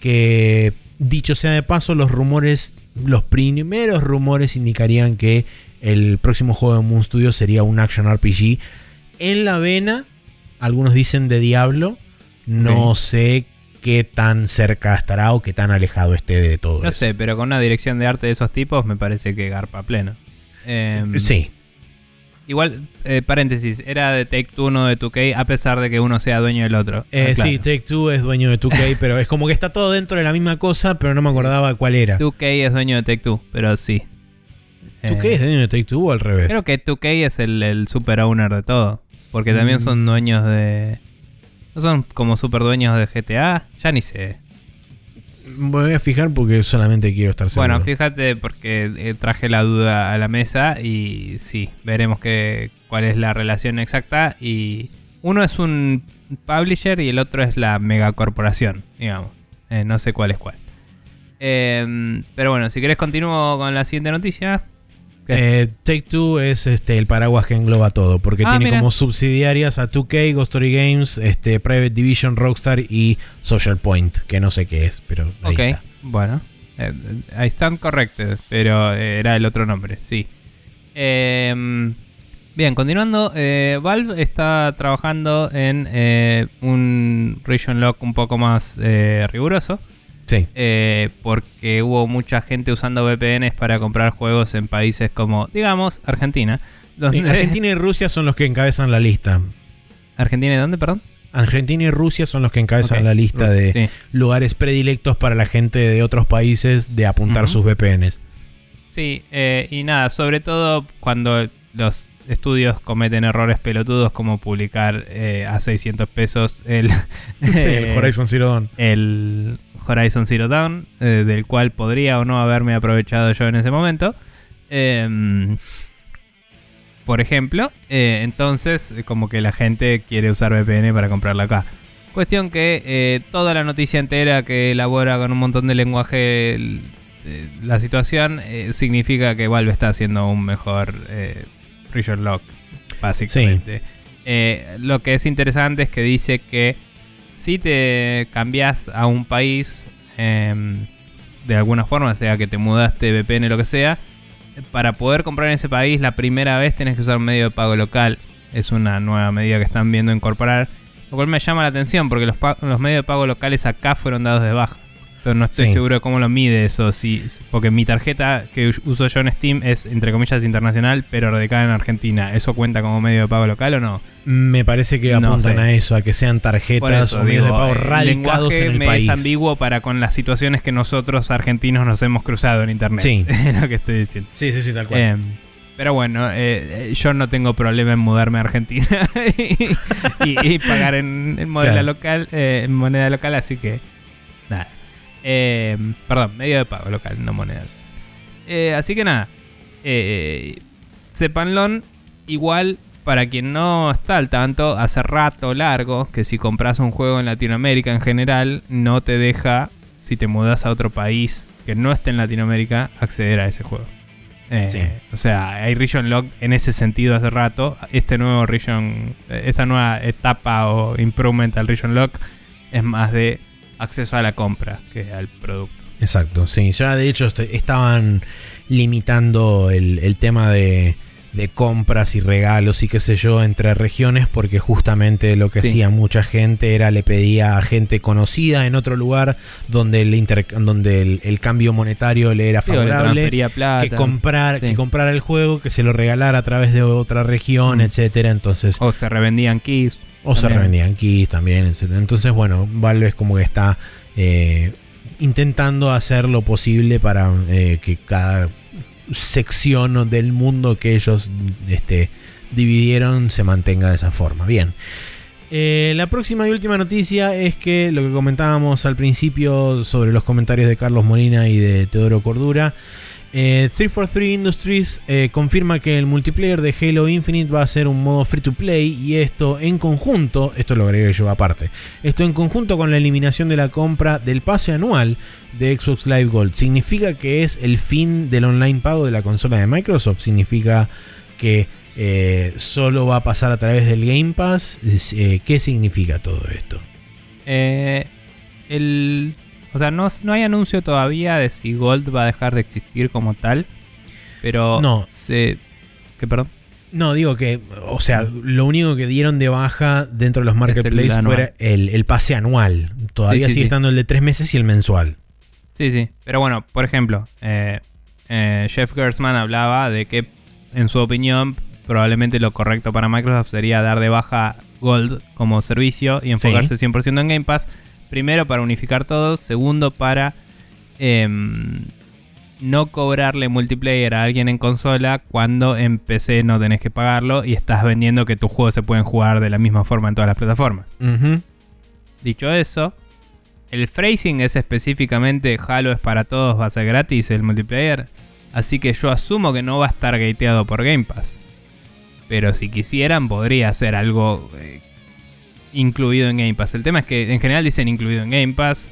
que dicho sea de paso, los rumores, los primeros rumores indicarían que el próximo juego de Moon Studios sería un action R P G en la vena, algunos dicen de Diablo. No okay. sé qué tan cerca estará o qué tan alejado esté de todo no eso. No sé, pero con una dirección de arte de esos tipos me parece que garpa pleno. Eh, sí. Igual, eh, paréntesis, era de Take-Two, no de dos K, a pesar de que uno sea dueño del otro. Eh, claro. Sí, Take-Two es dueño de dos K, pero es como que está todo dentro de la misma cosa, pero no me acordaba cuál era. dos K es dueño de Take-Two, pero sí. ¿dos K eh, es dueño de Take-Two o al revés? Creo que dos K es el, el super owner de todo, porque mm. también son dueños de... ¿No son como super dueños de G T A? Ya ni sé. Voy a fijar porque solamente quiero estar seguro. Bueno, fíjate porque traje la duda a la mesa y sí, veremos que, cuál es la relación exacta. Y uno es un publisher y el otro es la megacorporación, digamos. Eh, no sé cuál es cuál. Eh, pero bueno, si querés continúo con la siguiente noticia. Eh, Take-Two es este, el paraguas que engloba todo, porque ah, tiene mira. como subsidiarias a dos K, Ghost Story Games, este, Private Division, Rockstar y Social Point, que no sé qué es, pero ahí okay. está. Bueno, eh, I stand corrected, pero eh, era el otro nombre, sí. Eh, bien, continuando, eh, Valve está trabajando en eh, un region lock un poco más eh, riguroso. Sí. Eh, porque hubo mucha gente usando V P Ns para comprar juegos en países como, digamos, Argentina. Donde sí, Argentina y Rusia son los que encabezan la lista. ¿Argentina y dónde, perdón? Argentina y Rusia son los que encabezan okay, la lista Rusia, de sí. lugares predilectos para la gente de otros países de apuntar uh-huh. sus V P Ns. Sí, eh, y nada, sobre todo cuando los estudios cometen errores pelotudos como publicar eh, a seiscientos pesos el, sí, el Horizon Zero Dawn. El... Horizon Zero Dawn, eh, del cual podría o no haberme aprovechado yo en ese momento, eh, por ejemplo, eh, entonces como que la gente quiere usar V P N para comprarla acá. Cuestión que eh, toda la noticia entera que elabora con un montón de lenguaje eh, la situación eh, significa que Valve está haciendo un mejor eh, Treasure Lock, básicamente. Sí. Eh, lo que es interesante es que dice que si te cambias a un país eh, de alguna forma, sea que te mudaste, V P N, lo que sea, para poder comprar en ese país la primera vez tenés que usar un medio de pago local. Es una nueva medida que están viendo incorporar, lo cual me llama la atención porque los, pa- los medios de pago locales acá fueron dados de baja. Entonces no estoy sí. seguro de cómo lo mide eso, si, porque mi tarjeta que uso yo en Steam es, entre comillas, internacional, pero radicada en Argentina. ¿Eso cuenta como medio de pago local o no? Me parece que apuntan no sé. a eso, a que sean tarjetas eso, o digo, medios de pago radicados en el me país. Es ambiguo para con las situaciones que nosotros argentinos nos hemos cruzado en internet. Sí. Es lo que estoy diciendo. Sí, sí, sí, tal cual. Eh, Pero bueno, eh, yo no tengo problema en mudarme a Argentina y, y, y pagar en, en, claro. local, eh, en moneda local, así que nada. Eh, perdón, medio de pago local, no moneda. Eh, así que nada, eh, sépanlo, igual para quien no está al tanto, hace rato largo que si compras un juego en Latinoamérica en general, no te deja, si te mudas a otro país que no esté en Latinoamérica, acceder a ese juego. Eh, sí. O sea, hay region lock en ese sentido hace rato. Este nuevo region, esta nueva etapa o improvement al region lock es más de acceso a la compra que al producto. Exacto, sí. Ya de hecho est- estaban limitando el, el tema de, de compras y regalos y qué sé yo entre regiones porque justamente lo que sí. hacía mucha gente era le pedía a gente conocida en otro lugar donde el inter- donde el, el cambio monetario le era favorable, sí, plata, que comprar sí. que comprrar el juego, que se lo regalara a través de otra región, mm. etcétera. Entonces o se revendían keys o también. se revendían keys también, etcétera. Entonces bueno, Valve es como que está eh, intentando hacer lo posible para eh, que cada sección del mundo que ellos este, dividieron se mantenga de esa forma. Bien, eh, la próxima y última noticia es que lo que comentábamos al principio sobre los comentarios de Carlos Molina y de Teodoro Cordura, eh, three forty-three Industries eh, confirma que el multiplayer de Halo Infinite va a ser un modo free to play, y esto en conjunto, esto lo agregué yo aparte, esto en conjunto con la eliminación de la compra del pase anual de Xbox Live Gold. Significa que es el fin del online pago de la consola de Microsoft. Significa que eh, solo va a pasar a través del Game Pass. Eh, ¿Qué significa todo esto? Eh, el, o sea, no, no hay anuncio todavía de si Gold va a dejar de existir como tal. Pero no. Se, ¿qué, perdón? No, digo que, o sea, lo único que dieron de baja dentro de los marketplaces el fuera el, el pase anual. Todavía sí, sigue sí, estando sí. el de tres meses y el mensual. Sí, sí. Pero bueno, por ejemplo, eh, eh, Jeff Gersman hablaba de que, en su opinión, probablemente lo correcto para Microsoft sería dar de baja Gold como servicio y enfocarse sí. cien por ciento en Game Pass. Primero, para unificar todo. Segundo, para eh, no cobrarle multiplayer a alguien en consola cuando en P C no tenés que pagarlo y estás vendiendo que tus juegos se pueden jugar de la misma forma en todas las plataformas. Uh-huh. Dicho eso, el phrasing es específicamente Halo es para todos, va a ser gratis el multiplayer. Así que yo asumo que no va a estar gateado por Game Pass. Pero si quisieran podría ser algo eh, incluido en Game Pass. El tema es que en general dicen incluido en Game Pass.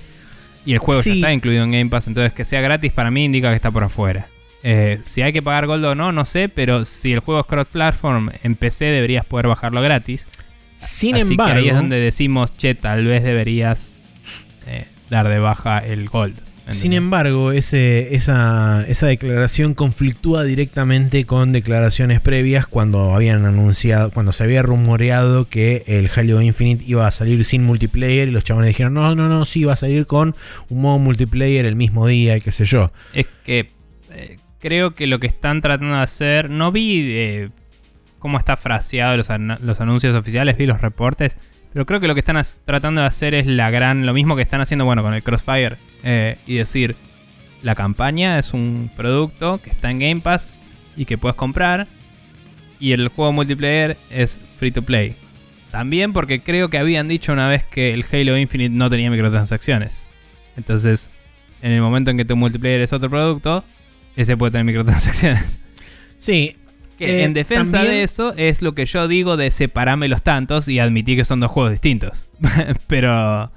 Y el juego sí. ya está incluido en Game Pass. Entonces que sea gratis para mí indica que está por afuera. Eh, si hay que pagar Gold o no, no sé. Pero si el juego es cross-platform en P C deberías poder bajarlo gratis. Sin Así embargo... que ahí es donde decimos, che, tal vez deberías... Eh, dar de baja el Gold. ¿Entendés? Sin embargo, ese, esa, esa declaración conflictúa directamente con declaraciones previas cuando habían anunciado, cuando se había rumoreado que el Halo Infinite iba a salir sin multiplayer y los chavales dijeron no, no, no, sí va a salir con un modo multiplayer el mismo día y qué sé yo. Es que eh, creo que lo que están tratando de hacer, no vi eh, cómo está fraseado los, an- los anuncios oficiales, vi los reportes. Pero creo que lo que están as- tratando de hacer es la gran... Lo mismo que están haciendo, bueno, con el Crossfire. Eh, y decir, la campaña es un producto que está en Game Pass y que puedes comprar. Y el juego multiplayer es free to play. También porque creo que habían dicho una vez que el Halo Infinite no tenía microtransacciones. Entonces, en el momento en que tu multiplayer es otro producto, ese puede tener microtransacciones. Sí. Que eh, en defensa también... de eso es lo que yo digo de separame los tantos y admití que son dos juegos distintos. Pero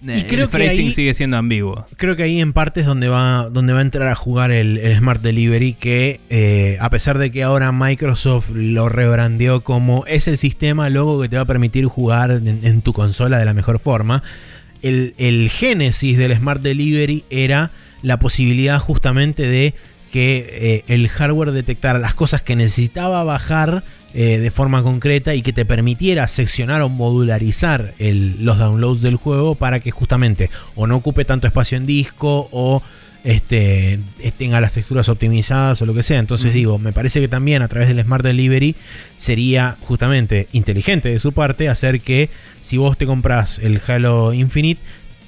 Y creo el phrasing que ahí, sigue siendo ambiguo. Creo que ahí en parte es donde va, donde va a entrar a jugar el, el Smart Delivery, que eh, a pesar de que ahora Microsoft lo rebrandeó como es el sistema logo que te va a permitir jugar en, en tu consola de la mejor forma, el, el génesis del Smart Delivery era la posibilidad justamente de que eh, el hardware detectara las cosas que necesitaba bajar eh, de forma concreta y que te permitiera seccionar o modularizar el, los downloads del juego para que justamente o no ocupe tanto espacio en disco o este, tenga las texturas optimizadas o lo que sea. Entonces, mm. digo, me parece que también a través del Smart Delivery sería justamente inteligente de su parte hacer que si vos te compras el Halo Infinite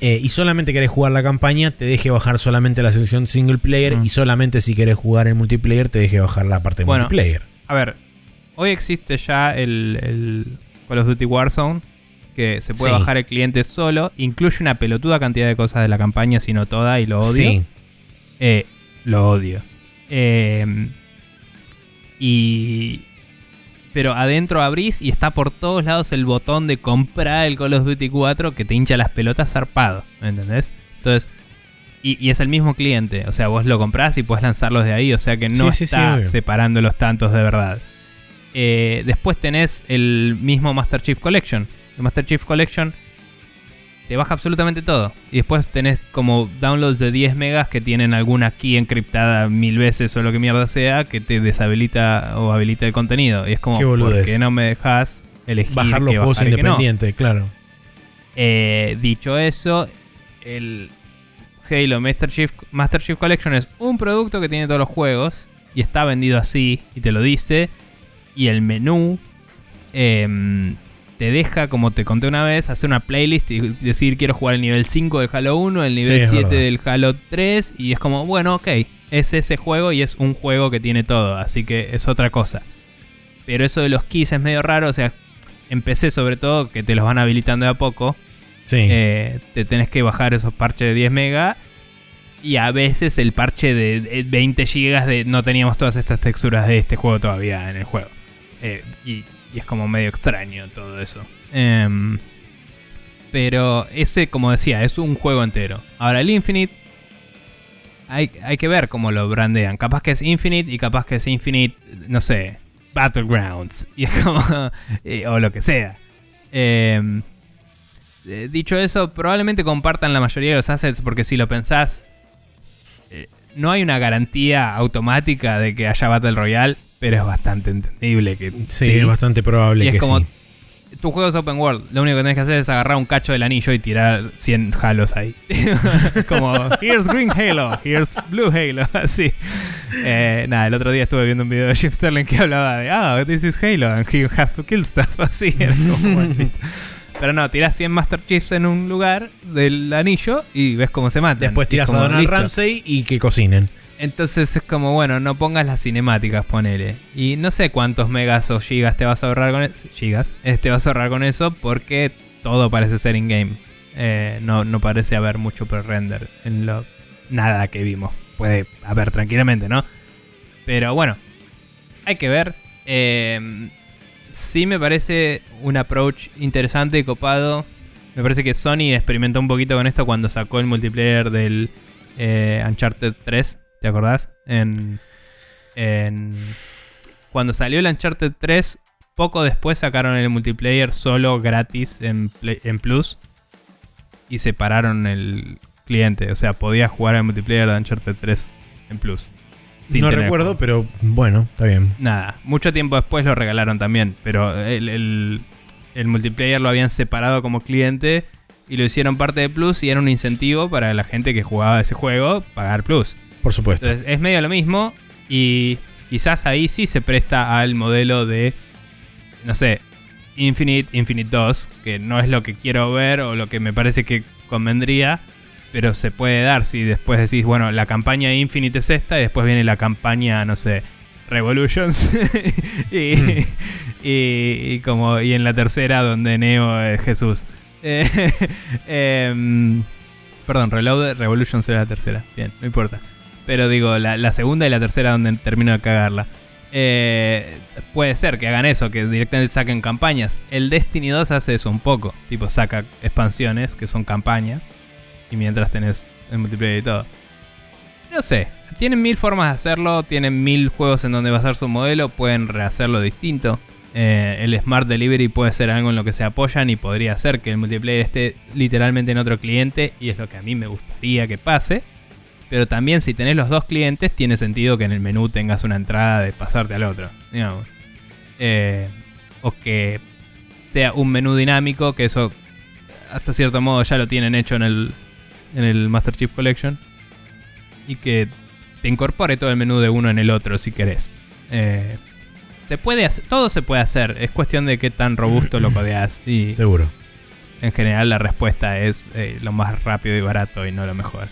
Eh, y solamente querés jugar la campaña, te deje bajar solamente la sección single player, mm. y solamente si querés jugar el multiplayer, te deje bajar la parte de bueno, multiplayer. A ver, hoy existe ya el, el Call of Duty Warzone, que se puede sí. bajar el cliente solo, incluye una pelotuda cantidad de cosas de la campaña, si no toda, y lo odio. Sí. Eh, lo odio. Eh, y... Pero adentro abrís y está por todos lados el botón de comprar el Call of Duty cuatro que te hincha las pelotas zarpado, ¿entendés? Entonces, y, y es el mismo cliente, o sea, vos lo comprás y podés lanzarlos de ahí, o sea que no sí, está sí, sí, separándolos tantos de verdad. Eh, después tenés el mismo Master Chief Collection. El Master Chief Collection te baja absolutamente todo. Y después tenés como downloads de diez megas que tienen alguna key encriptada mil veces o lo que mierda sea que te deshabilita o habilita el contenido. Y es como, ¿por qué no me dejas elegir bajar los juegos independientes? No. Claro. Eh, dicho eso, el Halo Master Chief, Master Chief Collection es un producto que tiene todos los juegos y está vendido así y te lo dice. Y el menú... Eh, te deja, como te conté una vez, hacer una playlist y decir quiero jugar el nivel cinco del Halo uno, el nivel sí, siete verdad. Del Halo tres, y es como, bueno, ok, es ese juego y es un juego que tiene todo, así que es otra cosa. Pero eso de los keys es medio raro, o sea, en P C sobre todo, que te los van habilitando de a poco, sí. eh, te tenés que bajar esos parches de diez megas, y a veces el parche de veinte gigas de no teníamos todas estas texturas de este juego todavía en el juego. Eh, y... Y es como medio extraño todo eso. Um, pero ese, como decía, es un juego entero. Ahora el Infinite, hay, hay que ver cómo lo brandean. Capaz que es Infinite y capaz que es Infinite, no sé, Battlegrounds. Y es como, eh, o lo que sea. Um, eh, dicho eso, probablemente compartan la mayoría de los assets porque si lo pensás, eh, no hay una garantía automática de que haya Battle Royale. Pero es bastante entendible que sí. Sí, es bastante probable y es que como, sí. Tu juego es open world. Lo único que tenés que hacer es agarrar un cacho del anillo y tirar cien halos ahí. Como, here's green Halo, here's blue Halo. Así. Eh, nada, el otro día estuve viendo un video de Jeff Sterling que hablaba de, ah, oh, this is Halo and he has to kill stuff. Así. Pero no, tirás cien Master Chiefs en un lugar del anillo y ves cómo se matan. Después tirás como, a Donald listo. Ramsey y que cocinen. Entonces es como, bueno, no pongas las cinemáticas, ponele. Y no sé cuántos megas o gigas te vas a ahorrar con eso. Gigas. Te vas a ahorrar con eso porque todo parece ser in-game. Eh, no, no parece haber mucho pre-render en lo... Nada que vimos. Puede haber tranquilamente, ¿no? Pero bueno, hay que ver. Eh, sí me parece un approach interesante y copado. Me parece que Sony experimentó un poquito con esto cuando sacó el multiplayer del eh, Uncharted tres. ¿Te acordás? En, en cuando salió el Uncharted tres, poco después sacaron el multiplayer solo gratis en, play, en Plus y separaron el cliente. O sea, podías jugar al multiplayer de Uncharted tres en Plus. No recuerdo, pero bueno, está bien. Nada, mucho tiempo después lo regalaron también, pero el, el, el multiplayer lo habían separado como cliente y lo hicieron parte de Plus y era un incentivo para la gente que jugaba ese juego pagar Plus. Por supuesto. Entonces, es medio lo mismo y quizás ahí sí se presta al modelo de, no sé, Infinite, Infinite dos, que no es lo que quiero ver o lo que me parece que convendría, pero se puede dar si después decís, bueno, la campaña Infinite es esta y después viene la campaña, no sé, Revolutions y, mm. y, y como y en la tercera donde Neo es Jesús. Eh, eh, perdón, Reload, Revolutions era la tercera. Bien, no importa. Pero digo, la, la segunda y la tercera donde termino de cagarla. Eh, puede ser que hagan eso, que directamente saquen campañas. El Destiny dos hace eso un poco. Tipo, saca expansiones que son campañas y mientras tenés el multiplayer y todo. No sé, tienen mil formas de hacerlo, tienen mil juegos en donde basar su modelo, pueden rehacerlo distinto. Eh, el Smart Delivery puede ser algo en lo que se apoyan y podría ser que el multiplayer esté literalmente en otro cliente, y es lo que a mí me gustaría que pase. Pero también, si tenés los dos clientes, tiene sentido que en el menú tengas una entrada de pasarte al otro, digamos. Eh, o que sea un menú dinámico, que eso hasta cierto modo ya lo tienen hecho en el, en el Master Chief Collection. Y que te incorpore todo el menú de uno en el otro, si querés. Eh, te puede hacer, todo se puede hacer, es cuestión de qué tan robusto lo codeás. Y seguro. En general la respuesta es eh, lo más rápido y barato y no lo mejor.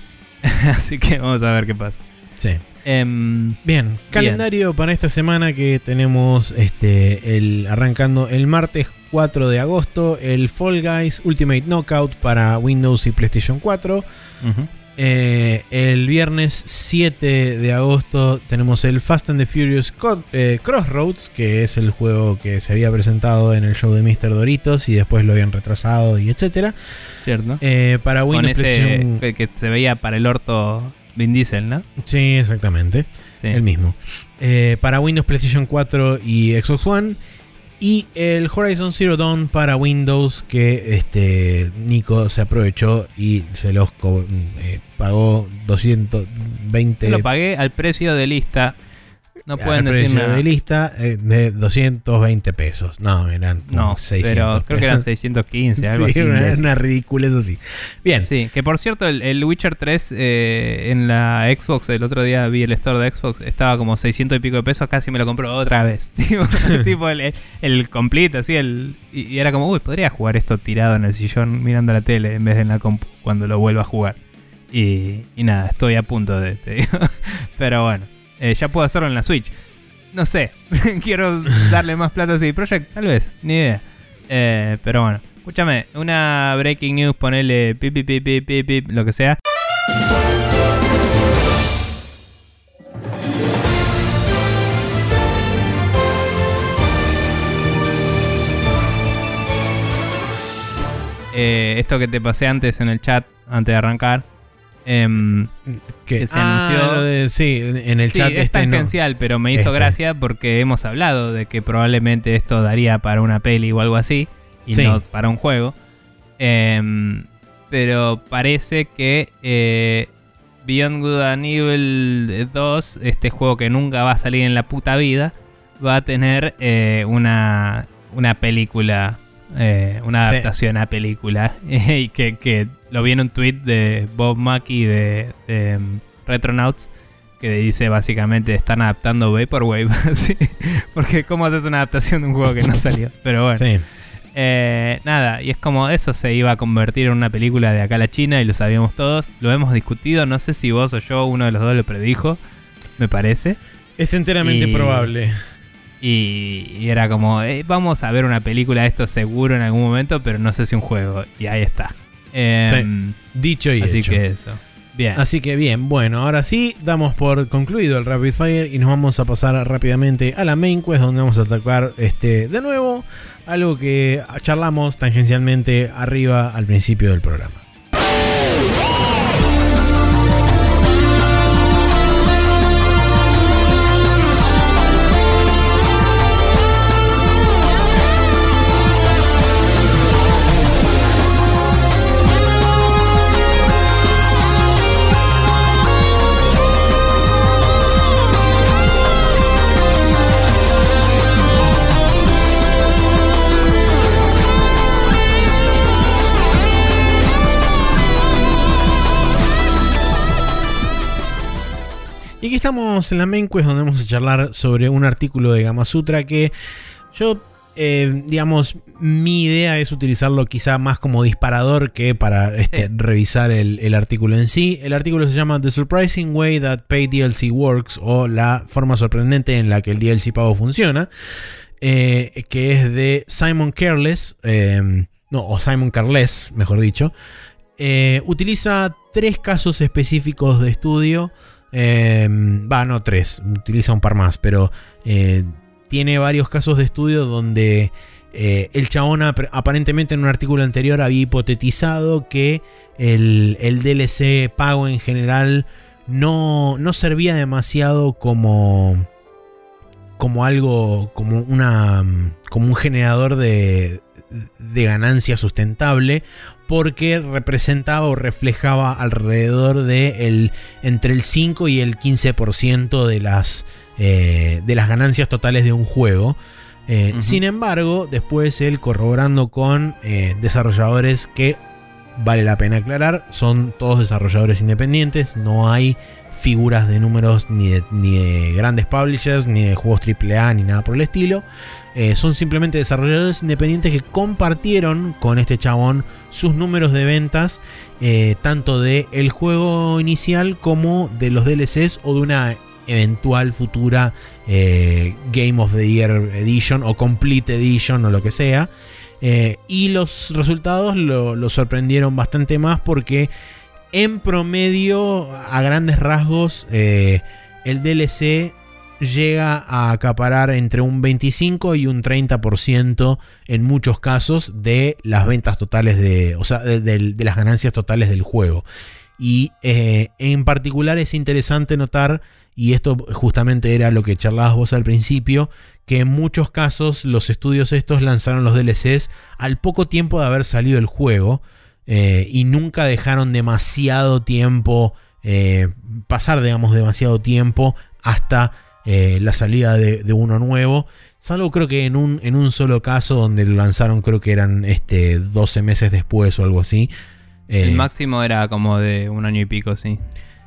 Así que vamos a ver qué pasa. Sí. Um, bien, calendario bien para esta semana, que tenemos este, el, arrancando el martes cuatro de agosto, el Fall Guys Ultimate Knockout para Windows y PlayStation cuatro. Uh-huh. eh, el viernes siete de agosto tenemos el Fast and the Furious Co- eh, Crossroads, que es el juego que se había presentado en el show de míster Doritos y después lo habían retrasado y etcétera. ¿No? Eh, para Windows, con ese PlayStation... que se veía para el orto Vin Diesel, ¿no? Sí, exactamente. Sí. El mismo. Eh, para Windows, PlayStation cuatro y Xbox One. Y el Horizon Zero Dawn para Windows, que este Nico se aprovechó y se los co- eh, pagó doscientos veinte. Lo pagué al precio de lista. No pueden decir nada. De lista eh, de doscientos veinte pesos. No, eran no, seiscientos. Pero creo pesos. Que eran seiscientos quince, algo sí, así. Una, una ridiculez así. Bien. Sí, que por cierto, el, el Witcher tres eh, en la Xbox, el otro día vi el store de Xbox, estaba como seiscientos y pico de pesos, casi me lo compró otra vez. Tipo, tipo el, el complete, así. el y, y era como, uy, podría jugar esto tirado en el sillón mirando la tele en vez de en la compu cuando lo vuelva a jugar. Y, y nada, estoy a punto de, te digo. Pero bueno. Eh, ya puedo hacerlo en la Switch. No sé. Quiero darle más plata a C D Projekt. Tal vez. Ni idea. Eh, pero bueno. Escúchame. Una breaking news. Ponele pip, pip, pip, pip, pip, pip, lo que sea. Eh, esto que te pasé antes en el chat, antes de arrancar. Um, que se ah, anunció lo de, sí, en el sí, chat es tangencial, no, pero me hizo este. gracia porque hemos hablado de que probablemente esto daría para una peli o algo así y sí. no para un juego. Um, pero parece que eh, Beyond Good and Evil dos, este juego que nunca va a salir en la puta vida, va a tener eh, una, una película, eh, una adaptación sí. a película y que, que lo vi en un tweet de Bob Mackie de, de Retronauts, que dice básicamente están adaptando Vaporwave. ¿Sí? Porque cómo haces una adaptación de un juego que no salió. Pero bueno. Sí. Eh, nada, y es como eso se iba a convertir en una película de acá a la China y lo sabíamos todos. Lo hemos discutido, no sé si vos o yo, uno de los dos lo predijo, me parece. Es enteramente y, probable. Y, y era como, eh, vamos a ver una película de esto seguro en algún momento, pero no sé si un juego. Y ahí está. Eh, sí, dicho y así hecho. Que eso. Bien. Así que bien, bueno, ahora sí damos por concluido el Rapid Fire y nos vamos a pasar rápidamente a la Main Quest, donde vamos a atacar este, de nuevo algo que charlamos tangencialmente arriba al principio del programa. Y aquí estamos en la Main Quest, donde vamos a charlar sobre un artículo de Gama Sutra que yo, eh, digamos, mi idea es utilizarlo quizá más como disparador que para este, sí. revisar el, el artículo en sí. El artículo se llama The Surprising Way That Paid D L C Works, o la forma sorprendente en la que el D L C pago funciona, eh, que es de Simon Careless, eh, no, o Simon Careless, mejor dicho. Eh, utiliza tres casos específicos de estudio Va, eh, no tres, utiliza un par más, pero eh, tiene varios casos de estudio donde eh, el chabón ap- aparentemente en un artículo anterior había hipotetizado que el, el D L C pago en general no, no servía demasiado como, como algo, como, una, como un generador de, de ganancia sustentable, porque representaba o reflejaba alrededor de el, entre el cinco y el quince por ciento de las, eh, de las ganancias totales de un juego. Eh, uh-huh. Sin embargo, después él corroborando con eh, desarrolladores que, vale la pena aclarar, son todos desarrolladores independientes, no hay figuras de números ni de, ni de grandes publishers, ni de juegos triple A, ni nada por el estilo. Eh, son simplemente desarrolladores independientes que compartieron con este chabón sus números de ventas, eh, tanto del juego inicial como de los D L Cs o de una eventual futura eh, Game of the Year Edition o Complete Edition o lo que sea. Eh, y los resultados lo, lo sorprendieron bastante más porque en promedio, a grandes rasgos, eh, el D L C llega a acaparar entre un veinticinco y un treinta por ciento en muchos casos de las ventas totales de, o sea, de, de, de las ganancias totales del juego. Y eh, en particular es interesante notar, y esto justamente era lo que charlabas vos al principio, que en muchos casos los estudios estos lanzaron los D L Cs al poco tiempo de haber salido el juego, eh, y nunca dejaron demasiado tiempo, eh, pasar, digamos, demasiado tiempo hasta Eh, la salida de, de uno nuevo, salvo creo que en un, en un solo caso donde lo lanzaron, creo que eran este, doce meses después o algo así. Eh, el máximo era como de un año y pico, sí.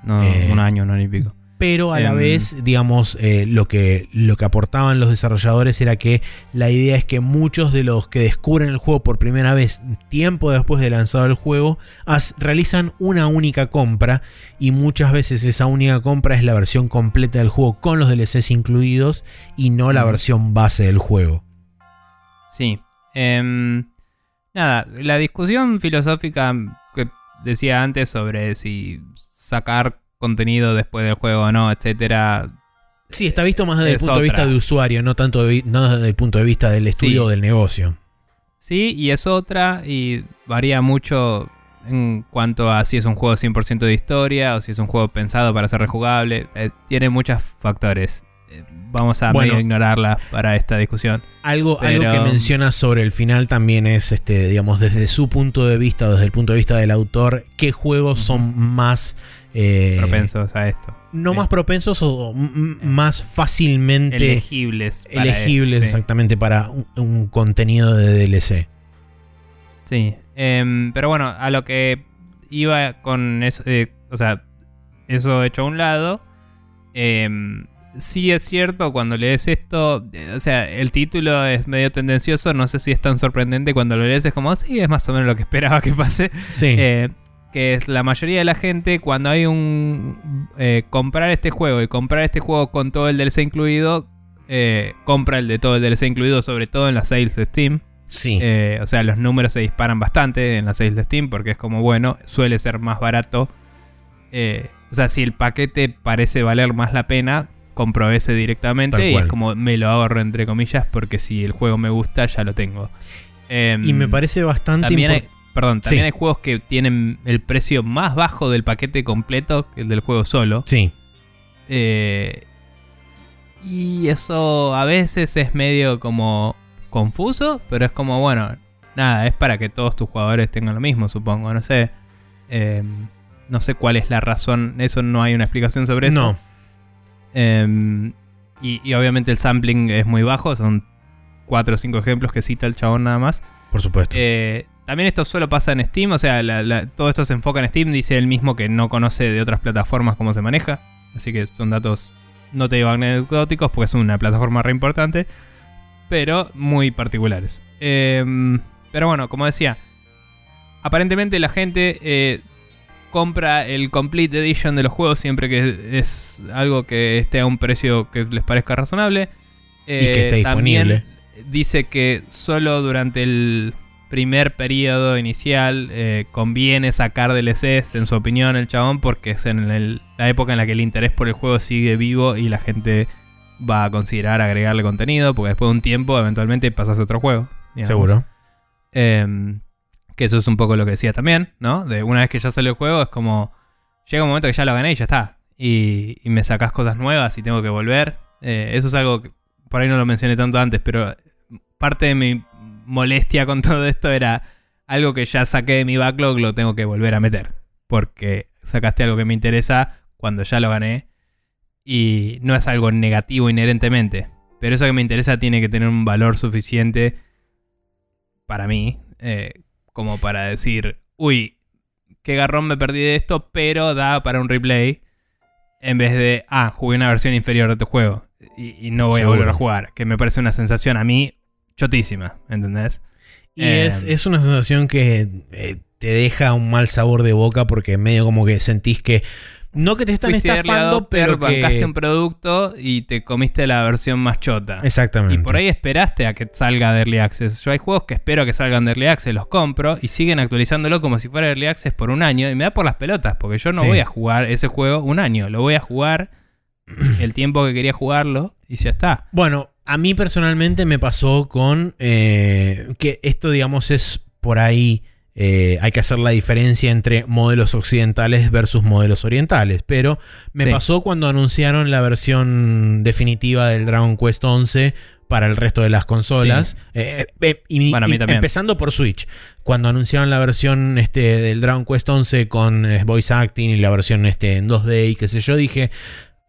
No, eh, un año, un año y pico. Pero a eh, la vez, digamos, eh, lo que, lo que aportaban los desarrolladores era que la idea es que muchos de los que descubren el juego por primera vez, tiempo después de lanzado el juego, as, realizan una única compra, y muchas veces esa única compra es la versión completa del juego con los D L Cs incluidos y no la versión base del juego. Sí. Eh, nada, la discusión filosófica que decía antes sobre si sacar contenido después del juego, ¿no?, etcétera. Sí, está visto más desde el punto otra. de vista de usuario, no tanto de, no desde el punto de vista del estudio, sí, o del negocio. Sí, y es otra, y varía mucho en cuanto a si es un juego cien por ciento de historia o si es un juego pensado para ser rejugable. Eh, tiene muchos factores. Eh, vamos a bueno, medio ignorarla para esta discusión. Algo, pero... algo que menciona sobre el final también es, este, digamos, desde su punto de vista, desde el punto de vista del autor, qué juegos uh-huh. son más... Eh, propensos a esto. No sí. más propensos o m- eh. más fácilmente elegibles. Para elegibles, este. exactamente, para un, un contenido de D L C. Sí. Eh, pero bueno, a lo que iba con eso, eh, o sea, eso hecho a un lado. Eh, sí es cierto, cuando lees esto, eh, o sea, el título es medio tendencioso, no sé si es tan sorprendente cuando lo lees, es como, sí, es más o menos lo que esperaba que pase. Sí. Eh, que es la mayoría de la gente, cuando hay un... Eh, comprar este juego y comprar este juego con todo el D L C incluido, eh, compra el de todo el D L C incluido, sobre todo en las sales de Steam. Sí. Eh, o sea, los números se disparan bastante en las sales de Steam porque es como, bueno, suele ser más barato. Eh, o sea, si el paquete parece valer más la pena, compro ese directamente y es como, me lo ahorro, entre comillas, porque si el juego me gusta, ya lo tengo. Eh, y me parece bastante importante. Perdón, también sí. hay juegos que tienen el precio más bajo del paquete completo que el del juego solo. Sí. Eh, y eso a veces es medio como confuso, pero es como, bueno, nada, es para que todos tus jugadores tengan lo mismo, supongo. No sé. Eh, no sé cuál es la razón. Eso no hay una explicación sobre eso. No. Eh, y, y obviamente el sampling es muy bajo. Son cuatro o cinco ejemplos que cita el chabón nada más. Por supuesto. Eh... También esto solo pasa en Steam, o sea, la, la, todo esto se enfoca en Steam, dice él mismo que no conoce de otras plataformas cómo se maneja, así que son datos, no te digo anecdóticos, porque es una plataforma re importante, pero muy particulares. Eh, pero bueno, como decía, aparentemente la gente eh, compra el Complete Edition de los juegos siempre que es algo que esté a un precio que les parezca razonable. Eh, y que esté disponible. También dice que solo durante el... primer periodo inicial, eh, conviene sacar D L Cs, en su opinión, el chabón, porque es en el, la época en la que el interés por el juego sigue vivo y la gente va a considerar agregarle contenido, porque después de un tiempo eventualmente pasas a otro juego, digamos. Seguro. Eh, que eso es un poco lo que decía también, ¿no? De una vez que ya salió el juego es como... Llega un momento que ya lo gané y ya está. Y, y me sacás cosas nuevas y tengo que volver. Eh, eso es algo que por ahí no lo mencioné tanto antes, pero parte de mi molestia con todo esto era algo que ya saqué de mi backlog, lo tengo que volver a meter. Porque sacaste algo que me interesa cuando ya lo gané. Y no es algo negativo inherentemente, pero eso que me interesa tiene que tener un valor suficiente para mí, eh, como para decir, uy, qué garrón me perdí de esto, pero da para un replay, en vez de, ah, jugué una versión inferior de tu juego y, y no voy Seguro. a volver a jugar, que me parece una sensación a mí chotísima, ¿entendés? Y eh, es, es una sensación que eh, te deja un mal sabor de boca, porque medio como que sentís que no que te están Fuiste estafando, pero que... bancaste un producto y te comiste la versión más chota. Exactamente. Y por ahí esperaste a que salga de Early Access. Yo hay juegos que espero que salgan de Early Access, los compro y siguen actualizándolo como si fuera Early Access por un año. Y me da por las pelotas, porque yo no sí. voy a jugar ese juego un año. Lo voy a jugar el tiempo que quería jugarlo y ya está. Bueno, a mí personalmente me pasó con... Eh, que esto, digamos, es por ahí... Eh, hay que hacer la diferencia entre modelos occidentales versus modelos orientales, pero me sí. pasó cuando anunciaron la versión definitiva del Dragon Quest once para el resto de las consolas, sí. eh, eh, y, bueno, y, empezando por Switch, cuando anunciaron la versión este, del Dragon Quest once con eh, voice acting y la versión este, en dos D y qué sé yo, dije,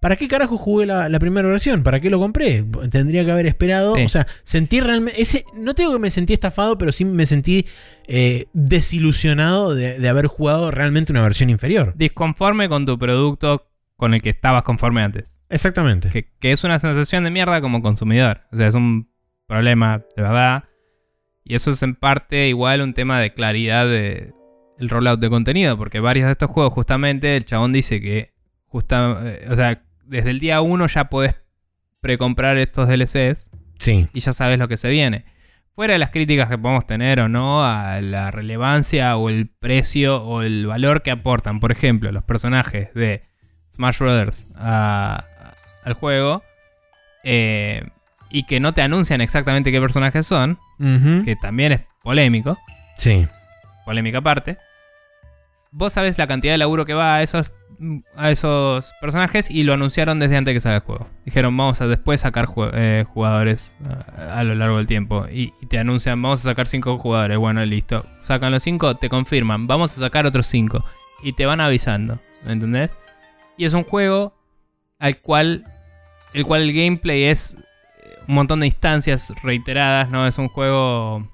¿para qué carajo jugué la, la primera versión? ¿Para qué lo compré? Tendría que haber esperado. Sí. O sea, sentí realmente... Ese, no te digo que me sentí estafado, pero sí me sentí eh, desilusionado de, de haber jugado realmente una versión inferior. Disconforme con tu producto con el que estabas conforme antes. Exactamente. Que, que es una sensación de mierda como consumidor. O sea, es un problema de verdad. Y eso es en parte igual un tema de claridad del rollout de contenido. Porque varios de estos juegos justamente el chabón dice que... Justa, eh, o sea... Desde el día uno ya podés precomprar estos D L Cs. Sí. Y ya sabes lo que se viene. Fuera de las críticas que podemos tener o no a la relevancia o el precio o el valor que aportan, por ejemplo, los personajes de Smash Brothers a, a, al juego, eh, y que no te anuncian exactamente qué personajes son, uh-huh. que también es polémico. Sí. Polémica aparte. Vos sabés la cantidad de laburo que va a esos, a esos personajes, y lo anunciaron desde antes que salga el juego. Dijeron, vamos a después sacar jue- eh, jugadores a, a lo largo del tiempo. Y, y te anuncian, vamos a sacar cinco jugadores. Bueno, listo. Sacan los cinco, te confirman, vamos a sacar otros cinco. Y te van avisando, ¿entendés? Y es un juego al cual, el cual el gameplay es un montón de instancias reiteradas, ¿no? Es un juego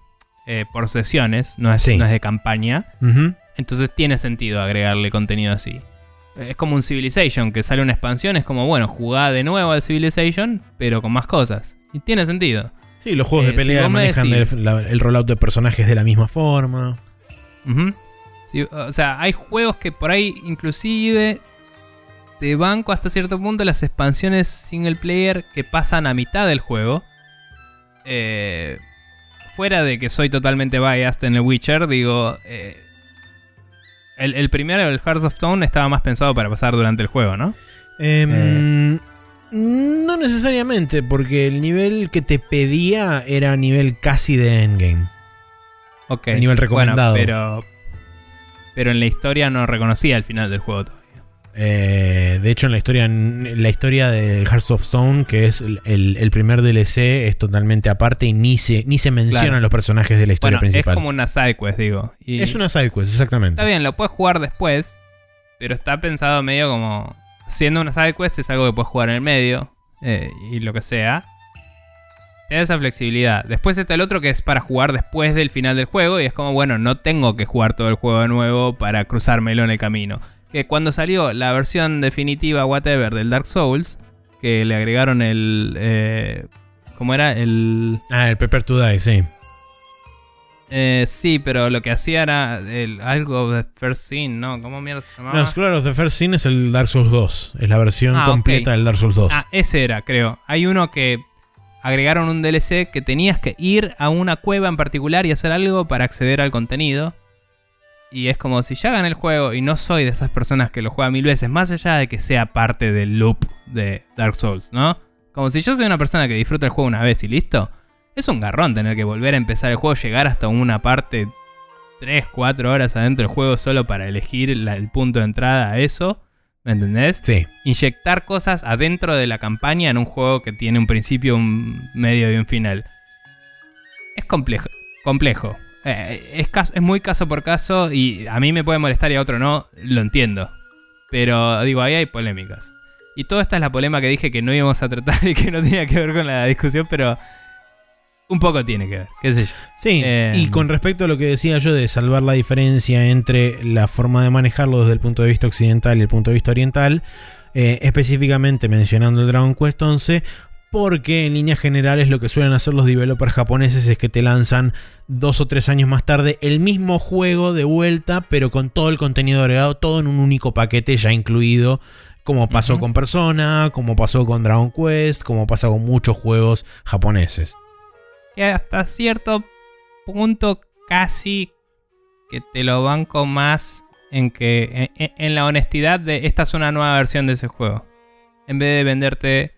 eh, por sesiones, no es, sí. no es de campaña. Uh-huh. Entonces tiene sentido agregarle contenido así. Es como un Civilization, que sale una expansión, es como, bueno, jugá de nuevo al Civilization, pero con más cosas. Y tiene sentido. Sí, los juegos eh, de pelea si manejan decís, el, la, el rollout de personajes de la misma forma. Uh-huh. Sí, o sea, hay juegos que por ahí inclusive te banco hasta cierto punto las expansiones single player que pasan a mitad del juego. Eh, fuera de que soy totalmente biased en el Witcher, digo... Eh, El, el primero, el Hearts of Stone, estaba más pensado para pasar durante el juego, ¿no? Eh, eh. No necesariamente, porque el nivel que te pedía era nivel casi de endgame. Ok. El nivel recomendado. Bueno, pero, pero en la historia no reconocía el final del juego todavía. Eh, de hecho, en la historia, en la historia del Hearts of Stone, que es el, el, el primer D L C, es totalmente aparte y ni se, ni se mencionan claro. los personajes de la historia bueno, principal. Es como una sidequest, digo. Y es una sidequest, exactamente. Está bien, lo puedes jugar después, pero está pensado medio como... Siendo una sidequest es algo que puedes jugar en el medio eh, y lo que sea. Tiene esa flexibilidad. Después está el otro que es para jugar después del final del juego y es como, bueno, no tengo que jugar todo el juego de nuevo para cruzármelo en el camino. Que cuando salió la versión definitiva, whatever, del Dark Souls, que le agregaron el... Eh, ¿Cómo era? El... Ah, el Prepare to Die, sí. Eh, sí, pero lo que hacía era el, algo of the First Sin, ¿no? ¿Cómo mierda se llamaba? No, Scholar of the First Sin es el Dark Souls dos. Es la versión ah, completa okay. del Dark Souls dos. Ah, ese era, creo. Hay uno que agregaron un D L C que tenías que ir a una cueva en particular y hacer algo para acceder al contenido. Y es como si ya gané el juego y no soy de esas personas que lo juega mil veces, más allá de que sea parte del loop de Dark Souls, ¿no? Como si yo soy una persona que disfruta el juego una vez y listo. Es un garrón tener que volver a empezar el juego, llegar hasta una parte tres, cuatro horas adentro del juego solo para elegir la, el punto de entrada a eso. ¿Me entendés? Sí. Inyectar cosas adentro de la campaña en un juego que tiene un principio, un medio y un final. Es complejo. complejo. Eh, es, caso, es muy caso por caso y a mí me puede molestar y a otro no, lo entiendo. Pero digo, ahí hay polémicas. Y toda esta es la polémica que dije que no íbamos a tratar y que no tenía que ver con la discusión, pero un poco tiene que ver, qué sé yo. Sí, eh, y con respecto a lo que decía yo de salvar la diferencia entre la forma de manejarlo desde el punto de vista occidental y el punto de vista oriental, eh, específicamente mencionando el Dragon Quest once, porque en líneas generales lo que suelen hacer los developers japoneses es que te lanzan dos o tres años más tarde el mismo juego de vuelta, pero con todo el contenido agregado, todo en un único paquete ya incluido, como pasó uh-huh. con Persona, como pasó con Dragon Quest, como pasa con muchos juegos japoneses. Que hasta cierto punto casi que te lo banco más en que en, en la honestidad de esta es una nueva versión de ese juego, en vez de venderte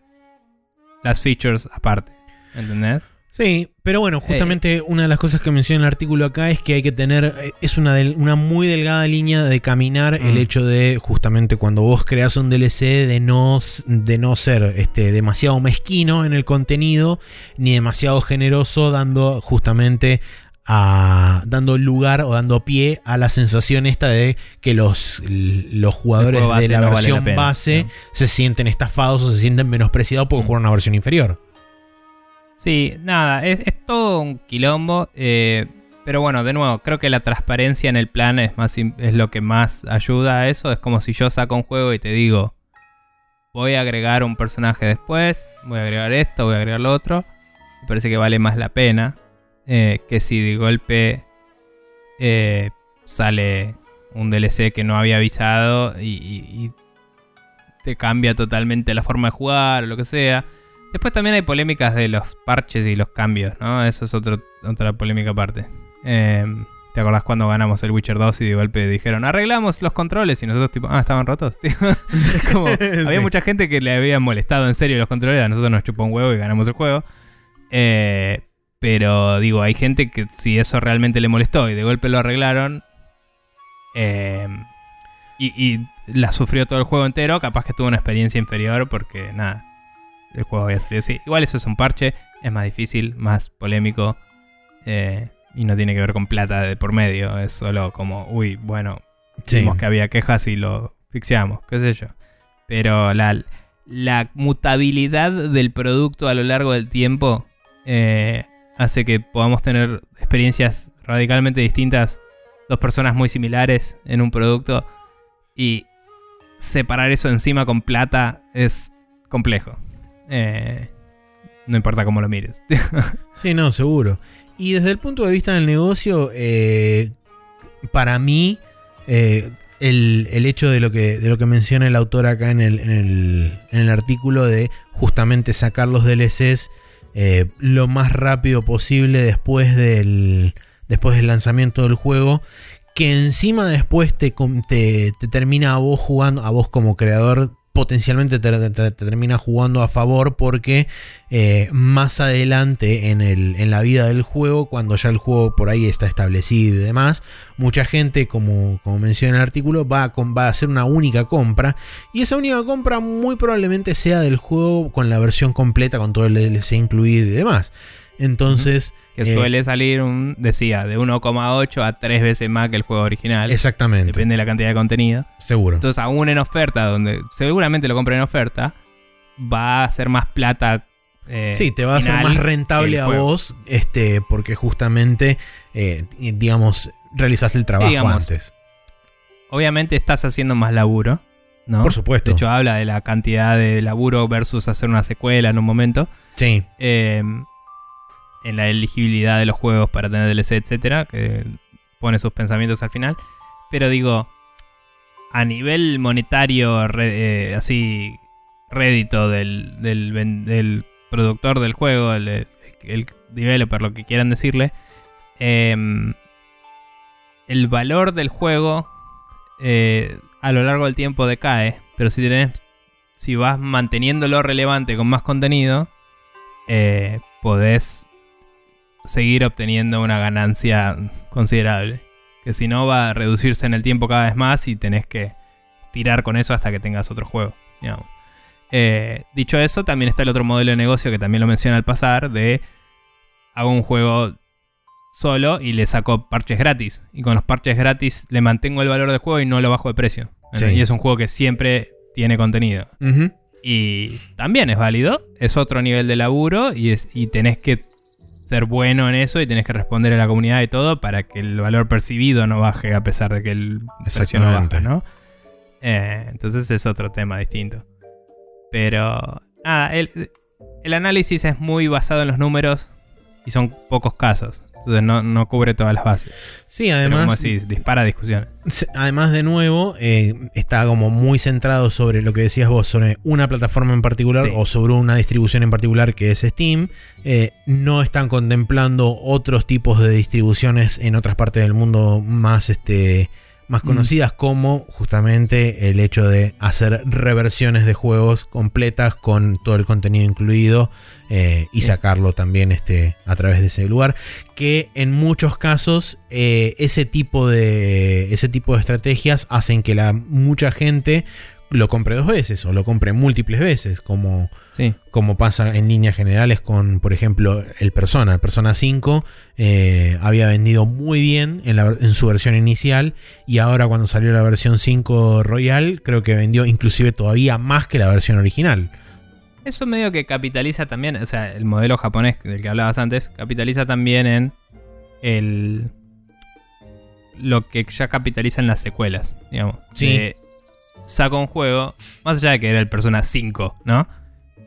las features aparte, ¿entendés? Sí, pero bueno, justamente eh. una de las cosas que menciona el artículo acá es que hay que tener, es una, del, una muy delgada línea de caminar mm. el hecho de justamente cuando vos creás un D L C de no, de no ser este, demasiado mezquino en el contenido, ni demasiado generoso dando justamente a, dando lugar o dando pie a la sensación esta de que los, los jugadores de la no versión vale la pena, base ¿no? se sienten estafados o se sienten menospreciados porque mm. jugaron una versión inferior. Sí, nada, es, es todo un quilombo, eh, pero bueno, de nuevo, creo que la transparencia en el plan es, más, es lo que más ayuda a eso. Es como si yo saco un juego y te digo, voy a agregar un personaje después, voy a agregar esto, voy a agregar lo otro. Me parece que vale más la pena eh, que si de golpe eh, sale un D L C que no había avisado y, y, y te cambia totalmente la forma de jugar o lo que sea. Después también hay polémicas de los parches y los cambios, ¿no? Eso es otro, otra polémica aparte. Eh, ¿Te acordás cuando ganamos el Witcher dos y de golpe dijeron arreglamos los controles? Y nosotros tipo, ah, estaban rotos. Es como, había sí. mucha gente que le habían molestado en serio los controles, a nosotros nos chupó un huevo y ganamos el juego. Eh, pero digo, hay gente que si eso realmente le molestó y de golpe lo arreglaron eh, y, y la sufrió todo el juego entero, capaz que tuvo una experiencia inferior porque nada. El juego había salido así. Igual eso es un parche. Es más difícil, más polémico. Eh, y no tiene que ver con plata de por medio. Es solo como, uy, bueno, sí. vimos que había quejas y lo fixiamos, qué sé yo. Pero la, la mutabilidad del producto a lo largo del tiempo eh, hace que podamos tener experiencias radicalmente distintas. Dos personas muy similares en un producto. Y separar eso encima con plata es complejo. Eh, no importa cómo lo mires. Sí, no, seguro. Y desde el punto de vista del negocio, eh, para mí, eh, el, el hecho de lo que, de lo que menciona el autor acá en el, en el, en el artículo de justamente sacar los D L Cs eh, lo más rápido posible después del, después del lanzamiento del juego, que encima después te, te, te termina a vos jugando, a vos como creador, potencialmente te, te, te termina jugando a favor porque eh, más adelante en, el, en la vida del juego, cuando ya el juego por ahí está establecido y demás, mucha gente, como, como menciona el artículo, va a, va a hacer una única compra y esa única compra muy probablemente sea del juego con la versión completa, con todo el D L C incluido y demás. Entonces, que suele eh, salir, un decía, de uno coma ocho a tres veces más que el juego original. Exactamente. Depende de la cantidad de contenido. Seguro. Entonces, aún en oferta, donde seguramente lo compren en oferta, va a ser más plata. Eh, sí, te va a ser más rentable a vos, este, porque justamente, eh, digamos, realizaste el trabajo sí, digamos, antes. Obviamente estás haciendo más laburo, ¿no? Por supuesto. De hecho, habla de la cantidad de laburo versus hacer una secuela en un momento. Sí. Eh... en la elegibilidad de los juegos para tener D L C, etcétera, que pone sus pensamientos al final, pero digo a nivel monetario re, eh, así rédito del, del, del productor del juego, el, el developer, lo que quieran decirle, eh, el valor del juego eh, a lo largo del tiempo decae, pero si tenés, si vas manteniéndolo relevante con más contenido, eh, podés seguir obteniendo una ganancia considerable, que si no va a reducirse en el tiempo cada vez más y tenés que tirar con eso hasta que tengas otro juego, digamos. Eh, dicho eso, también está el otro modelo de negocio que también lo menciona al pasar, de hago un juego solo y le saco parches gratis, y con los parches gratis le mantengo el valor del juego y no lo bajo de precio, sí. Y es un juego que siempre tiene contenido, uh-huh. Y también es válido, es otro nivel de laburo y, es, y tenés que ser bueno en eso y tenés que responder a la comunidad y todo para que el valor percibido no baje a pesar de que el precio no baje, ¿no? Eh, entonces es otro tema distinto. Pero nada, el, el análisis es muy basado en los números y son pocos casos. Entonces no, no cubre todas las bases. Sí, además... Como si dispara discusiones. Además, de nuevo, eh, está como muy centrado sobre lo que decías vos, sobre una plataforma en particular, sí, o sobre una distribución en particular que es Steam. Eh, no están contemplando otros tipos de distribuciones en otras partes del mundo más... este más conocidas, mm. como justamente el hecho de hacer reversiones de juegos completas con todo el contenido incluido, eh, y sí. sacarlo también este, a través de ese lugar, que en muchos casos eh, ese tipo de ese tipo de estrategias hacen que la mucha gente lo compre dos veces o lo compre múltiples veces, como, sí. como pasa en líneas generales con, por ejemplo, el Persona. El Persona cinco eh, había vendido muy bien en, la, en su versión inicial, y ahora cuando salió la versión cinco Royal, creo que vendió inclusive todavía más que la versión original. Eso medio que capitaliza también, o sea, el modelo japonés del que hablabas antes, capitaliza también en el lo que ya capitalizan las secuelas, digamos. Sí. Eh, saco un juego, más allá de que era el Persona cinco, ¿no?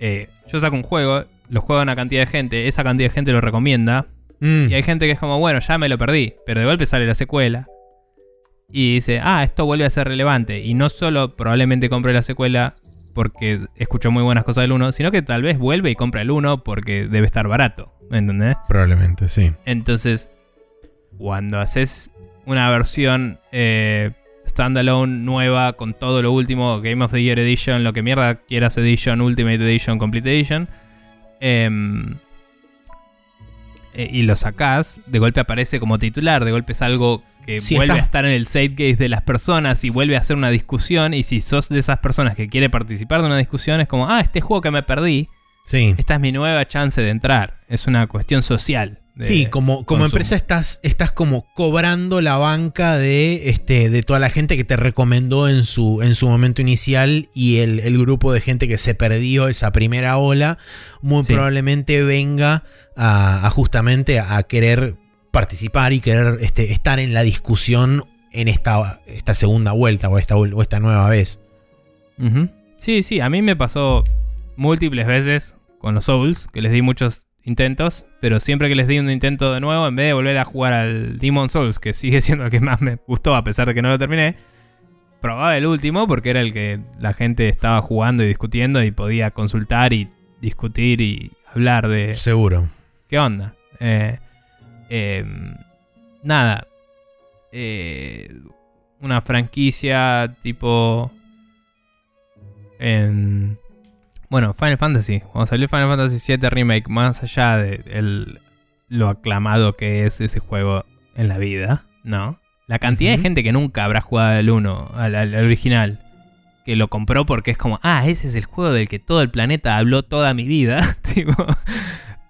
Eh, yo saco un juego, lo juego a una cantidad de gente, esa cantidad de gente lo recomienda, mm. y hay gente que es como, bueno, ya me lo perdí, pero de golpe sale la secuela y dice, ah, esto vuelve a ser relevante, y no solo probablemente compre la secuela porque escuchó muy buenas cosas del uno, sino que tal vez vuelve y compra el uno porque debe estar barato, ¿me entendés? Probablemente, sí. Entonces, cuando haces una versión... Eh, standalone, nueva, con todo lo último, Game of the Year Edition, lo que mierda quieras Edition, Ultimate Edition, Complete Edition, eh, y lo sacás, de golpe aparece como titular, de golpe es algo que sí, vuelve está. a estar en el zeitgeist de las personas y vuelve a ser una discusión, y si sos de esas personas que quiere participar de una discusión es como, ah, este juego que me perdí, sí. esta es mi nueva chance de entrar, es una cuestión social. Sí, como, como empresa estás, estás como cobrando la banca de, este, de toda la gente que te recomendó en su, en su momento inicial, y el, el grupo de gente que se perdió esa primera ola muy sí. probablemente venga a, a justamente a querer participar y querer este, estar en la discusión en esta, esta segunda vuelta o esta, o esta nueva vez. Uh-huh. Sí, sí, a mí me pasó múltiples veces con los Souls, que les di muchos intentos, pero siempre que les di un intento de nuevo, en vez de volver a jugar al Demon Souls, que sigue siendo el que más me gustó a pesar de que no lo terminé, probaba el último porque era el que la gente estaba jugando y discutiendo y podía consultar y discutir y hablar de... Seguro. ¿Qué onda? Eh, eh, nada. Eh, una franquicia tipo... En... Bueno, Final Fantasy. Cuando salió Final Fantasy siete Remake, más allá de el, lo aclamado que es ese juego en la vida, ¿no? La cantidad uh-huh. de gente que nunca habrá jugado al uno, al, al original, que lo compró porque es como, ah, ese es el juego del que todo el planeta habló toda mi vida. Tipo,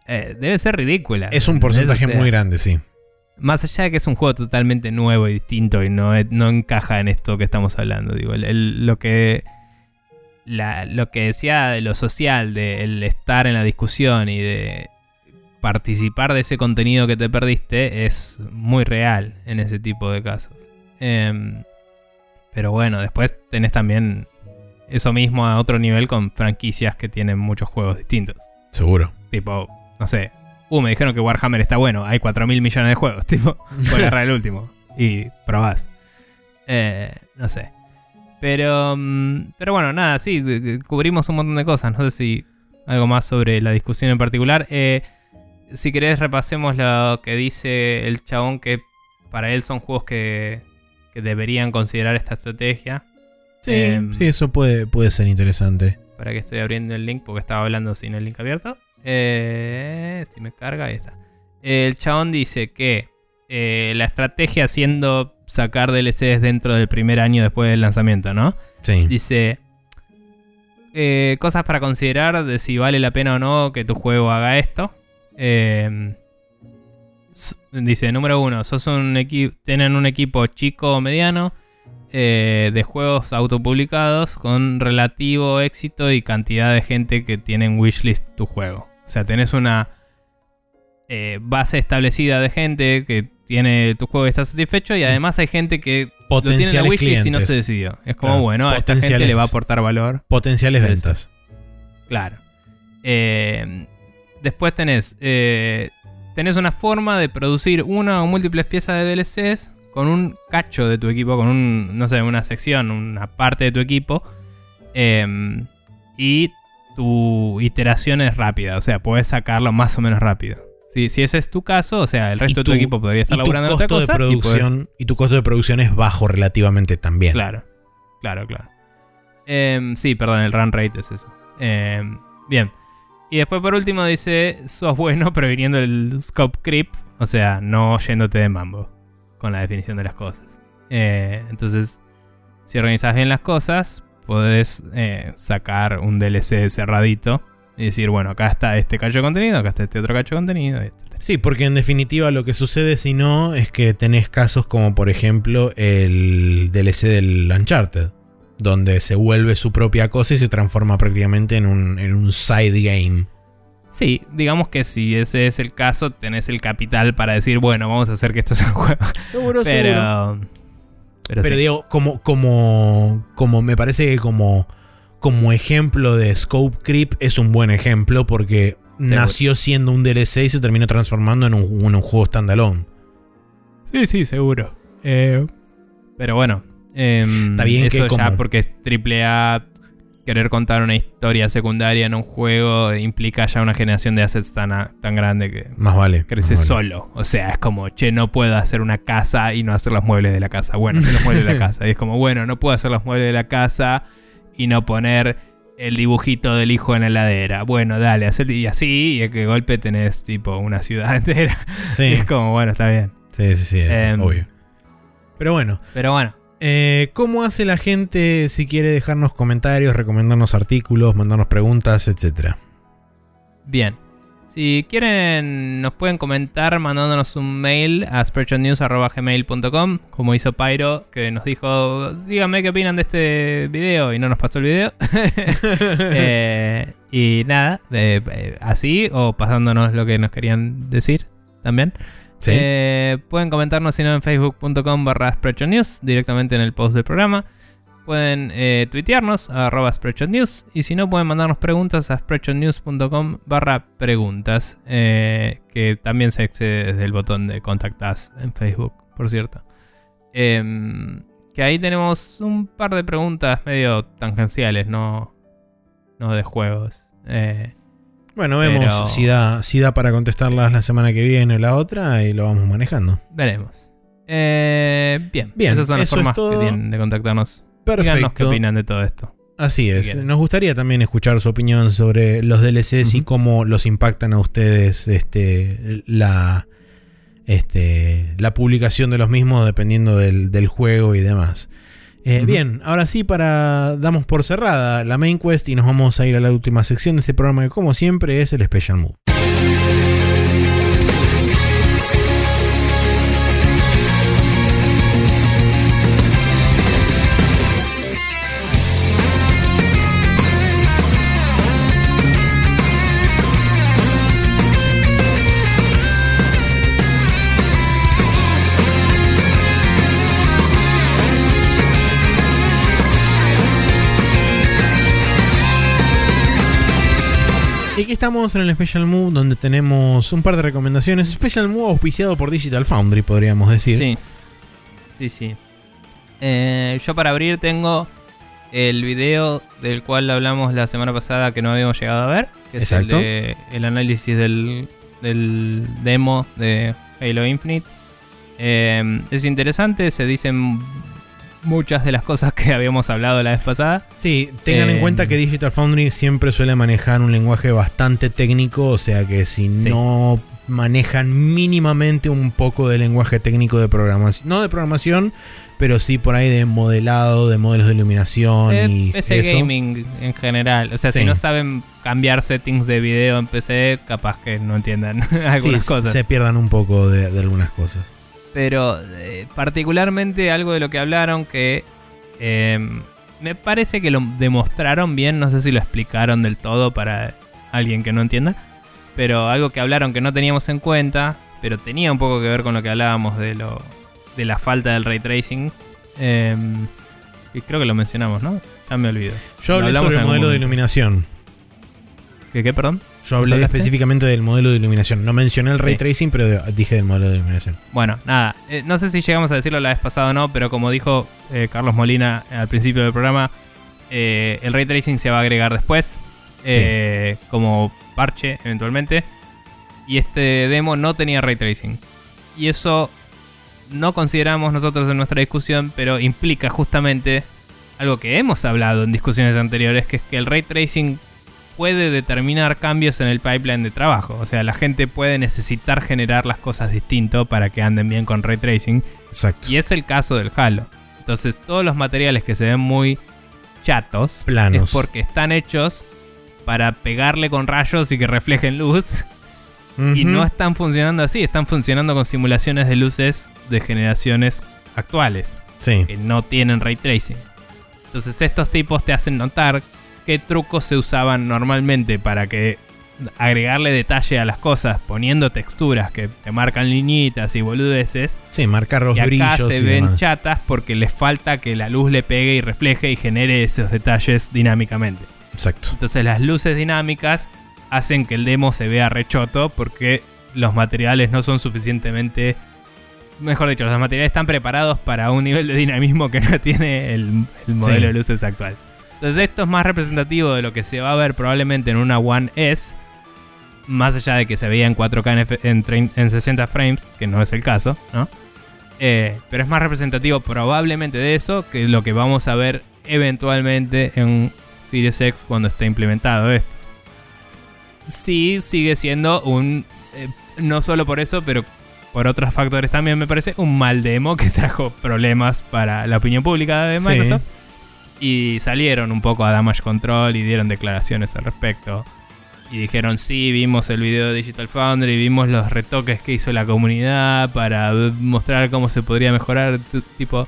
eh, debe ser ridícula. Es un porcentaje, o sea, muy grande, sí. Más allá de que es un juego totalmente nuevo y distinto y no, no encaja en esto que estamos hablando. Digo, el, el, lo que... La, lo que decía de lo social, de el estar en la discusión y de participar de ese contenido que te perdiste, es muy real en ese tipo de casos. Eh, pero bueno, después tenés también eso mismo a otro nivel con franquicias que tienen muchos juegos distintos. Seguro. Tipo, no sé, uh, me dijeron que Warhammer está bueno, hay cuatro mil millones de juegos, tipo, voy a agarrar el último y probás. Eh, no sé. Pero pero bueno, nada, sí, cubrimos un montón de cosas. No sé si algo más sobre la discusión en particular. Eh, si querés repasemos lo que dice el chabón, que para él son juegos que, que deberían considerar esta estrategia. Sí, eh, sí, eso puede, puede ser interesante. Para que estoy abriendo el link porque estaba hablando sin el link abierto. Eh, si me carga, ahí está. El chabón dice que eh, la estrategia siendo sacar D L Cs dentro del primer año después del lanzamiento, ¿no? Sí. Dice eh, cosas para considerar de si vale la pena o no que tu juego haga esto. Eh, dice, número uno, sos un equi- tienen un equipo chico o mediano eh, de juegos autopublicados con relativo éxito y cantidad de gente que tiene en wishlist tu juego. O sea, tenés una eh, base establecida de gente que tiene tu juego y está satisfecho, y además hay gente que lo tiene en la wishlist clientes. Y no se decidió. Es como, claro, bueno, a esta gente le va a aportar valor. Potenciales Entonces, ventas. Claro. Eh, después tenés eh, tenés una forma de producir una o múltiples piezas de D L Cs con un cacho de tu equipo, con un, no sé, una sección, una parte de tu equipo, eh, y tu iteración es rápida, o sea, podés sacarlo más o menos rápido. Si, si ese es tu caso, o sea, el resto tu, de tu equipo podría estar laburando en otra cosa. De producción, y, poder... y tu costo de producción es bajo relativamente también. Claro, claro, claro. Eh, sí, perdón, el run rate es eso. Eh, bien. Y después por último dice, sos bueno previniendo el scope creep, o sea, no yéndote de mambo con la definición de las cosas. Eh, entonces, si organizás bien las cosas, podés eh, sacar un D L C cerradito. Y decir, bueno, acá está este cacho de contenido, acá está este otro cacho de contenido, etcétera. Sí, porque en definitiva lo que sucede si no es que tenés casos como por ejemplo el D L C del Uncharted, donde se vuelve su propia cosa y se transforma prácticamente en un, en un side game. Sí, digamos que si ese es el caso, tenés el capital para decir, bueno, vamos a hacer que esto sea un juego. Seguro, pero, seguro. Pero, pero sí. Digo, como, como, como me parece que como... como ejemplo de scope creep es un buen ejemplo porque Seguro. Nació siendo un D L C y se terminó transformando en un, en un juego standalone. Sí, sí, seguro. Eh, pero bueno, eh, está bien eso que como... ya porque es triple A, querer contar una historia secundaria en un juego implica ya una generación de assets tan, a, tan grande que más vale, crece más vale. solo. O sea, es como, che, no puedo hacer una casa y no hacer los muebles de la casa. Bueno, hacer los muebles de la casa. Y es como, bueno, no puedo hacer los muebles de la casa... y no poner el dibujito del hijo en la heladera. Bueno, dale, hacer, y así, y de golpe tenés tipo una ciudad entera. Sí. Y es como, bueno, está bien. Sí, sí, sí, es eh, obvio. Pero bueno. Pero bueno. Eh, ¿Cómo hace la gente si quiere dejarnos comentarios, recomendarnos artículos, mandarnos preguntas, etcétera? Bien. Si quieren, nos pueden comentar mandándonos un mail a spreadshirt news arroba gmail punto com, como hizo Pyro, que nos dijo, díganme qué opinan de este video, y no nos pasó el video. eh, y nada, eh, así, o pasándonos lo que nos querían decir también. ¿Sí? Eh, pueden comentarnos, si no, en facebook punto com barra spreadshirt news, directamente en el post del programa. Pueden eh, tuitearnos a arroba Spreadshirt News, y si no pueden mandarnos preguntas a spreadshirt news punto com barra preguntas, eh, que también se accede desde el botón de contactás en Facebook, por cierto. Eh, que ahí tenemos un par de preguntas medio tangenciales, no, no de juegos. Eh, bueno, vemos pero... si, da, si da para contestarlas la semana que viene o la otra y lo vamos manejando. Veremos. Eh, bien, bien, esas son las formas todo... que tienen de contactarnos. Perfecto. Díganos qué opinan de todo esto. Así es. Nos gustaría también escuchar su opinión sobre los D L Cs, uh-huh, y cómo los impactan a ustedes este, la, este, la publicación de los mismos dependiendo del, del juego y demás. Eh, uh-huh. Bien, ahora sí para damos por cerrada la main quest y nos vamos a ir a la última sección de este programa que como siempre es el Special Move. Aquí estamos en el Special Move, donde tenemos un par de recomendaciones. Special Move auspiciado por Digital Foundry, podríamos decir. Sí, sí, sí. Eh, yo para abrir tengo el video del cual hablamos la semana pasada que no habíamos llegado a ver, que Exacto. es el, de, el análisis del, del demo de Halo Infinite. Eh, es interesante, se dicen muchas de las cosas que habíamos hablado la vez pasada. Sí, tengan eh, en cuenta que Digital Foundry siempre suele manejar un lenguaje bastante técnico, o sea que si sí. no manejan mínimamente un poco de lenguaje técnico de programación, no de programación, pero sí por ahí de modelado, de modelos de iluminación eh, y P C eso. Gaming en general, o sea, sí. si no saben cambiar settings de video en P C, capaz que no entiendan algunas sí, cosas. Se pierdan un poco de, de algunas cosas. Pero eh, particularmente algo de lo que hablaron que eh, me parece que lo demostraron bien, no sé si lo explicaron del todo para alguien que no entienda, pero algo que hablaron que no teníamos en cuenta, pero tenía un poco que ver con lo que hablábamos de lo de la falta del ray tracing, eh, y creo que lo mencionamos, ¿no? Ya me olvido. Yo hablé sobre el modelo de iluminación. ¿Qué, qué, perdón? Yo hablé ¿Hablaste? específicamente del modelo de iluminación. No mencioné el ray sí. tracing, pero dije del modelo de iluminación. Bueno, nada. Eh, no sé si llegamos a decirlo la vez pasada o no, pero como dijo eh, Carlos Molina al principio del programa, eh, el ray tracing se va a agregar después, eh, sí. como parche eventualmente. Y este demo no tenía ray tracing. Y eso no consideramos nosotros en nuestra discusión, pero implica justamente algo que hemos hablado en discusiones anteriores, que es que el ray tracing puede determinar cambios en el pipeline de trabajo. O sea, la gente puede necesitar generar las cosas distinto para que anden bien con ray tracing. Exacto. Y es el caso del Halo. Entonces, todos los materiales que se ven muy chatos, planos, es porque están hechos para pegarle con rayos y que reflejen luz. Uh-huh. Y no están funcionando así. Están funcionando con simulaciones de luces de generaciones actuales. Sí. Que no tienen ray tracing. Entonces, estos tipos te hacen notar qué trucos se usaban normalmente para que agregarle detalle a las cosas, poniendo texturas que te marcan liñitas y boludeces. Sí, marcar los brillos. Y acá se ven chatas porque les falta que la luz le pegue y refleje y genere esos detalles dinámicamente. Exacto. Entonces las luces dinámicas hacen que el demo se vea rechoto porque los materiales no son suficientemente... Mejor dicho, los materiales están preparados para un nivel de dinamismo que no tiene el, el modelo sí. de luces actual. Entonces esto es más representativo de lo que se va a ver probablemente en una One S, más allá de que se veía en cuatro K en, en, en sesenta frames, que no es el caso, ¿no? Eh, pero es más representativo probablemente de eso que lo que vamos a ver eventualmente en Series X cuando esté implementado esto. Sí, sigue siendo un... Eh, no solo por eso, pero por otros factores también me parece, un mal demo que trajo problemas para la opinión pública de Microsoft. Sí. Y salieron un poco a Damage Control y dieron declaraciones al respecto. Y dijeron, sí, vimos el video de Digital Foundry, vimos los retoques que hizo la comunidad para mostrar cómo se podría mejorar. Tipo,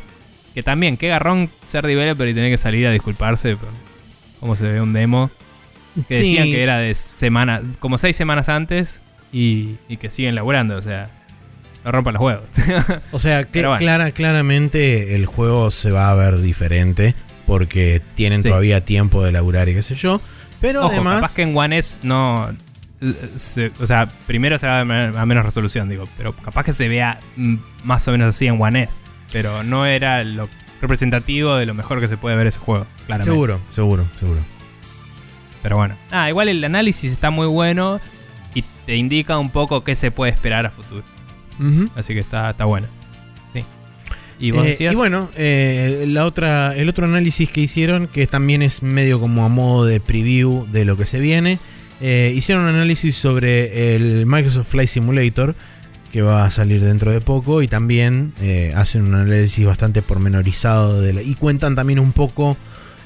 que también, qué garrón ser developer y tener que salir a disculparse por cómo se ve un demo. Que sí. decían que era de semana, como seis semanas antes y, y que siguen laburando, o sea... No rompan los huevos. O sea, que bueno. clara, claramente el juego se va a ver diferente. Porque tienen sí. todavía tiempo de laburar y qué sé yo. Pero Ojo, además... capaz que en One S no... Se, o sea, primero se va a menos resolución, digo. Pero capaz que se vea más o menos así en One S. Pero no era lo representativo de lo mejor que se puede ver ese juego, claramente. Seguro, seguro, seguro. Pero bueno. Ah, igual el análisis está muy bueno y te indica un poco qué se puede esperar a futuro. Uh-huh. Así que está, está bueno. ¿Y, eh, y bueno, eh, la otra, el otro análisis que hicieron, que también es medio como a modo de preview de lo que se viene, eh, hicieron un análisis sobre el Microsoft Flight Simulator, que va a salir dentro de poco, y también eh, hacen un análisis bastante pormenorizado de la, y cuentan también un poco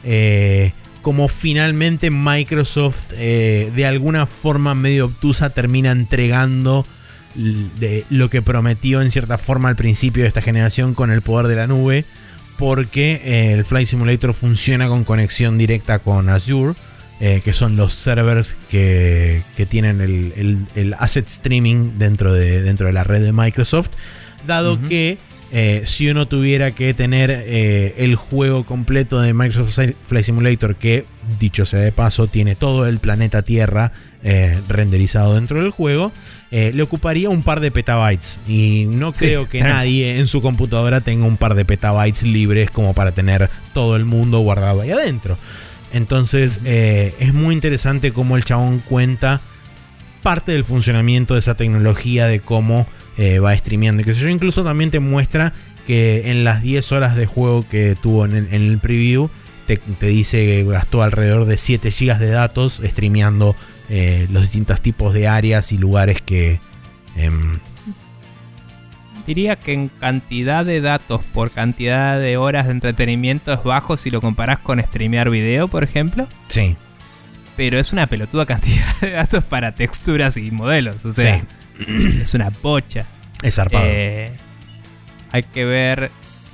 eh, cómo finalmente Microsoft eh, de alguna forma medio obtusa termina entregando de lo que prometió en cierta forma al principio de esta generación con el poder de la nube, porque eh, el Flight Simulator funciona con conexión directa con Azure, eh, que son los servers que, que tienen el, el, el asset streaming dentro de, dentro de la red de Microsoft, dado uh-huh. que eh, si uno tuviera que tener eh, el juego completo de Microsoft Flight Simulator, que dicho sea de paso, tiene todo el planeta Tierra eh, renderizado dentro del juego, eh, le ocuparía un par de petabytes. Y no sí. creo que nadie en su computadora tenga un par de petabytes libres como para tener todo el mundo guardado ahí adentro. Entonces eh, es muy interesante cómo el chabón cuenta parte del funcionamiento de esa tecnología, de cómo eh, va streameando. Y que yo incluso también te muestra que en las diez horas de juego que tuvo en el, en el preview, te, te dice que gastó alrededor de siete gigas de datos streameando eh, los distintos tipos de áreas y lugares que... Eh, diría que en cantidad de datos por cantidad de horas de entretenimiento es bajo si lo comparás con streamear video, por ejemplo. Sí. Pero es una pelotuda cantidad de datos para texturas y modelos. O sea, sí. Es una bocha. Es zarpado. Eh, hay que ver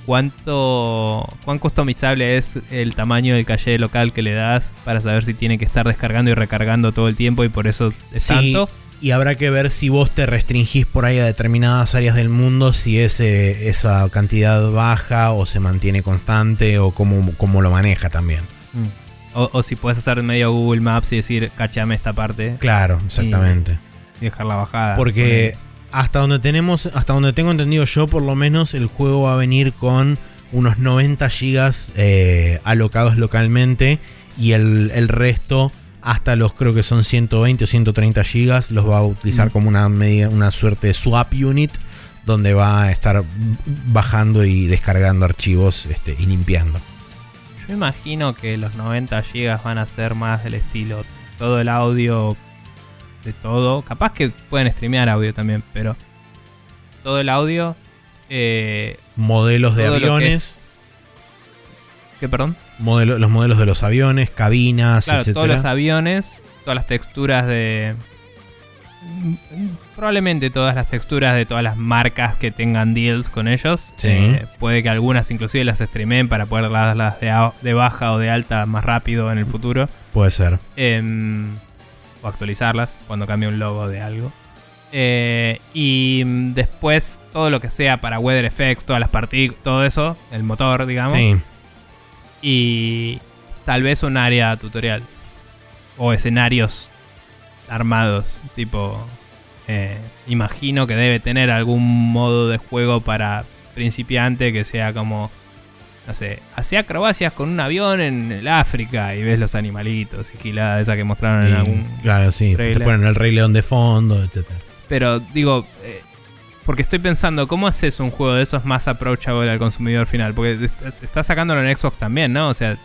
cuánto cuán customizable es el tamaño del caché local que le das para saber si tiene que estar descargando y recargando todo el tiempo y por eso es sí, tanto. Y habrá que ver si vos te restringís por ahí a determinadas áreas del mundo, si ese, esa cantidad baja o se mantiene constante o cómo, cómo lo maneja también. Mm. O, o si puedes hacer medio Google Maps y decir, cachame esta parte. Claro, exactamente. Y dejarla bajada. Porque hasta donde tenemos, hasta donde tengo entendido yo, por lo menos, el juego va a venir con unos noventa gigas eh, alocados localmente. Y el, el resto, hasta los creo que son ciento veinte o ciento treinta gigas, los va a utilizar mm. como una, media, una suerte de swap unit, donde va a estar bajando y descargando archivos este, y limpiando. Yo imagino que los noventa gigas van a ser más del estilo todo el audio de todo. Capaz que pueden streamear audio también, pero todo el audio. Eh, modelos de aviones. Que es, ¿Qué, perdón? Modelo, los modelos de los aviones, cabinas, claro, etcétera. Todos los aviones, todas las texturas de... Probablemente todas las texturas de todas las marcas que tengan deals con ellos. Sí. Eh, puede que algunas inclusive las streamen para poder darlas de, de baja o de alta más rápido en el futuro. Puede ser. Eh, o actualizarlas cuando cambie un logo de algo. Eh, y después todo lo que sea para weather effects, todas las partículas, todo eso, el motor, digamos. Sí. Y tal vez un área tutorial o escenarios armados, tipo eh, imagino que debe tener algún modo de juego para principiante que sea como, no sé, hacía acrobacias con un avión en el África y ves los animalitos y gilada esa que mostraron sí, en algún claro, sí, trailer. Te ponen el Rey León de fondo, etcétera. Pero digo, eh, porque estoy pensando, ¿cómo haces un juego de esos más approachable al consumidor final? Porque estás sacándolo en Xbox también, ¿no? O sea,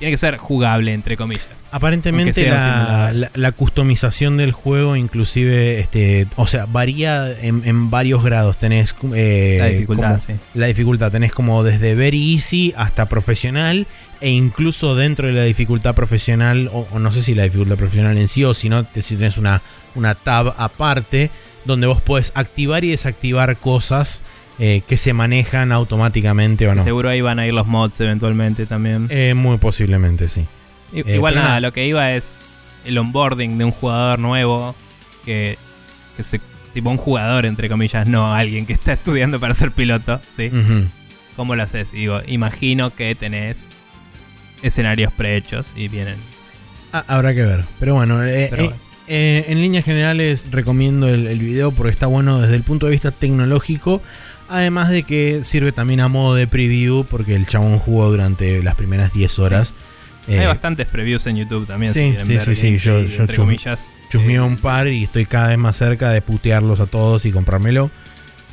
tiene que ser jugable, entre comillas. Aparentemente la, la, la customización del juego, inclusive, este, o sea, varía en, en varios grados. Tenés eh, la dificultad, como, sí. La dificultad, tenés como desde very easy hasta profesional, e incluso dentro de la dificultad profesional, o, o no sé si la dificultad profesional en sí, o si no, si tenés una, una tab aparte, donde vos podés activar y desactivar cosas eh, que se manejan automáticamente o no. Seguro ahí van a ir los mods eventualmente también. Eh, muy posiblemente, sí. Igual eh, nada, nada, lo que iba es el onboarding de un jugador nuevo que, que se, tipo un jugador entre comillas, no alguien que está estudiando para ser piloto, ¿sí? Uh-huh. ¿Cómo lo haces? Y digo, imagino que tenés escenarios prehechos y vienen. Ah, habrá que ver, pero bueno, eh, pero bueno. Eh, eh, en líneas generales recomiendo el, el video porque está bueno desde el punto de vista tecnológico. Además de que sirve también a modo de preview porque el chabón jugó durante las primeras diez horas. Sí. Eh, Hay bastantes previews en YouTube también. Sí, si sí, ver, sí, sí. Yo, y, yo chum, chusmeo eh, un par y estoy cada vez más cerca de putearlos a todos y comprármelo.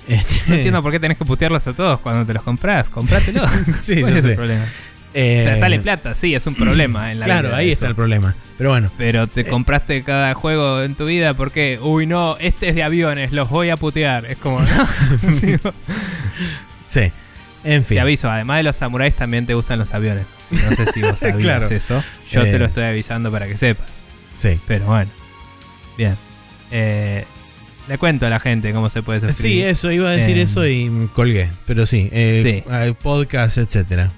Este... No entiendo por qué tenés que putearlos a todos cuando te los comprás. Comprátelo. Sí, ¿cuál es sé. el problema? Eh, o sea, sale plata, sí, es un problema en la claro, vida ahí está el problema. Pero bueno. Pero te eh, compraste cada juego en tu vida porque, uy, no, este es de aviones, los voy a putear. Es como, ¿no? Sí. En fin. Te aviso, además de los samuráis también te gustan los aviones. No sé si vos sabías claro. eso. Yo eh. te lo estoy avisando para que sepas. Sí. Pero bueno. Bien. Eh, le cuento a la gente cómo se puede suscribir. Sí, eso. Iba a decir eh. eso y colgué. Pero sí. Eh, sí. Podcast, etcétera.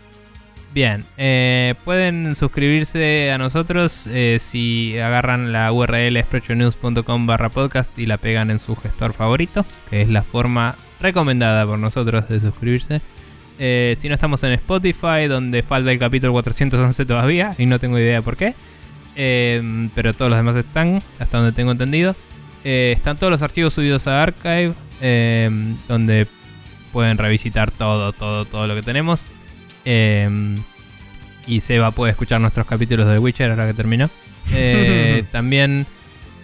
Bien. Eh, pueden suscribirse a nosotros eh, si agarran la U R L spreadshirt news punto com barra podcast y la pegan en su gestor favorito, que es la forma recomendada por nosotros de suscribirse. Eh, si no estamos en Spotify, donde falta el capítulo cuatrocientos once todavía y no tengo idea de por qué. Eh, pero todos los demás están, hasta donde tengo entendido. Eh, están todos los archivos subidos a Archive, eh, donde pueden revisitar todo, todo, todo lo que tenemos. Eh, y Seba puede escuchar nuestros capítulos de Witcher ahora que terminó. Eh, también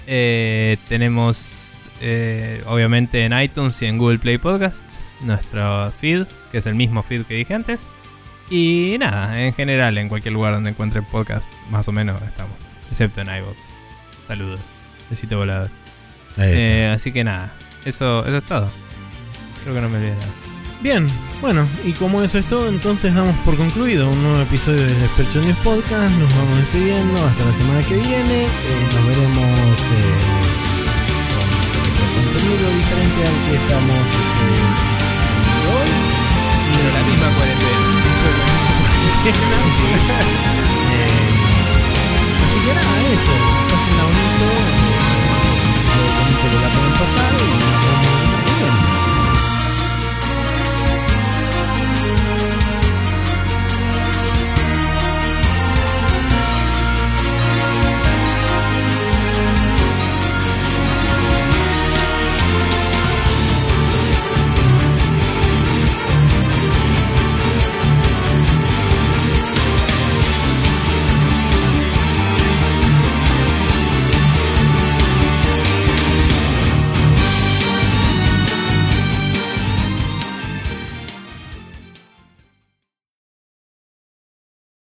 eh, tenemos, eh, obviamente, en iTunes y en Google Play Podcasts nuestro feed, que es el mismo feed que dije antes. Y nada, en general, en cualquier lugar donde encuentren podcast, más o menos estamos, excepto en iVoox. Saludos, besito volador. Eh, así que nada, eso, eso es todo. Creo que no me olvidé nada. Bien, bueno, y como eso es todo, entonces damos por concluido un nuevo episodio de Spreadshirt News Podcast. Nos vamos despidiendo hasta la semana que viene. Eh, nos veremos eh, con otro contenido diferente al que estamos. Eh, Pero la misma cuarentena. Así que nada, eso.